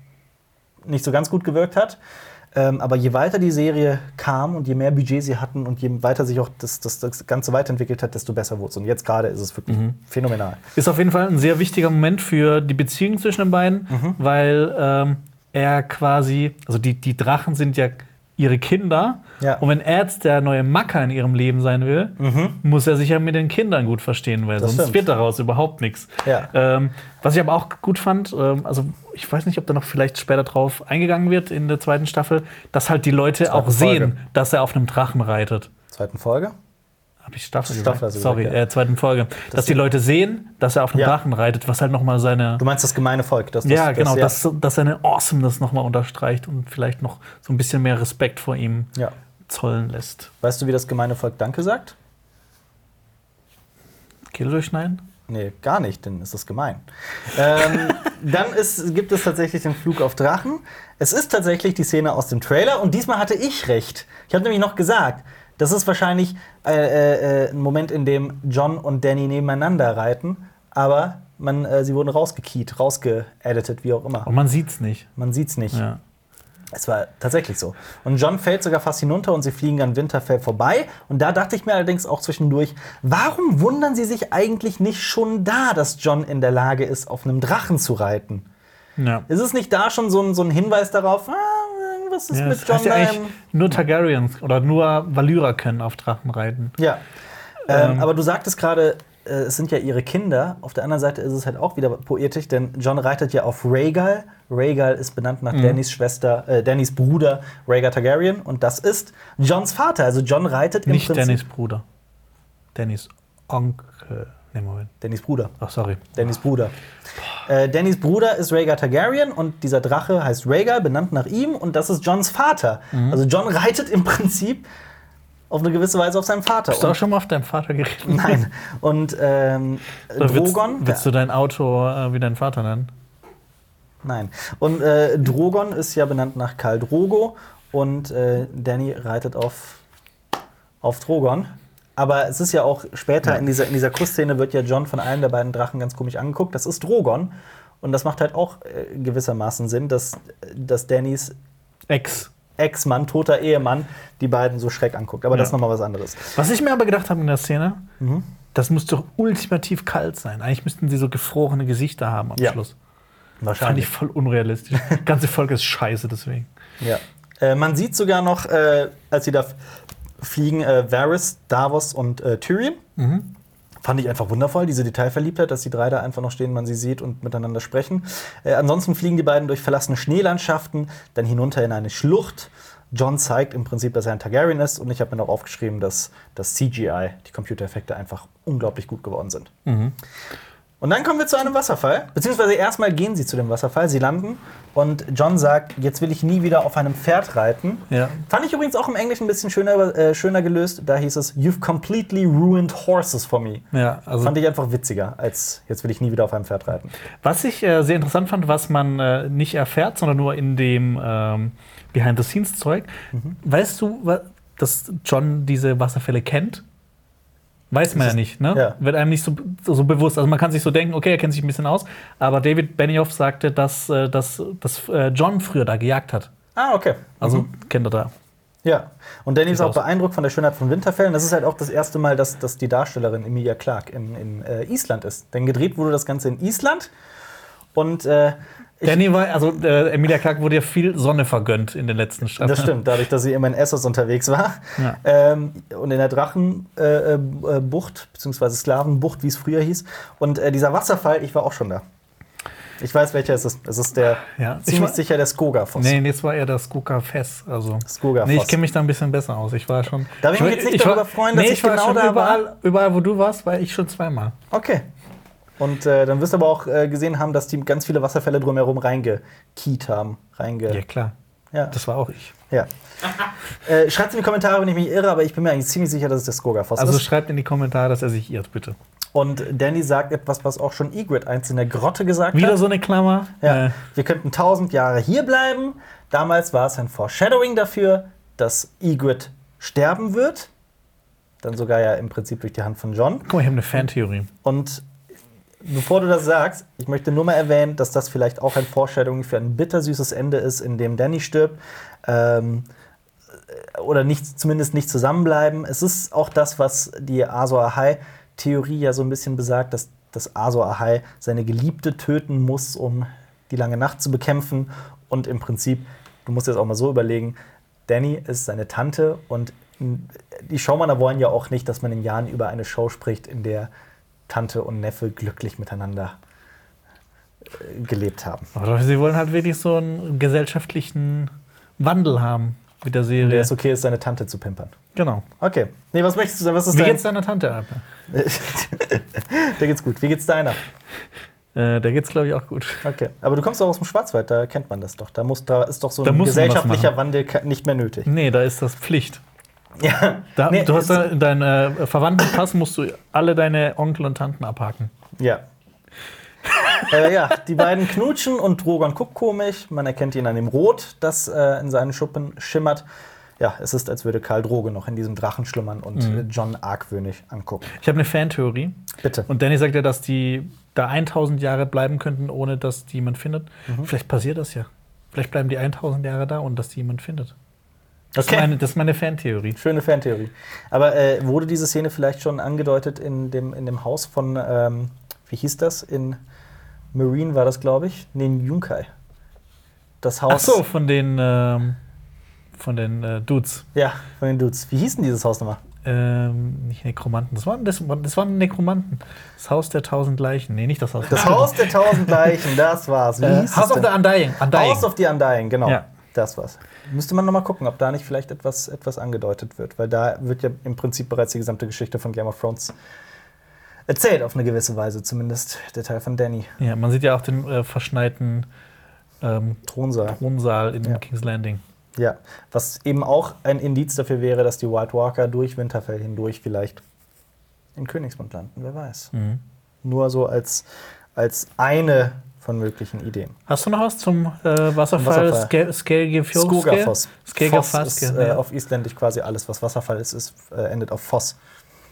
nicht so ganz gut gewirkt hat. Ähm, aber je weiter die Serie kam und je mehr Budget sie hatten und je weiter sich auch das, das, das Ganze weiterentwickelt hat, desto besser wurde es. Und jetzt gerade ist es wirklich mhm. phänomenal. Ist auf jeden Fall ein sehr wichtiger Moment für die Beziehung zwischen den beiden, mhm. weil ähm, er quasi, also die, die Drachen sind ja ihre Kinder. Ja. Und wenn er jetzt der neue Macker in ihrem Leben sein will, mhm. muss er sich ja mit den Kindern gut verstehen, weil das sonst stimmt. wird daraus überhaupt nichts. Ja. Ähm, was ich aber auch gut fand, ähm, also ich weiß nicht, ob da noch vielleicht später drauf eingegangen wird in der zweiten Staffel, dass halt die Leute auch sehen, Folge. Dass er auf einem Drachen reitet. Zweiten Folge? Hab ich Staffel, Staffel gesagt? Sorry, gesagt, ja. äh, zweiten Folge. Das dass die Leute sehen, dass er auf einem ja. Drachen reitet, was halt nochmal seine... Du meinst das gemeine Volk? Dass, dass, ja, genau, dass, ja. dass, dass seine Awesomeness nochmal unterstreicht und vielleicht noch so ein bisschen mehr Respekt vor ihm ja. zollen lässt. Weißt du, wie das gemeine Volk Danke sagt? Kehle durchschneiden? Nee, gar nicht, denn ist das gemein. ähm, dann ist, gibt es tatsächlich den Flug auf Drachen. Es ist tatsächlich die Szene aus dem Trailer und diesmal hatte ich recht. Ich habe nämlich noch gesagt, das ist wahrscheinlich äh, äh, ein Moment, in dem Jon und Dany nebeneinander reiten, aber man, äh, sie wurden rausgekiet, rausgeeditet, wie auch immer. Und man sieht's nicht. Man sieht's nicht. Ja. Es war tatsächlich so. Und Jon fällt sogar fast hinunter und sie fliegen an Winterfell vorbei. Und da dachte ich mir allerdings auch zwischendurch, warum wundern sie sich eigentlich nicht schon da, dass Jon in der Lage ist, auf einem Drachen zu reiten? Ja. Ist es nicht da schon so ein, so ein Hinweis darauf, ah, was ist ja, mit Jon da? Ja, nur Targaryens oder nur Valyrer können auf Drachen reiten. Ja, ähm, ähm. aber du sagtest gerade, äh, es sind ja ihre Kinder. Auf der anderen Seite ist es halt auch wieder poetisch, denn Jon reitet ja auf Rhaegar. Rhaegar ist benannt nach mhm. Dannys Schwester, äh, Dannys Bruder Rhaegar Targaryen und das ist Jons Vater. Also Jon reitet im Nicht Prinzip... Nicht Dannys Bruder. Dannys Onkel. Nee, Moment. Dannys Bruder. Ach, sorry. Dannys Bruder. Äh, Dannys Bruder ist Rhaegar Targaryen und dieser Drache heißt Rhaegar, benannt nach ihm und das ist Jons Vater. Mhm. Also Jon reitet im Prinzip auf eine gewisse Weise auf seinen Vater. Hast du auch schon mal auf deinen Vater geredet? Nein. Und ähm, so, Drogon... Willst, willst du dein Auto äh, wie deinen Vater nennen? Nein. Und äh, Drogon ist ja benannt nach Khal Drogo und äh, Dany reitet auf, auf Drogon. Aber es ist ja auch später ja. in dieser, in dieser Kussszene wird ja Jon von einem der beiden Drachen ganz komisch angeguckt. Das ist Drogon. Und das macht halt auch äh, gewissermaßen Sinn, dass, dass Dannys Ex. Ex-Mann, toter Ehemann, die beiden so schräg anguckt. Aber ja. das ist nochmal was anderes. Was ich mir aber gedacht habe in der Szene, mhm. das muss doch ultimativ kalt sein. Eigentlich müssten sie so gefrorene Gesichter haben am ja. Schluss. Wahrscheinlich. Fand ich voll unrealistisch. Die ganze Folge ist scheiße deswegen. Ja. Äh, man sieht sogar noch, äh, als sie da fliegen, äh, Varys, Davos und äh, Tyrion. Mhm. Fand ich einfach wundervoll, diese Detailverliebtheit, dass die drei da einfach noch stehen, man sie sieht und miteinander sprechen. Äh, ansonsten fliegen die beiden durch verlassene Schneelandschaften, dann hinunter in eine Schlucht. Jon zeigt im Prinzip, dass er ein Targaryen ist. Und ich habe mir noch aufgeschrieben, dass das C G I, die Computereffekte, einfach unglaublich gut geworden sind. Mhm. Und dann kommen wir zu einem Wasserfall. Beziehungsweise erstmal gehen sie zu dem Wasserfall, sie landen. Und Jon sagt, jetzt will ich nie wieder auf einem Pferd reiten. Ja. Fand ich übrigens auch im Englischen ein bisschen schöner, äh, schöner gelöst. Da hieß es, you've completely ruined horses for me. Ja, also fand ich einfach witziger, als jetzt will ich nie wieder auf einem Pferd reiten. Was ich äh, sehr interessant fand, was man äh, nicht erfährt, sondern nur in dem ähm, Behind-the-Scenes-Zeug. Mhm. Weißt du, dass Jon diese Wasserfälle kennt? Weiß man ja nicht, ne? Ja. Wird einem nicht so, so bewusst. Also man kann sich so denken, okay, er kennt sich ein bisschen aus. Aber David Benioff sagte, dass, dass, dass Jon früher da gejagt hat. Ah, okay. Also mhm. kennt er da. Ja. Und Danny ist auch beeindruckt von der Schönheit von Winterfell. Und das ist halt auch das erste Mal, dass, dass die Darstellerin Emilia Clarke in, in äh, Island ist. Denn gedreht wurde das Ganze in Island. Und äh, Danny war, also äh, Emilia Clarke wurde ja viel Sonne vergönnt in den letzten Staffeln. Das stimmt, dadurch, dass sie immer in Essos unterwegs war. Ja. Ähm, und in der Drachenbucht, äh, bzw. Sklavenbucht, wie es früher hieß. Und äh, dieser Wasserfall, ich war auch schon da. Ich weiß, welcher es ist. Es ist der, ja. ziemlich war, sicher der Skogafoss. Nee, das war eher der Skogafoss. Also, Skogafoss. Nee, ich kenne mich da ein bisschen besser aus. Ich war schon. Darf ich mich jetzt nicht darüber war, freuen, dass nee, ich, ich war genau schon da überall, war? Überall, wo du warst, war ich schon zweimal. Okay. Und äh, dann wirst du aber auch äh, gesehen haben, dass die ganz viele Wasserfälle drumherum reingekiet haben. Reinge ja, klar. Ja. Das war auch ich. Ja. äh, schreibt in die Kommentare, wenn ich mich irre, aber ich bin mir eigentlich ziemlich sicher, dass es der Skogafoss ist. Also schreibt in die Kommentare, dass er sich irrt, bitte. Und Danny sagt etwas, was auch schon Ygritte einst in der Grotte gesagt Wieder hat. Wieder so eine Klammer. Ja. Äh. Wir könnten tausend Jahre hier bleiben. Damals war es ein Foreshadowing dafür, dass Ygritte sterben wird. Dann sogar ja im Prinzip durch die Hand von Jon. Guck mal, ich habe eine Fantheorie. Und bevor du das sagst, ich möchte nur mal erwähnen, dass das vielleicht auch eine Vorstellung für ein bittersüßes Ende ist, in dem Danny stirbt. Ähm, oder nicht, zumindest nicht zusammenbleiben. Es ist auch das, was die Azor Ahai-Theorie ja so ein bisschen besagt, dass, dass Azor Ahai seine Geliebte töten muss, um die lange Nacht zu bekämpfen. Und im Prinzip, du musst jetzt auch mal so überlegen, Danny ist seine Tante und die Showmänner wollen ja auch nicht, dass man in Jahren über eine Show spricht, in der Tante und Neffe glücklich miteinander äh, gelebt haben. Aber sie wollen halt wirklich so einen gesellschaftlichen Wandel haben mit der Serie. Der ist okay, ist seine Tante zu pimpern. Genau. Okay. Nee, was möchtest du? Was ist Wie dein... geht's deiner Tante ab? Der geht's gut. Wie geht's deiner? Äh, der geht's, glaube ich, auch gut. Okay. Aber du kommst auch aus dem Schwarzwald, da kennt man das doch. Da, muss, da ist doch so da ein gesellschaftlicher Wandel nicht mehr nötig. Nee, da ist das Pflicht. Ja. Da, nee, du hast deinen dein, äh, Verwandtenpass, musst du alle deine Onkel und Tanten abhaken. Ja. äh, ja, die beiden knutschen und Drogon guckt komisch. Man erkennt ihn an dem Rot, das äh, in seinen Schuppen schimmert. Ja, es ist, als würde Khal Drogo noch in diesem Drachen schlummern und mhm. Jon argwöhnisch angucken. Ich habe eine Fantheorie. Bitte. Und Danny sagt ja, dass die da tausend Jahre bleiben könnten, ohne dass die jemand findet. Mhm. Vielleicht passiert das ja. Vielleicht bleiben die tausend Jahre da, ohne dass die jemand findet. Das, okay. ist meine, das ist meine Fantheorie. Schöne Fantheorie. Aber äh, wurde diese Szene vielleicht schon angedeutet in dem, in dem Haus von, ähm, wie hieß das? In Meereen war das, glaube ich. Nee, in Yunkai. Das Haus. Ach so, von den, ähm, von den äh, Dudes. Ja, von den Dudes. Wie hieß denn dieses Haus nochmal? Ähm, nicht Nekromanten. Das waren, das, das waren Nekromanten. Das Haus der tausend Leichen. Nee, nicht das Haus. Das Haus der tausend Leichen, das war's. Wie hieß äh, House of the Undying. Undying. House of the Undying, genau. Ja. Das war's. Müsste man noch mal gucken, ob da nicht vielleicht etwas, etwas angedeutet wird. Weil da wird ja im Prinzip bereits die gesamte Geschichte von Game of Thrones erzählt, auf eine gewisse Weise zumindest, der Teil von Danny. Ja, man sieht ja auch den äh, verschneiten ähm, Thronsaal. Thronsaal in ja. King's Landing. Ja, was eben auch ein Indiz dafür wäre, dass die White Walker durch Winterfell hindurch vielleicht in Königsmund landen, wer weiß. Mhm. Nur so als, als eine von möglichen Ideen. Hast du noch was zum äh, Wasserfall? Wasserfall. Skogafoss. Skogafoss ist äh, ja. auf Isländisch quasi alles, was Wasserfall ist, ist äh, endet auf Foss.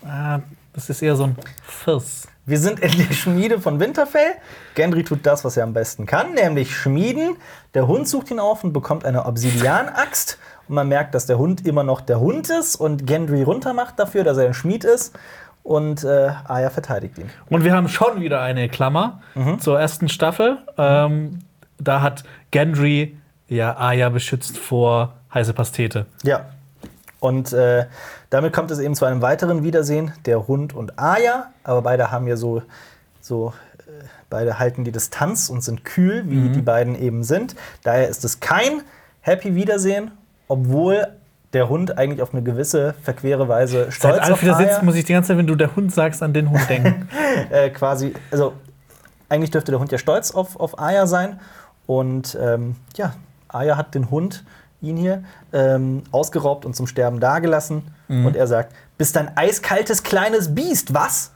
Ah, das ist eher so ein Fiss. Wir sind in der Schmiede von Winterfell. Gendry tut das, was er am besten kann, nämlich schmieden. Der Hund sucht ihn auf und bekommt eine Obsidian-Axt. Man merkt, dass der Hund immer noch der Hund ist und Gendry runtermacht dafür, dass er ein Schmied ist. Und äh, Arya verteidigt ihn. Und wir haben schon wieder eine Klammer mhm. zur ersten Staffel. Ähm, da hat Gendry ja Arya beschützt vor heiße Pastete. Ja. Und äh, damit kommt es eben zu einem weiteren Wiedersehen, der Hund und Arya. Aber beide haben ja so, so äh, beide halten die Distanz und sind kühl, wie mhm. die beiden eben sind. Daher ist es kein Happy Wiedersehen, obwohl der Hund eigentlich auf eine gewisse verquere Weise stolz auf Arya. Seit Alf wieder sitzt, muss ich die ganze Zeit, wenn du der Hund sagst, an den Hund denken. äh, quasi, also eigentlich dürfte der Hund ja stolz auf, auf Arya sein. Und ähm, ja, Arya hat den Hund, ihn hier, ähm, ausgeraubt und zum Sterben dagelassen. Mhm. Und er sagt, bist ein eiskaltes kleines Biest, was?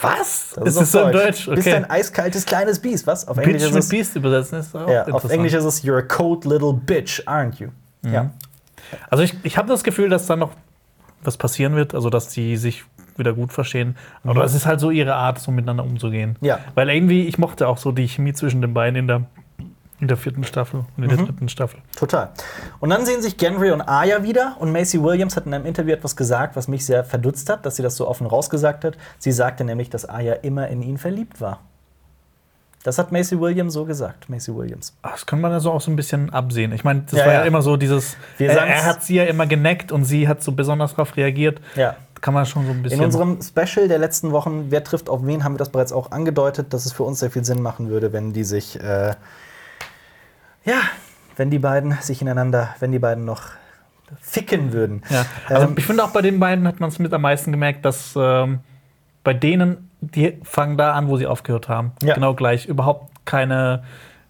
Was? Das ist, ist das Deutsch. so in Deutsch? Okay. Bist ein eiskaltes kleines Biest, was? Auf Englisch bitch ist es, mit Beast übersetzen ist auch ja, auf Englisch ist es, you're a cold little bitch, aren't you? Mhm. Ja. Also ich, ich habe das Gefühl, dass da noch was passieren wird, also dass die sich wieder gut verstehen. Aber es ist halt so ihre Art, so miteinander umzugehen. Ja. Weil irgendwie, ich mochte auch so die Chemie zwischen den beiden in der, in der vierten Staffel und in der mhm. dritten Staffel. Total. Und dann sehen sich Gendry und Arya wieder. Und Maisie Williams hat in einem Interview etwas gesagt, was mich sehr verdutzt hat, dass sie das so offen rausgesagt hat. Sie sagte nämlich, dass Arya immer in ihn verliebt war. Das hat Maisie Williams so gesagt, Maisie Williams. Ach, das kann man also auch so ein bisschen absehen. Ich meine, das ja, war ja, ja immer so dieses, Wir er, er hat sie ja immer geneckt und sie hat so besonders drauf reagiert. Ja. Kann man schon so ein bisschen... In unserem Special der letzten Wochen, Wer trifft auf wen, haben wir das bereits auch angedeutet, dass es für uns sehr viel Sinn machen würde, wenn die sich, äh, ja, wenn die beiden sich ineinander, wenn die beiden noch ficken würden. Ja. Also ähm, ich finde auch bei den beiden hat man es mit am meisten gemerkt, dass ähm, bei denen... Die fangen da an, wo sie aufgehört haben. Ja. Genau gleich. Überhaupt keine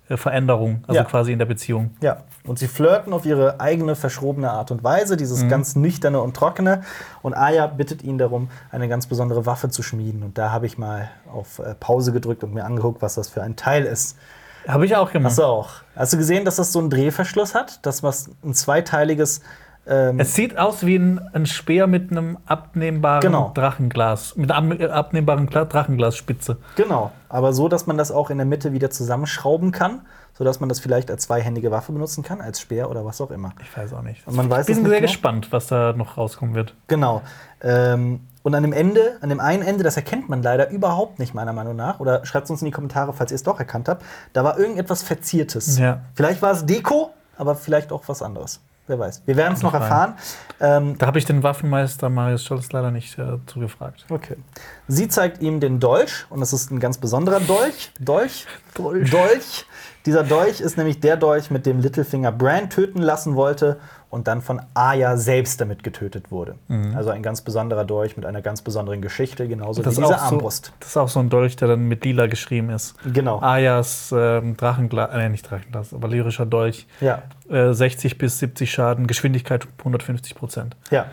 äh, Veränderung, also ja. quasi in der Beziehung. Ja. Und sie flirten auf ihre eigene verschrobene Art und Weise, dieses mhm. ganz nüchterne und trockene. Und Arya bittet ihn darum, eine ganz besondere Waffe zu schmieden. Und da habe ich mal auf äh, Pause gedrückt und mir angeguckt, was das für ein Teil ist. Habe ich auch gemacht. Hast du auch. Hast du gesehen, dass das so einen Drehverschluss hat? Das was ein zweiteiliges... Ähm, es sieht aus wie ein, ein Speer mit einem abnehmbaren genau. Drachenglas, mit einer abnehmbaren Drachenglasspitze. Genau, aber so, dass man das auch in der Mitte wieder zusammenschrauben kann, sodass man das vielleicht als zweihändige Waffe benutzen kann, als Speer oder was auch immer. Ich weiß auch nicht. Und man weiß ich bin es nicht sehr genau. gespannt, was da noch rauskommen wird. Genau. Ähm, und an dem Ende, an dem einen Ende, das erkennt man leider überhaupt nicht, meiner Meinung nach, oder schreibt es uns in die Kommentare, falls ihr es doch erkannt habt, da war irgendetwas Verziertes. Ja. Vielleicht war es Deko, aber vielleicht auch was anderes. Wer weiß. Wir werden es noch erfahren. Ähm, da habe ich den Waffenmeister Marius Scholz leider nicht äh, zugefragt. Okay. Sie zeigt ihm den Dolch. Und das ist ein ganz besonderer Dolch. Dolch. Dolch. Dolch. Dieser Dolch ist nämlich der Dolch, mit dem Littlefinger Bran töten lassen wollte und dann von Arya selbst damit getötet wurde. Mhm. Also ein ganz besonderer Dolch mit einer ganz besonderen Geschichte, genauso wie diese Armbrust. So, das ist auch so ein Dolch, der dann mit Lila geschrieben ist. Genau. Aryas äh, Drachenglas, äh, nicht Drachenglas, aber lyrischer Dolch. Ja. Äh, sechzig bis siebzig Schaden, Geschwindigkeit hundertfünfzig Prozent. Ja.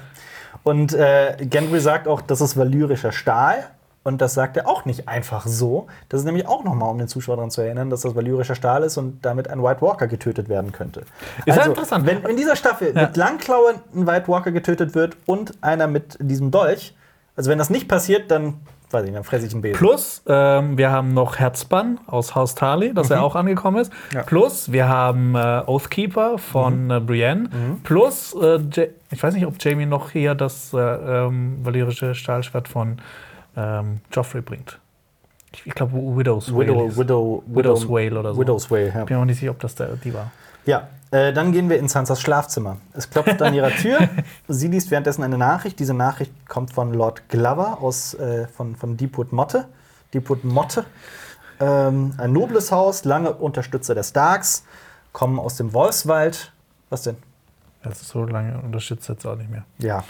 Und äh, Gendry sagt auch, das ist valyrischer Stahl. Und das sagt er auch nicht einfach so. Das ist nämlich auch nochmal, um den Zuschauer daran zu erinnern, dass das valyrischer Stahl ist und damit ein White Walker getötet werden könnte. Ist also, ja interessant. Wenn in dieser Staffel ja. mit Langklaue ein White Walker getötet wird und einer mit diesem Dolch, also wenn das nicht passiert, dann weiß ich nicht, dann fresse ich einen Besen. Plus, ähm, wir haben noch Herzbann aus Haus Tarly, dass mhm. er auch angekommen ist. Ja. Plus, wir haben äh, Oathkeeper von mhm. äh, Brienne. Mhm. Plus, äh, ich weiß nicht, ob Jamie noch hier das äh, ähm, valyrische Stahlschwert von Ähm, Joffrey bringt. Ich, ich glaube, Widow's Wail. Widow, Widow, Widow's Wail oder so. Widow's Wail, ja. Ich bin auch nicht sicher, ob das der, die war. Ja, äh, dann gehen wir in Sansas Schlafzimmer. Es klopft an ihrer Tür. Sie liest währenddessen eine Nachricht. Diese Nachricht kommt von Lord Glover, aus, äh, von, von Deepwood Motte. Deepwood Motte. Ähm, ein nobles Haus, lange Unterstützer der Starks, kommen aus dem Wolfswald. Was denn? Also so lange unterstützt jetzt auch nicht mehr. Ja.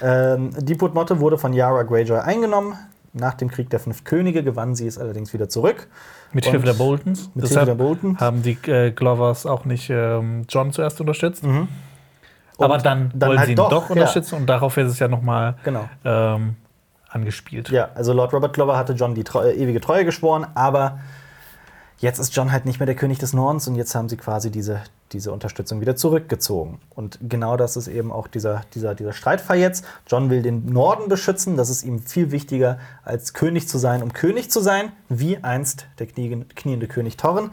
Ähm, Deepwood Motte wurde von Yara Greyjoy eingenommen. Nach dem Krieg der Fünf Könige gewann sie es allerdings wieder zurück. Mit Hilfe der Boltons. Mit Hilfe der Boltons. Haben die äh, Glovers auch nicht ähm, Jon zuerst unterstützt. Mhm. Aber dann, dann wollen halt sie ihn doch, doch unterstützen. Ja. Und darauf ist es ja nochmal genau. ähm, angespielt. Ja, also Lord Robert Glover hatte Jon die Treue, ewige Treue geschworen. Aber jetzt ist Jon halt nicht mehr der König des Nordens. Und jetzt haben sie quasi diese... diese Unterstützung wieder zurückgezogen. Und genau das ist eben auch dieser, dieser, dieser Streitfall jetzt. Jon will den Norden beschützen. Das ist ihm viel wichtiger, als König zu sein, um König zu sein, wie einst der knie, kniende König Torren.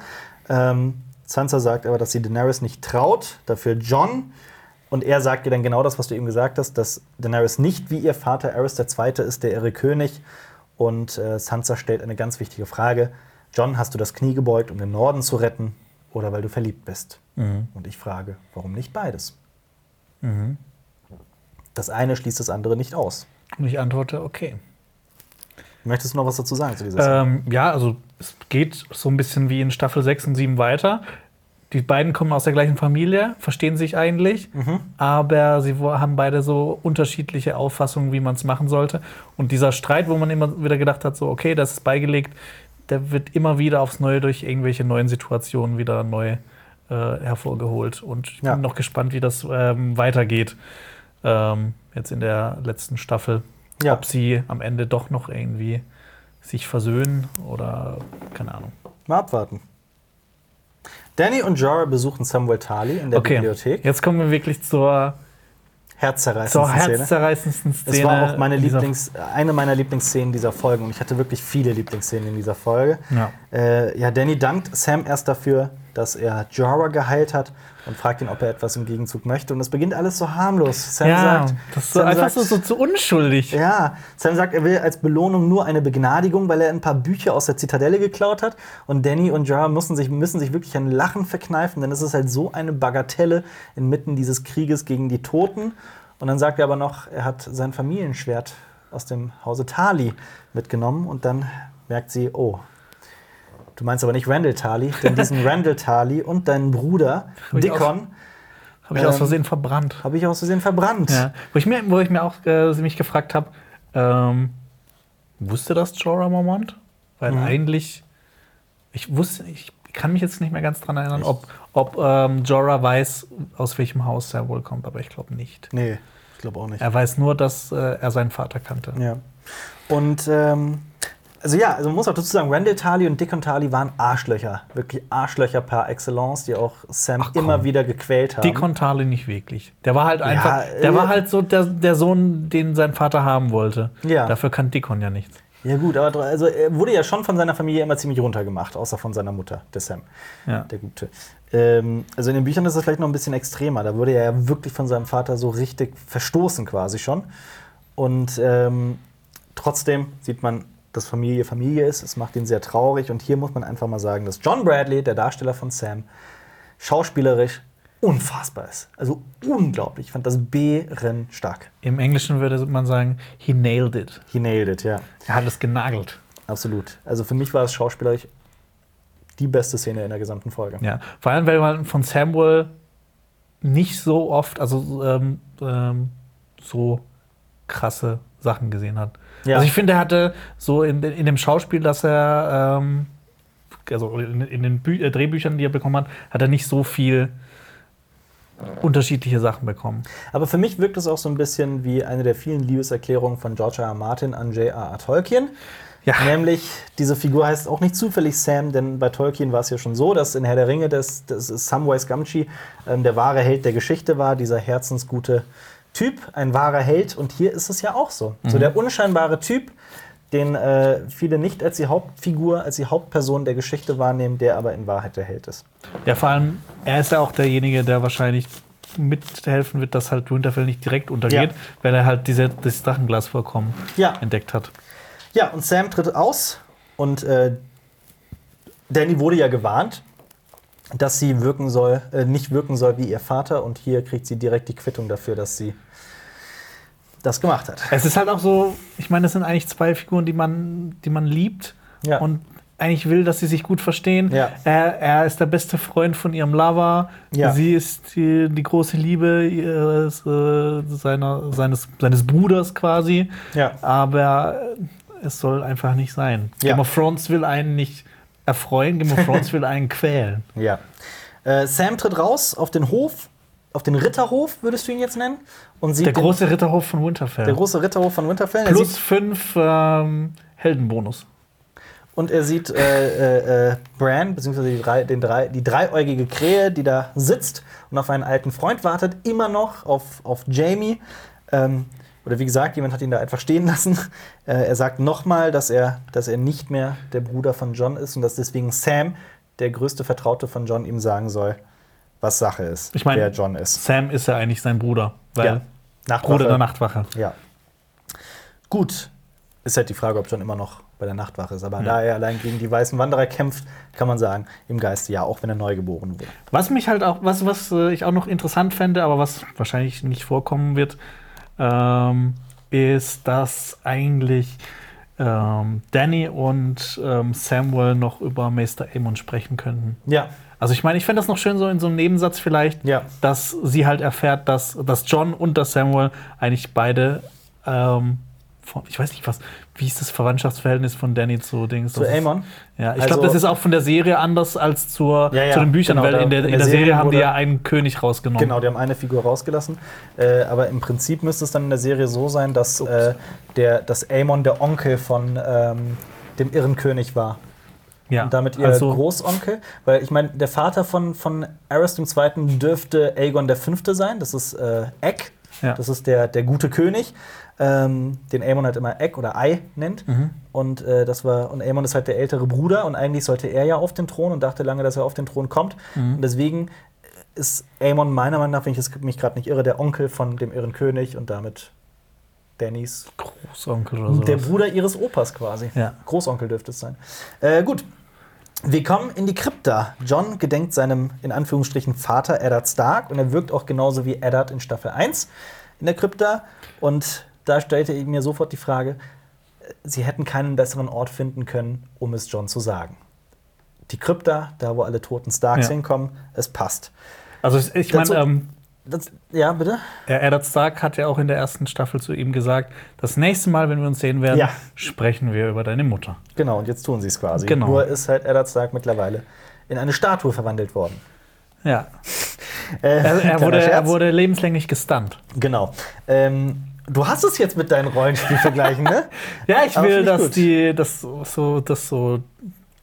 Ähm, Sansa sagt aber, dass sie Daenerys nicht traut. Dafür Jon. Und er sagt ihr dann genau das, was du eben gesagt hast, dass Daenerys nicht wie ihr Vater Aerys der Zweite ist, der irre König. Und äh, Sansa stellt eine ganz wichtige Frage. Jon, hast du das Knie gebeugt, um den Norden zu retten oder weil du verliebt bist? Mhm. Und ich frage, warum nicht beides? Mhm. Das eine schließt das andere nicht aus. Und ich antworte, okay. Möchtest du noch was dazu sagen zu dieser ähm, Szene? Ja, also es geht so ein bisschen wie in Staffel sechs und sieben weiter. Die beiden kommen aus der gleichen Familie, verstehen sich eigentlich, mhm. aber sie haben beide so unterschiedliche Auffassungen, wie man es machen sollte. Und dieser Streit, wo man immer wieder gedacht hat, so okay, das ist beigelegt, der wird immer wieder aufs Neue durch irgendwelche neuen Situationen wieder neu äh, hervorgeholt. Und ich ja. bin noch gespannt, wie das ähm, weitergeht ähm, jetzt in der letzten Staffel. Ja. Ob sie am Ende doch noch irgendwie sich versöhnen oder keine Ahnung. Mal abwarten. Danny und Jorah besuchen Samwell Tarly in der okay. Bibliothek. Jetzt kommen wir wirklich zur herzzerreißendsten, zur herzzerreißendsten Szene. Szene. Es war auch meine Lieblings, eine meiner Lieblingsszenen dieser Folge. Und ich hatte wirklich viele Lieblingsszenen in dieser Folge. Ja. Äh, ja, Danny dankt Sam erst dafür, dass er Jorah geheilt hat und fragt ihn, ob er etwas im Gegenzug möchte. Und es beginnt alles so harmlos. Sam ja, sagt, das ist so Sam einfach sagt, so, so unschuldig. Ja, Sam sagt, er will als Belohnung nur eine Begnadigung, weil er ein paar Bücher aus der Zitadelle geklaut hat. Und Danny und Jorah müssen sich, müssen sich wirklich ein Lachen verkneifen, denn es ist halt so eine Bagatelle inmitten dieses Krieges gegen die Toten. Und dann sagt er aber noch, er hat sein Familienschwert aus dem Hause Tarly mitgenommen. Und dann merkt sie, oh, du meinst aber nicht Randall Tarly, denn diesen Randall Tarly und deinen Bruder Dickon habe ich aus Versehen verbrannt. Habe ich aus Versehen verbrannt. Ja. Wo, ich mir, wo ich mir auch äh, mich gefragt habe, ähm, wusste das Jorah Mormont? Weil mhm. eigentlich, ich wusste, ich kann mich jetzt nicht mehr ganz dran erinnern, ob, ob ähm, Jorah weiß, aus welchem Haus er wohl kommt, aber ich glaube nicht. Nee, ich glaube auch nicht. Er weiß nur, dass äh, er seinen Vater kannte. Ja. Und ähm Also ja, also man muss auch dazu sagen, Randall Tarly und Dickon Tarly waren Arschlöcher. Wirklich Arschlöcher par excellence, die auch Sam Ach, immer wieder gequält haben. Dickon Tarly nicht wirklich. Der war halt einfach, ja, der äh, war halt so der, der Sohn, den sein Vater haben wollte. Ja. Dafür kann Dickon ja nichts. Ja gut, aber also, er wurde ja schon von seiner Familie immer ziemlich runtergemacht, außer von seiner Mutter, der Sam, ja. der Gute. Ähm, also in den Büchern ist das vielleicht noch ein bisschen extremer. Da wurde er ja wirklich von seinem Vater so richtig verstoßen quasi schon. Und ähm, trotzdem sieht man, dass Familie Familie ist. Es macht ihn sehr traurig. Und hier muss man einfach mal sagen, dass John Bradley, der Darsteller von Sam, schauspielerisch unfassbar ist. Also unglaublich. Ich fand das bärenstark. Im Englischen würde man sagen, he nailed it. He nailed it, ja. Er hat es genagelt. Absolut. Also für mich war es schauspielerisch die beste Szene in der gesamten Folge. Ja, vor allem, weil man von Samwell nicht so oft, also ähm, ähm, so krasse Sachen gesehen hat. Ja. Also ich finde, er hatte so in, in dem Schauspiel, dass er, ähm, also in, in den Bü- äh, Drehbüchern, die er bekommen hat, hat er nicht so viel unterschiedliche Sachen bekommen. Aber für mich wirkt es auch so ein bisschen wie eine der vielen Liebeserklärungen von George R R. Martin an J R R. Tolkien. Ja. Nämlich, diese Figur heißt auch nicht zufällig Sam, denn bei Tolkien war es ja schon so, dass in Herr der Ringe das, das Samwise Gamgee ähm, der wahre Held der Geschichte war, dieser herzensgute Typ, ein wahrer Held, und hier ist es ja auch so. Mhm. So der unscheinbare Typ, den äh, viele nicht als die Hauptfigur, als die Hauptperson der Geschichte wahrnehmen, der aber in Wahrheit der Held ist. Ja, vor allem, er ist ja auch derjenige, der wahrscheinlich mithelfen wird, dass halt Winterfell nicht direkt untergeht, ja. weil er halt diese, dieses Drachenglasvorkommen ja. entdeckt hat. Ja, und Sam tritt aus und äh, Danny wurde ja gewarnt, dass sie wirken soll, äh, nicht wirken soll wie ihr Vater, und hier kriegt sie direkt die Quittung dafür, dass sie das gemacht hat. Es ist halt auch so, ich meine, das sind eigentlich zwei Figuren, die man, die man liebt ja. und eigentlich will, dass sie sich gut verstehen. Ja. Er, er ist der beste Freund von ihrem Lover, ja. sie ist die, die große Liebe ihres, äh, seiner, seines, seines Bruders quasi, ja. aber es soll einfach nicht sein. Ja. Game of Thrones will einen nicht erfreuen, Game of Thrones will einen quälen. Ja. Äh, Sam tritt raus auf den Hof, auf den Ritterhof, würdest du ihn jetzt nennen? Und sieht der große Ritterhof von Winterfell. Der große Ritterhof von Winterfell. Plus fünf ähm, Heldenbonus. Und er sieht äh, äh, Bran, beziehungsweise die, drei, den drei, die dreiäugige Krähe, die da sitzt und auf einen alten Freund wartet, immer noch auf, auf Jamie. Ähm, Oder wie gesagt, jemand hat ihn da einfach stehen lassen. Äh, er sagt nochmal, dass er, dass er nicht mehr der Bruder von Jon ist und dass deswegen Sam, der größte Vertraute von Jon, ihm sagen soll, was Sache ist, ich mein, wer Jon ist. Sam ist ja eigentlich sein Bruder, weil ja. Nachtwache. Bruder der Nachtwache. Ja. Gut, ist halt die Frage, ob Jon immer noch bei der Nachtwache ist. Aber ja. da er allein gegen die weißen Wanderer kämpft, kann man sagen, im Geiste ja, auch wenn er neu geboren wurde. Was mich halt auch, was, was ich auch noch interessant fände, aber was wahrscheinlich nicht vorkommen wird, ähm, ist, dass eigentlich ähm, Dany und ähm, Samwell noch über Meister Aemon sprechen könnten. Ja. Also ich meine, ich fände das noch schön so in so einem Nebensatz vielleicht, ja. dass sie halt erfährt, dass, dass Jon und dass Samwell eigentlich beide ähm, von, ich weiß nicht was, wie ist das Verwandtschaftsverhältnis von Dany zu Dings? Zu Aemon? Ja, ich also, glaube, das ist auch von der Serie anders als zur, ja, ja, zu den Büchern, genau, weil in der, in der, in der Serie, Serie haben die ja einen König rausgenommen. Genau, die haben eine Figur rausgelassen. Äh, aber im Prinzip müsste es dann in der Serie so sein, dass, äh, der, dass Aemon der Onkel von ähm, dem irren König war. Ja, und damit ihr also Großonkel, weil ich meine, der Vater von, von Aerys dem Zweiten dürfte Aegon der Fünfte sein, das ist äh, Egg, ja. das ist der, der gute König, ähm, den Aemon halt immer Egg oder Ei nennt. Mhm. Und, äh, das war, und Aemon ist halt der ältere Bruder und eigentlich sollte er ja auf den Thron und dachte lange, dass er auf den Thron kommt. Mhm. Und deswegen ist Aemon meiner Meinung nach, wenn ich mich gerade nicht irre, der Onkel von dem irren König und damit Dannys Großonkel oder so. Der Bruder ihres Opas quasi. Ja. Großonkel dürfte es sein. Äh, gut. Wir kommen in die Krypta. Jon gedenkt seinem, in Anführungsstrichen, Vater Eddard Stark und er wirkt auch genauso wie Eddard in Staffel eins in der Krypta. Und da stellte ich mir sofort die Frage, sie hätten keinen besseren Ort finden können, um es Jon zu sagen. Die Krypta, da wo alle toten Starks ja. hinkommen, es passt. Also ich meine, ähm Das, ja, bitte? Ja, Eddard Stark hat ja auch in der ersten Staffel zu ihm gesagt, das nächste Mal, wenn wir uns sehen werden, ja. sprechen wir über deine Mutter. Genau, und jetzt tun sie es quasi. Genau. Nur ist halt Eddard Stark mittlerweile in eine Statue verwandelt worden. Ja. Äh, er, er, wurde, er wurde lebenslänglich gestunt. Genau. Ähm, du hast es jetzt mit deinen Rollenspielvergleichen, ne? Ja, ich will, dass gut. die, dass so, dass so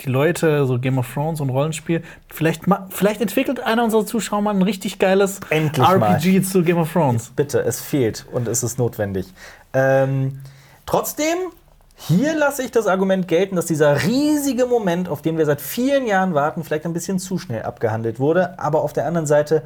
die Leute, so Game of Thrones und Rollenspiel, vielleicht, ma- vielleicht entwickelt einer unserer Zuschauer mal ein richtig geiles Endlich R P G mal. Zu Game of Thrones. Bitte, es fehlt und es ist notwendig. Ähm, trotzdem, hier lasse ich das Argument gelten, dass dieser riesige Moment, auf den wir seit vielen Jahren warten, vielleicht ein bisschen zu schnell abgehandelt wurde. Aber auf der anderen Seite,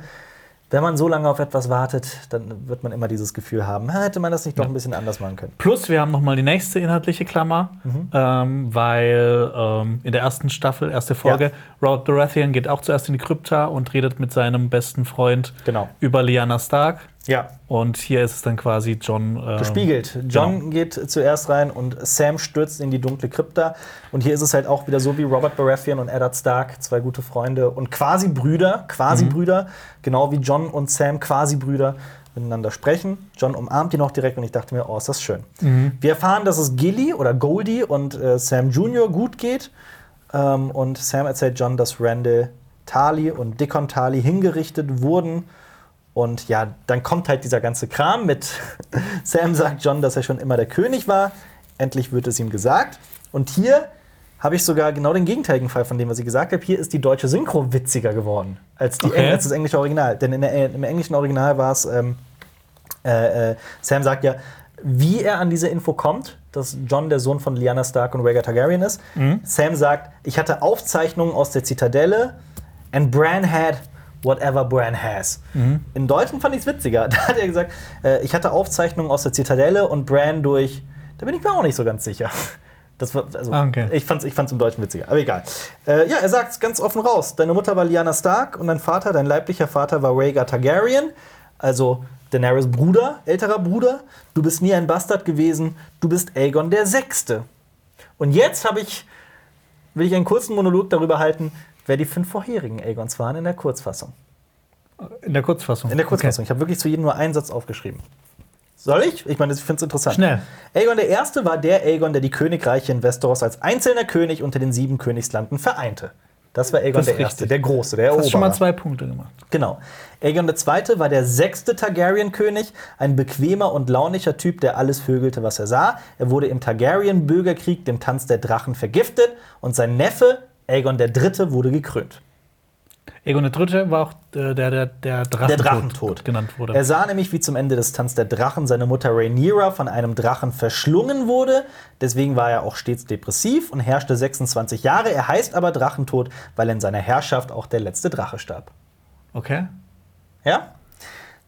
wenn man so lange auf etwas wartet, dann wird man immer dieses Gefühl haben, hätte man das nicht doch ein bisschen anders machen können. Plus, wir haben noch mal die nächste inhaltliche Klammer, mhm. ähm, weil ähm, in der ersten Staffel, erste Folge, ja. Robert Baratheon geht auch zuerst in die Krypta und redet mit seinem besten Freund genau. über Lyanna Stark. Ja. Und hier ist es dann quasi Jon. Ähm, Gespiegelt. Jon genau. geht zuerst rein und Sam stürzt in die dunkle Krypta. Und hier ist es halt auch wieder so wie Robert Baratheon und Eddard Stark, zwei gute Freunde und quasi Brüder, quasi mhm. Brüder, genau wie Jon und Sam quasi Brüder miteinander sprechen. Jon umarmt ihn auch direkt und ich dachte mir, oh, ist das schön. Mhm. Wir erfahren, dass es Gilly oder Goldie und äh, Sam Junior gut geht. Ähm, und Sam erzählt Jon, dass Randall Tarly und Dickon Tarly hingerichtet wurden. Und ja, dann kommt halt dieser ganze Kram mit Sam sagt Jon, dass er schon immer der König war. Endlich wird es ihm gesagt. Und hier habe ich sogar genau den gegenteiligen Fall von dem, was ich gesagt habe. Hier ist die deutsche Synchro witziger geworden als, die okay. Engl- als das englische Original. Denn in der, im englischen Original war es, ähm, äh, äh, Sam sagt ja, wie er an diese Info kommt, dass Jon der Sohn von Lyanna Stark und Rhaegar Targaryen ist. Mhm. Sam sagt, ich hatte Aufzeichnungen aus der Zitadelle and Bran had whatever Bran has. Mhm. In Deutschen fand ich es witziger. Da hat er gesagt, äh, ich hatte Aufzeichnungen aus der Zitadelle und Bran durch, da bin ich mir auch nicht so ganz sicher. Das war, also, okay. Ich fand es ich fand's im Deutschen witziger, aber egal. Äh, ja, er sagt es ganz offen raus. Deine Mutter war Lyanna Stark und dein Vater, dein leiblicher Vater war Rhaegar Targaryen, also Daenerys Bruder, älterer Bruder. Du bist nie ein Bastard gewesen, du bist Aegon der Sechste. Und jetzt hab ich, will ich einen kurzen Monolog darüber halten, wer die fünf vorherigen Aegons waren in der Kurzfassung. In der Kurzfassung? In der Kurzfassung. Okay. Ich habe wirklich zu jedem nur einen Satz aufgeschrieben. Soll ich? Ich meine, ich finde es interessant. Schnell. Aegon der Erste war der Aegon, der die Königreiche in Westeros als einzelner König unter den sieben Königslanden vereinte. Das war Aegon das der Erste, der Große, der Eroberer. Du hast schon mal zwei Punkte gemacht. Genau. Aegon der Zweite war der sechste Targaryen-König, ein bequemer und launischer Typ, der alles vögelte, was er sah. Er wurde im Targaryen-Bürgerkrieg, dem Tanz der Drachen, vergiftet und sein Neffe, Aegon der Dritte, wurde gekrönt. Aegon der Dritte war auch der, der, der Drachentod, der Drachentod genannt wurde. Er sah nämlich, wie zum Ende des Tanz der Drachen seine Mutter Rhaenyra von einem Drachen verschlungen wurde. Deswegen war er auch stets depressiv und herrschte sechsundzwanzig Jahre. Er heißt aber Drachentod, weil in seiner Herrschaft auch der letzte Drache starb. Okay. Ja.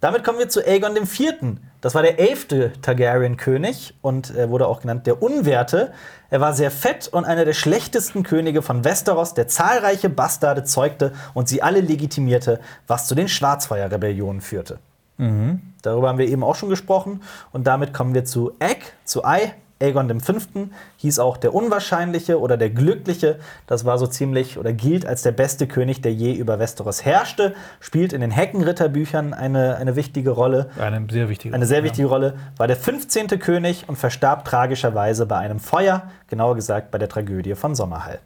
Damit kommen wir zu Aegon dem Vierten Das war der elfte Targaryen-König und er wurde auch genannt der Unwerte. Er war sehr fett und einer der schlechtesten Könige von Westeros, der zahlreiche Bastarde zeugte und sie alle legitimierte, was zu den Schwarzfeuer-Rebellionen führte. Mhm. Darüber haben wir eben auch schon gesprochen. Und damit kommen wir zu Egg, zu Ei. Aegon dem Fünften hieß auch der Unwahrscheinliche oder der Glückliche. Das war so ziemlich oder gilt als der beste König, der je über Westeros herrschte. Spielt in den Heckenritterbüchern eine, eine wichtige Rolle. Eine sehr wichtige Rolle. Eine sehr wichtige Rolle. War der fünfzehnte König und verstarb tragischerweise bei einem Feuer. Genauer gesagt bei der Tragödie von Sommerhall.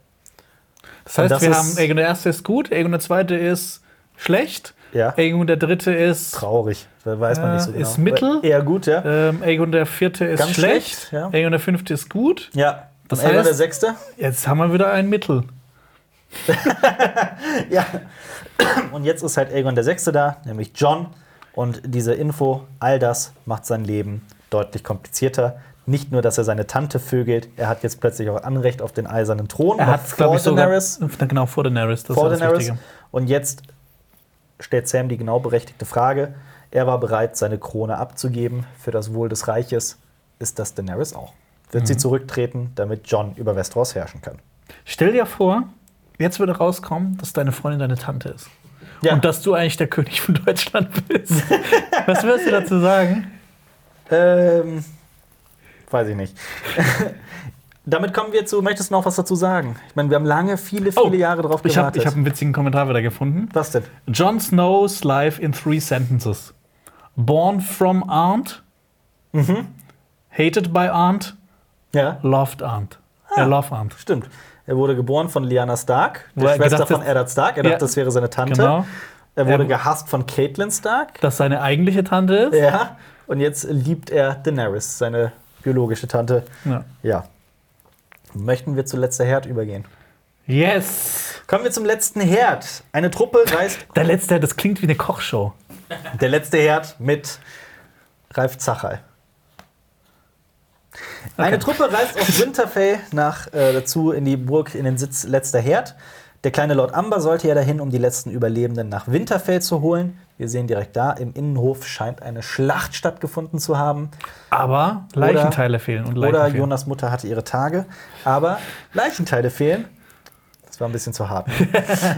Das heißt, das wir haben Aegon der Erste ist gut, Aegon der Zweite ist schlecht. Ja. Aegon der Dritte ist traurig, weiß man nicht so genau. Ist mittel. Eher gut, ja. Ähm, Aegon der Vierte ist ganz schlecht. schlecht ja. Aegon der Fünfte ist gut. Ja. Das heißt, Aegon der Sechste? Jetzt haben wir wieder ein Mittel. Ja. Und jetzt ist halt Aegon der Sechste da, nämlich Jon. Und diese Info, all das macht sein Leben deutlich komplizierter. Nicht nur, dass er seine Tante vögelt, er hat jetzt plötzlich auch Anrecht auf den eisernen Thron. Er hat es, glaube ich, sogar, genau, vor Daenerys. Das vor ist das Daenerys. Wichtige. Und jetzt stellt Sam die genau berechtigte Frage. Er war bereit, seine Krone abzugeben für das Wohl des Reiches. Ist das Daenerys auch? Wird mhm. sie zurücktreten, damit Jon über Westeros herrschen kann? Stell dir vor, jetzt würde rauskommen, dass deine Freundin deine Tante ist. Ja. Und dass du eigentlich der König von Deutschland bist. Was würdest du dazu sagen? Ähm, weiß ich nicht. Damit kommen wir zu, möchtest du noch was dazu sagen? Ich meine, wir haben lange, viele, viele oh, Jahre drauf gewartet. Ich habe hab einen witzigen Kommentar wieder gefunden. Was denn? Jon Snow's life in three sentences. Born from aunt, mhm. hated by aunt, ja. loved aunt. Ah, er loved aunt. Stimmt. Er wurde geboren von Lyanna Stark, der Schwester gedacht, von Eddard Stark. Er ja, dachte, das wäre seine Tante. Genau. Er wurde ähm, gehasst von Catelyn Stark. Das seine eigentliche Tante ist. Ja. Und jetzt liebt er Daenerys, seine biologische Tante. Ja. ja. Möchten wir zu letzter Herd übergehen? Yes! Kommen wir zum letzten Herd. Eine Truppe reist... Der letzte Herd, das klingt wie eine Kochshow. Der letzte Herd mit Ralf Zacherl. Okay. Eine Truppe reist aus Winterfell nach, äh, dazu in die Burg, in den Sitz letzter Herd. Der kleine Lord Umber sollte ja dahin, um die letzten Überlebenden nach Winterfell zu holen. Wir sehen direkt da, im Innenhof scheint eine Schlacht stattgefunden zu haben. Aber Leichenteile oder, fehlen. Und Leichen oder fehlen. Jonas Mutter hatte ihre Tage. Aber Leichenteile fehlen. Das war ein bisschen zu hart.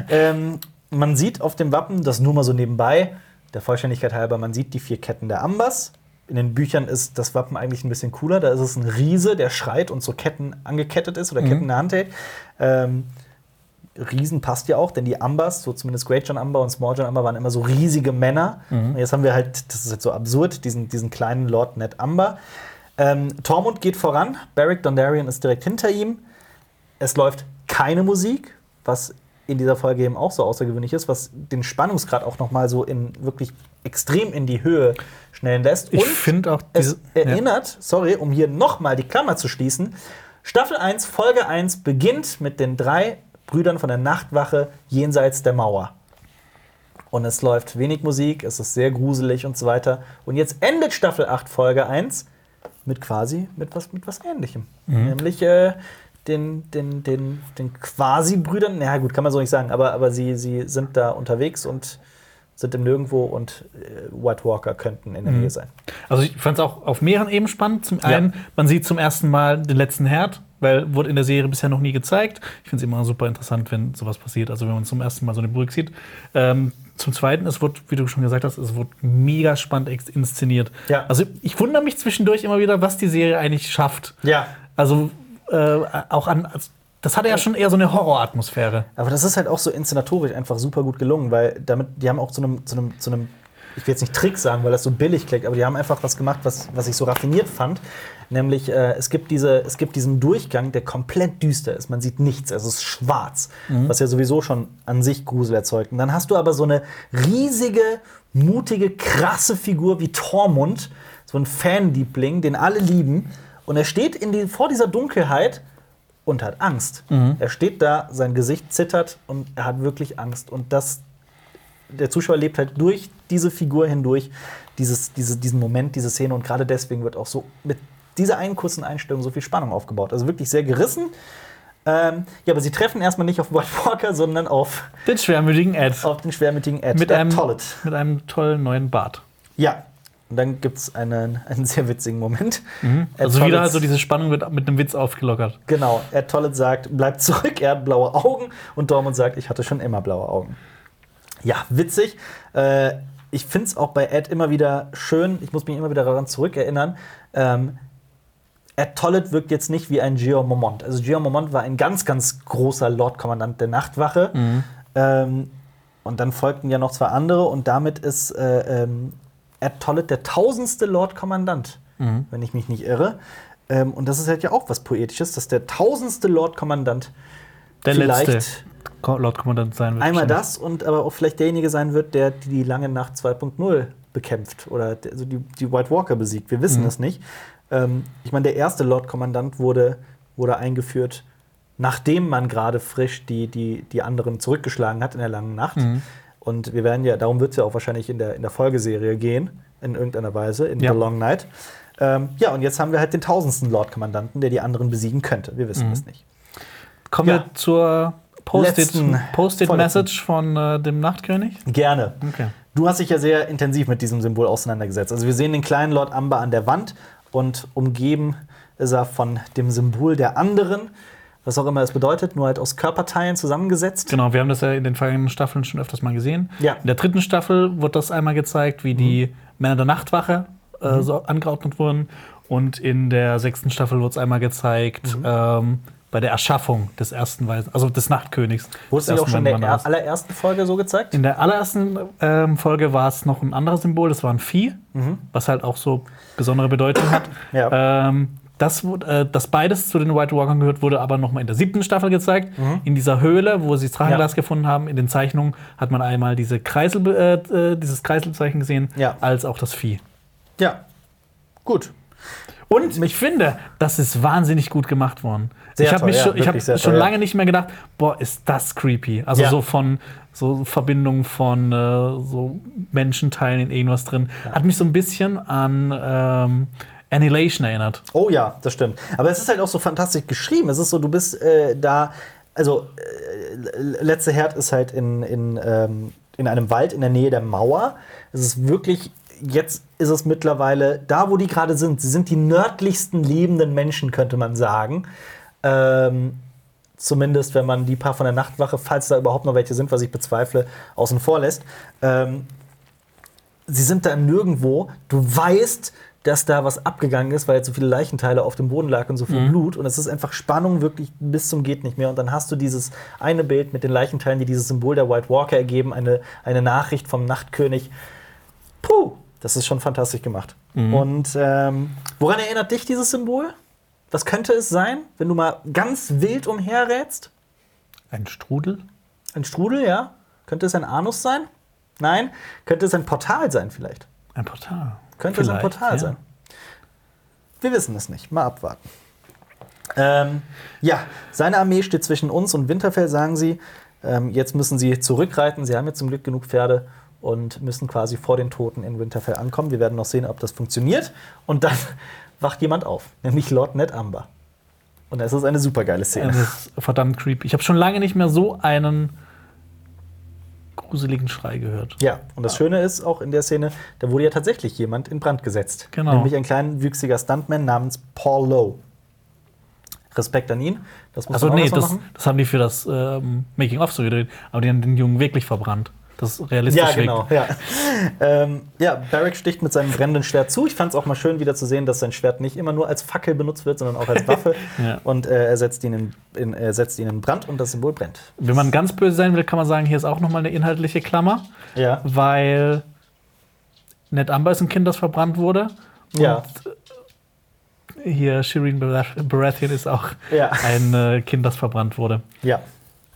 ähm, man sieht auf dem Wappen, das nur mal so nebenbei, der Vollständigkeit halber, man sieht die vier Ketten der Umbers. In den Büchern ist das Wappen eigentlich ein bisschen cooler. Da ist es ein Riese, der schreit und so Ketten angekettet ist oder Ketten mhm. in der Hand hält. Ähm, Riesen passt ja auch, denn die Umbers, so zumindest Great John Umber und Small John Umber, waren immer so riesige Männer. Mhm. Und jetzt haben wir halt, das ist jetzt so absurd, diesen, diesen kleinen Lord Ned Umber. Ähm, Tormund geht voran, Beric Dondarrion ist direkt hinter ihm. Es läuft keine Musik, was in dieser Folge eben auch so außergewöhnlich ist, was den Spannungsgrad auch noch mal so in wirklich extrem in die Höhe schnellen lässt. Und ich finde auch diese, es erinnert, ja. sorry, um hier noch mal die Klammer zu schließen, Staffel eins, Folge eins beginnt mit den drei Brüdern von der Nachtwache jenseits der Mauer. Und es läuft wenig Musik, es ist sehr gruselig und so weiter. Und jetzt endet Staffel acht, Folge eins mit quasi mit was, mit was Ähnlichem. Mhm. Nämlich äh, den, den, den, den Quasi-Brüdern, na gut, kann man so nicht sagen, aber, aber sie, sie sind da unterwegs und sind im Nirgendwo und äh, White Walker könnten in der Nähe mhm. sein. Also ich fand es auch auf mehreren Ebenen spannend. Zum einen, ja. man sieht zum ersten Mal den letzten Herd, weil wurde in der Serie bisher noch nie gezeigt. Ich finde es immer super interessant, wenn sowas passiert, also wenn man zum ersten Mal so eine Burg sieht. Ähm, zum Zweiten, es wird, wie du schon gesagt hast, es wird mega spannend inszeniert. Ja. Also ich wundere mich zwischendurch immer wieder, was die Serie eigentlich schafft. Ja. Also äh, auch an, also das hatte ja schon eher so eine Horroratmosphäre. Aber das ist halt auch so inszenatorisch einfach super gut gelungen, weil damit, die haben auch zu einem, zu einem, zu einem, ich will jetzt nicht Trick sagen, weil das so billig klingt, aber die haben einfach was gemacht, was, was ich so raffiniert fand. Nämlich, äh, es gibt diese, es gibt diesen Durchgang, der komplett düster ist. Man sieht nichts, also es ist schwarz, mhm. was ja sowieso schon an sich Grusel erzeugt. Und dann hast du aber so eine riesige, mutige, krasse Figur wie Tormund, so ein Fanliebling, den alle lieben. Und er steht in die, vor dieser Dunkelheit und hat Angst. Mhm. Er steht da, sein Gesicht zittert und er hat wirklich Angst. Und das, der Zuschauer lebt halt durch diese Figur hindurch, dieses, diese, diesen Moment, diese Szene. Und gerade deswegen wird auch so mit dieser einen kurzen Einstellung so viel Spannung aufgebaut. Also wirklich sehr gerissen, Ähm, ja, aber sie treffen erstmal nicht auf White Walker, sondern auf den schwermütigen Ed. Auf den schwermütigen Ed. Mit einem, mit einem tollen neuen Bart. Ja. Und dann gibt es einen, einen sehr witzigen Moment. Mhm. Also Tollett, wieder also diese Spannung wird mit einem Witz aufgelockert. Genau. Ed Tollett sagt, bleib zurück, er hat blaue Augen. Und Dormund sagt, ich hatte schon immer blaue Augen. Ja, witzig. Äh, ich finde es auch bei Ed immer wieder schön. Ich muss mich immer wieder daran zurückerinnern. Ähm, Ed Tollett wirkt jetzt nicht wie ein Jorah Mormont. Also Jorah Mormont war ein ganz, ganz großer Lordkommandant der Nachtwache. Mhm. Ähm, und dann folgten ja noch zwei andere. Und damit ist äh, ähm, Ed Tollett der tausendste Lordkommandant, mhm. wenn ich mich nicht irre. Ähm, und das ist halt ja auch was Poetisches, dass der tausendste Lordkommandant der vielleicht letzte Lordkommandant sein wird. Einmal bestimmt. Das und aber auch vielleicht derjenige sein wird, der die lange Nacht zwei Punkt null bekämpft oder also die, die White Walker besiegt. Wir wissen mhm. es nicht. Ähm, ich meine, der erste Lordkommandant wurde, wurde eingeführt, nachdem man gerade frisch die, die, die anderen zurückgeschlagen hat in der langen Nacht. Mhm. Und wir werden ja, darum wird es ja auch wahrscheinlich in der, in der Folgeserie gehen, in irgendeiner Weise, in ja. The Long Night. Ähm, ja, und jetzt haben wir halt den tausendsten Lordkommandanten, der die anderen besiegen könnte. Wir wissen mhm. es nicht. Kommen ja. wir zur Post-it-Message von äh, dem Nachtkönig? Gerne. Okay. Du hast dich ja sehr intensiv mit diesem Symbol auseinandergesetzt. Also wir sehen den kleinen Lord Umber an der Wand und umgeben ist er von dem Symbol der anderen. Was auch immer das bedeutet, nur halt aus Körperteilen zusammengesetzt. Genau, wir haben das ja in den vergangenen Staffeln schon öfters mal gesehen. Ja. In der dritten Staffel wurde das einmal gezeigt, wie mhm. die Männer der Nachtwache äh, mhm. so angeordnet wurden. Und in der sechsten Staffel wurde es einmal gezeigt mhm. ähm, bei der Erschaffung des ersten Weisen, also des Nachtkönigs. Wurde es auch schon in der er- allerersten Folge so gezeigt? In der allerersten ähm, Folge war es noch ein anderes Symbol, das war ein Vieh, mhm. was halt auch so besondere Bedeutung hat. Ja. Ähm, Das, äh, dass beides zu den White Walkern gehört, wurde aber nochmal in der siebten Staffel gezeigt. Mhm. In dieser Höhle, wo sie das Drachenglas ja. gefunden haben, in den Zeichnungen hat man einmal diese Kreisel, äh, dieses Kreiselzeichen gesehen, ja. als auch das Vieh. Ja, gut. Und ich finde, das ist wahnsinnig gut gemacht worden. Sehr ich habe ja, schon, ich hab schon toll, lange ja. nicht mehr gedacht, boah, ist das creepy. Also ja. so von so Verbindungen von äh, so Menschenteilen in irgendwas drin. Ja. Hat mich so ein bisschen an Ähm, Annihilation erinnert. Oh ja, das stimmt. Aber es ist halt auch so fantastisch geschrieben. Es ist so, du bist äh, da, also äh, Letzte Herd ist halt in, in, ähm, in einem Wald in der Nähe der Mauer. Es ist wirklich, jetzt ist es mittlerweile da, wo die gerade sind. Sie sind die nördlichsten lebenden Menschen, könnte man sagen. Ähm, zumindest, wenn man die paar von der Nachtwache, falls da überhaupt noch welche sind, was ich bezweifle, außen vor lässt. Ähm, sie sind da nirgendwo. Du weißt, dass da was abgegangen ist, weil jetzt so viele Leichenteile auf dem Boden lag und so viel mhm. Blut. Und es ist einfach Spannung wirklich bis zum geht nicht mehr. Und dann hast du dieses eine Bild mit den Leichenteilen, die dieses Symbol der White Walker ergeben, eine, eine Nachricht vom Nachtkönig. Puh, das ist schon fantastisch gemacht. Mhm. Und ähm, woran erinnert dich dieses Symbol? Was könnte es sein, wenn du mal ganz wild umherrätst? Ein Strudel? Ein Strudel, ja. Könnte es ein Anus sein? Nein. Könnte es ein Portal sein vielleicht? Ein Portal. Könnte vielleicht, es ein Portal ja. sein. Wir wissen es nicht. Mal abwarten. Ähm, ja, seine Armee steht zwischen uns und Winterfell, sagen sie. Ähm, jetzt müssen sie zurückreiten. Sie haben jetzt zum Glück genug Pferde und müssen quasi vor den Toten in Winterfell ankommen. Wir werden noch sehen, ob das funktioniert. Und dann wacht jemand auf, nämlich Lord Ned Umber. Und das ist eine supergeile Szene. Das ist verdammt creepy. Ich habe schon lange nicht mehr so einen gruseligen Schrei gehört. Ja, und das Schöne ist auch in der Szene, da wurde ja tatsächlich jemand in Brand gesetzt. Genau. Nämlich ein kleiner, wüchsiger Stuntman namens Paul Lowe. Respekt an ihn. Das muss also man nee, das, machen. Das haben die für das ähm, Making-of so gedreht, aber die haben den Jungen wirklich verbrannt. Das ist realistisch. Ja, genau. Ja. ähm, ja, Barrick sticht mit seinem brennenden Schwert zu. Ich fand es auch mal schön, wieder zu sehen, dass sein Schwert nicht immer nur als Fackel benutzt wird, sondern auch als Waffe. ja. Und äh, er, setzt ihn in, in, er setzt ihn in Brand und das Symbol brennt. Wenn man ganz böse sein will, kann man sagen, hier ist auch nochmal eine inhaltliche Klammer. Ja. Weil Ned Umber ist ein Kind, das verbrannt wurde. Und ja. hier Shireen Baratheon ist auch ja. ein äh, Kind, das verbrannt wurde. Ja.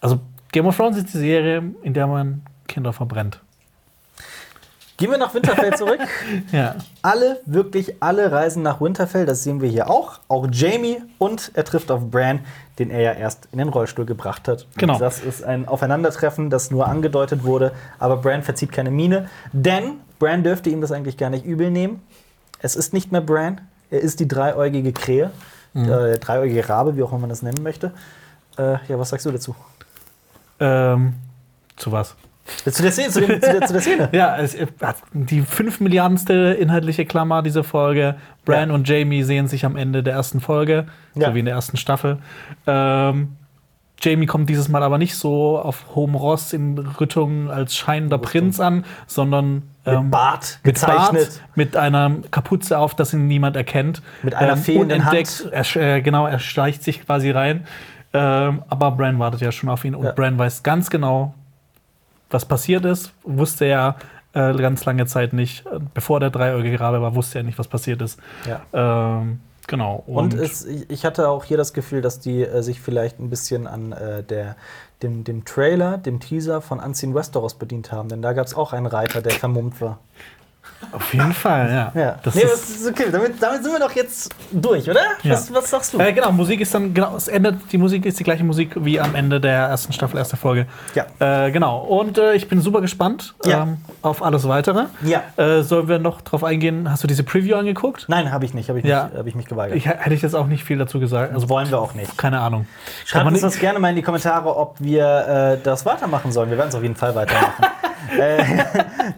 Also Game of Thrones ist die Serie, in der man Kinder verbrennt. Gehen wir nach Winterfell zurück. ja. Alle, wirklich alle reisen nach Winterfell, das sehen wir hier auch. Auch Jamie und er trifft auf Bran, den er ja erst in den Rollstuhl gebracht hat. Genau. Und das ist ein Aufeinandertreffen, das nur angedeutet wurde, aber Bran verzieht keine Miene, denn Bran dürfte ihm das eigentlich gar nicht übel nehmen. Es ist nicht mehr Bran, er ist die dreieugige Krähe, mhm. äh, dreieugige Rabe, wie auch immer man das nennen möchte. Äh, ja, was sagst du dazu? Ähm, zu was? Zu der Szene. Zu dem, zu der, zu der Szene. Ja, es hat die fünf Milliardenste inhaltliche Klammer, diese Folge. Bran ja. und Jamie sehen sich am Ende der ersten Folge, ja. so wie in der ersten Staffel. Ähm, Jamie kommt dieses Mal aber nicht so auf hohem Ross in Rüttung als scheinender Prinz an, sondern ähm, mit Bart gezeichnet. Mit Bart, mit einer Kapuze auf, dass ihn niemand erkennt. Mit einer ähm, fehlenden Hand. Er, äh, genau, er schleicht sich quasi rein. Ähm, aber Bran wartet ja schon auf ihn und ja. Bran weiß ganz genau, was passiert ist. Wusste er äh, ganz lange Zeit nicht. Bevor der Dreieugige gerade war, wusste er nicht, was passiert ist. Ja. Ähm, Genau. Und, und es, ich hatte auch hier das Gefühl, dass die äh, sich vielleicht ein bisschen an äh, der, dem, dem Trailer, dem Teaser von Unseen Westeros bedient haben. Denn da gab es auch einen Reiter, der vermummt war. Auf jeden Fall, ja. ja. Das nee, ist das ist okay. Damit, damit sind wir doch jetzt durch, oder? Ja. Was, was sagst du? Äh, genau, Musik ist dann, genau, es ändert, die Musik ist die gleiche Musik wie am Ende der ersten Staffel, erster Folge. Ja. Äh, genau. Und äh, ich bin super gespannt ja. ähm, auf alles Weitere. Ja. Äh, sollen wir noch drauf eingehen? Hast du diese Preview angeguckt? Nein, habe ich nicht. Habe ich, ja. hab ich mich geweigert. Ich, hätte ich jetzt auch nicht viel dazu gesagt. Also wollen wir auch nicht. Keine Ahnung. Schreibt uns das gerne mal in die Kommentare, ob wir äh, das weitermachen sollen. Wir werden es auf jeden Fall weitermachen. äh,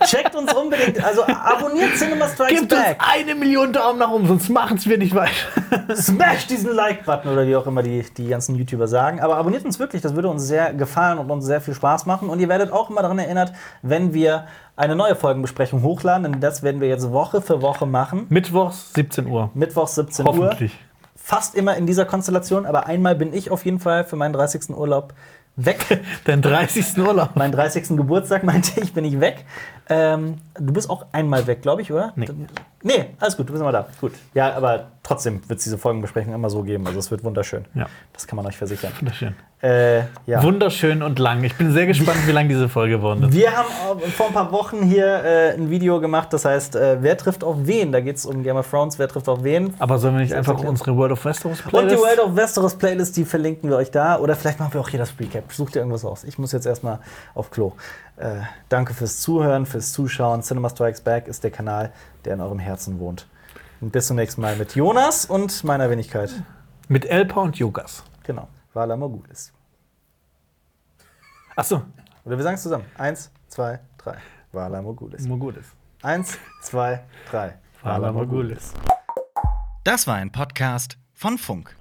checkt uns unbedingt, also abonniert Cinema Strikes Gebt Back. Gebt uns eine Million Daumen nach oben, sonst machen es wir nicht weiter. Smash diesen Like-Button oder wie auch immer die, die ganzen YouTuber sagen. Aber abonniert uns wirklich, das würde uns sehr gefallen und uns sehr viel Spaß machen. Und ihr werdet auch immer daran erinnert, wenn wir eine neue Folgenbesprechung hochladen. Denn das werden wir jetzt Woche für Woche machen. Mittwochs siebzehn Uhr. Mittwochs siebzehn Hoffentlich. Uhr. Hoffentlich. Fast immer in dieser Konstellation, aber einmal bin ich auf jeden Fall für meinen dreißigsten Urlaub weg. Dein dreißigsten Urlaub. Mein dreißigsten Geburtstag meinte ich, bin ich weg. Ähm, du bist auch einmal weg, glaube ich, oder? Nee. Nee, alles gut, du bist immer da. Gut. Ja, aber trotzdem wird es diese Folgenbesprechung immer so geben. Also es wird wunderschön. Ja. Das kann man euch versichern. Wunderschön. Äh, ja. Wunderschön und lang. Ich bin sehr gespannt, wie lang diese Folge geworden ist. Wir haben vor ein paar Wochen hier äh, ein Video gemacht, das heißt, äh, wer trifft auf wen? Da geht es um Game of Thrones, wer trifft auf wen. Aber sollen wir nicht einfach unsere World of Westeros Playlist? Und die World of Westeros Playlist, die verlinken wir euch da. Oder vielleicht machen wir auch hier das Recap. Sucht ihr irgendwas aus. Ich muss jetzt erstmal auf Klo. Äh, danke fürs Zuhören, fürs Zuschauen. Cinema Strikes Back ist der Kanal, der in eurem Herzen wohnt. Und bis zum nächsten Mal mit Jonas und meiner Wenigkeit. Mit Elpa und Yogas. Genau, weil er mal gut ist. Ach so. Oder wir sagen es zusammen. Eins, zwei, drei. Weil er mal gut ist. Eins, zwei, drei. Weil er mal gut ist. Das war ein Podcast von Funk.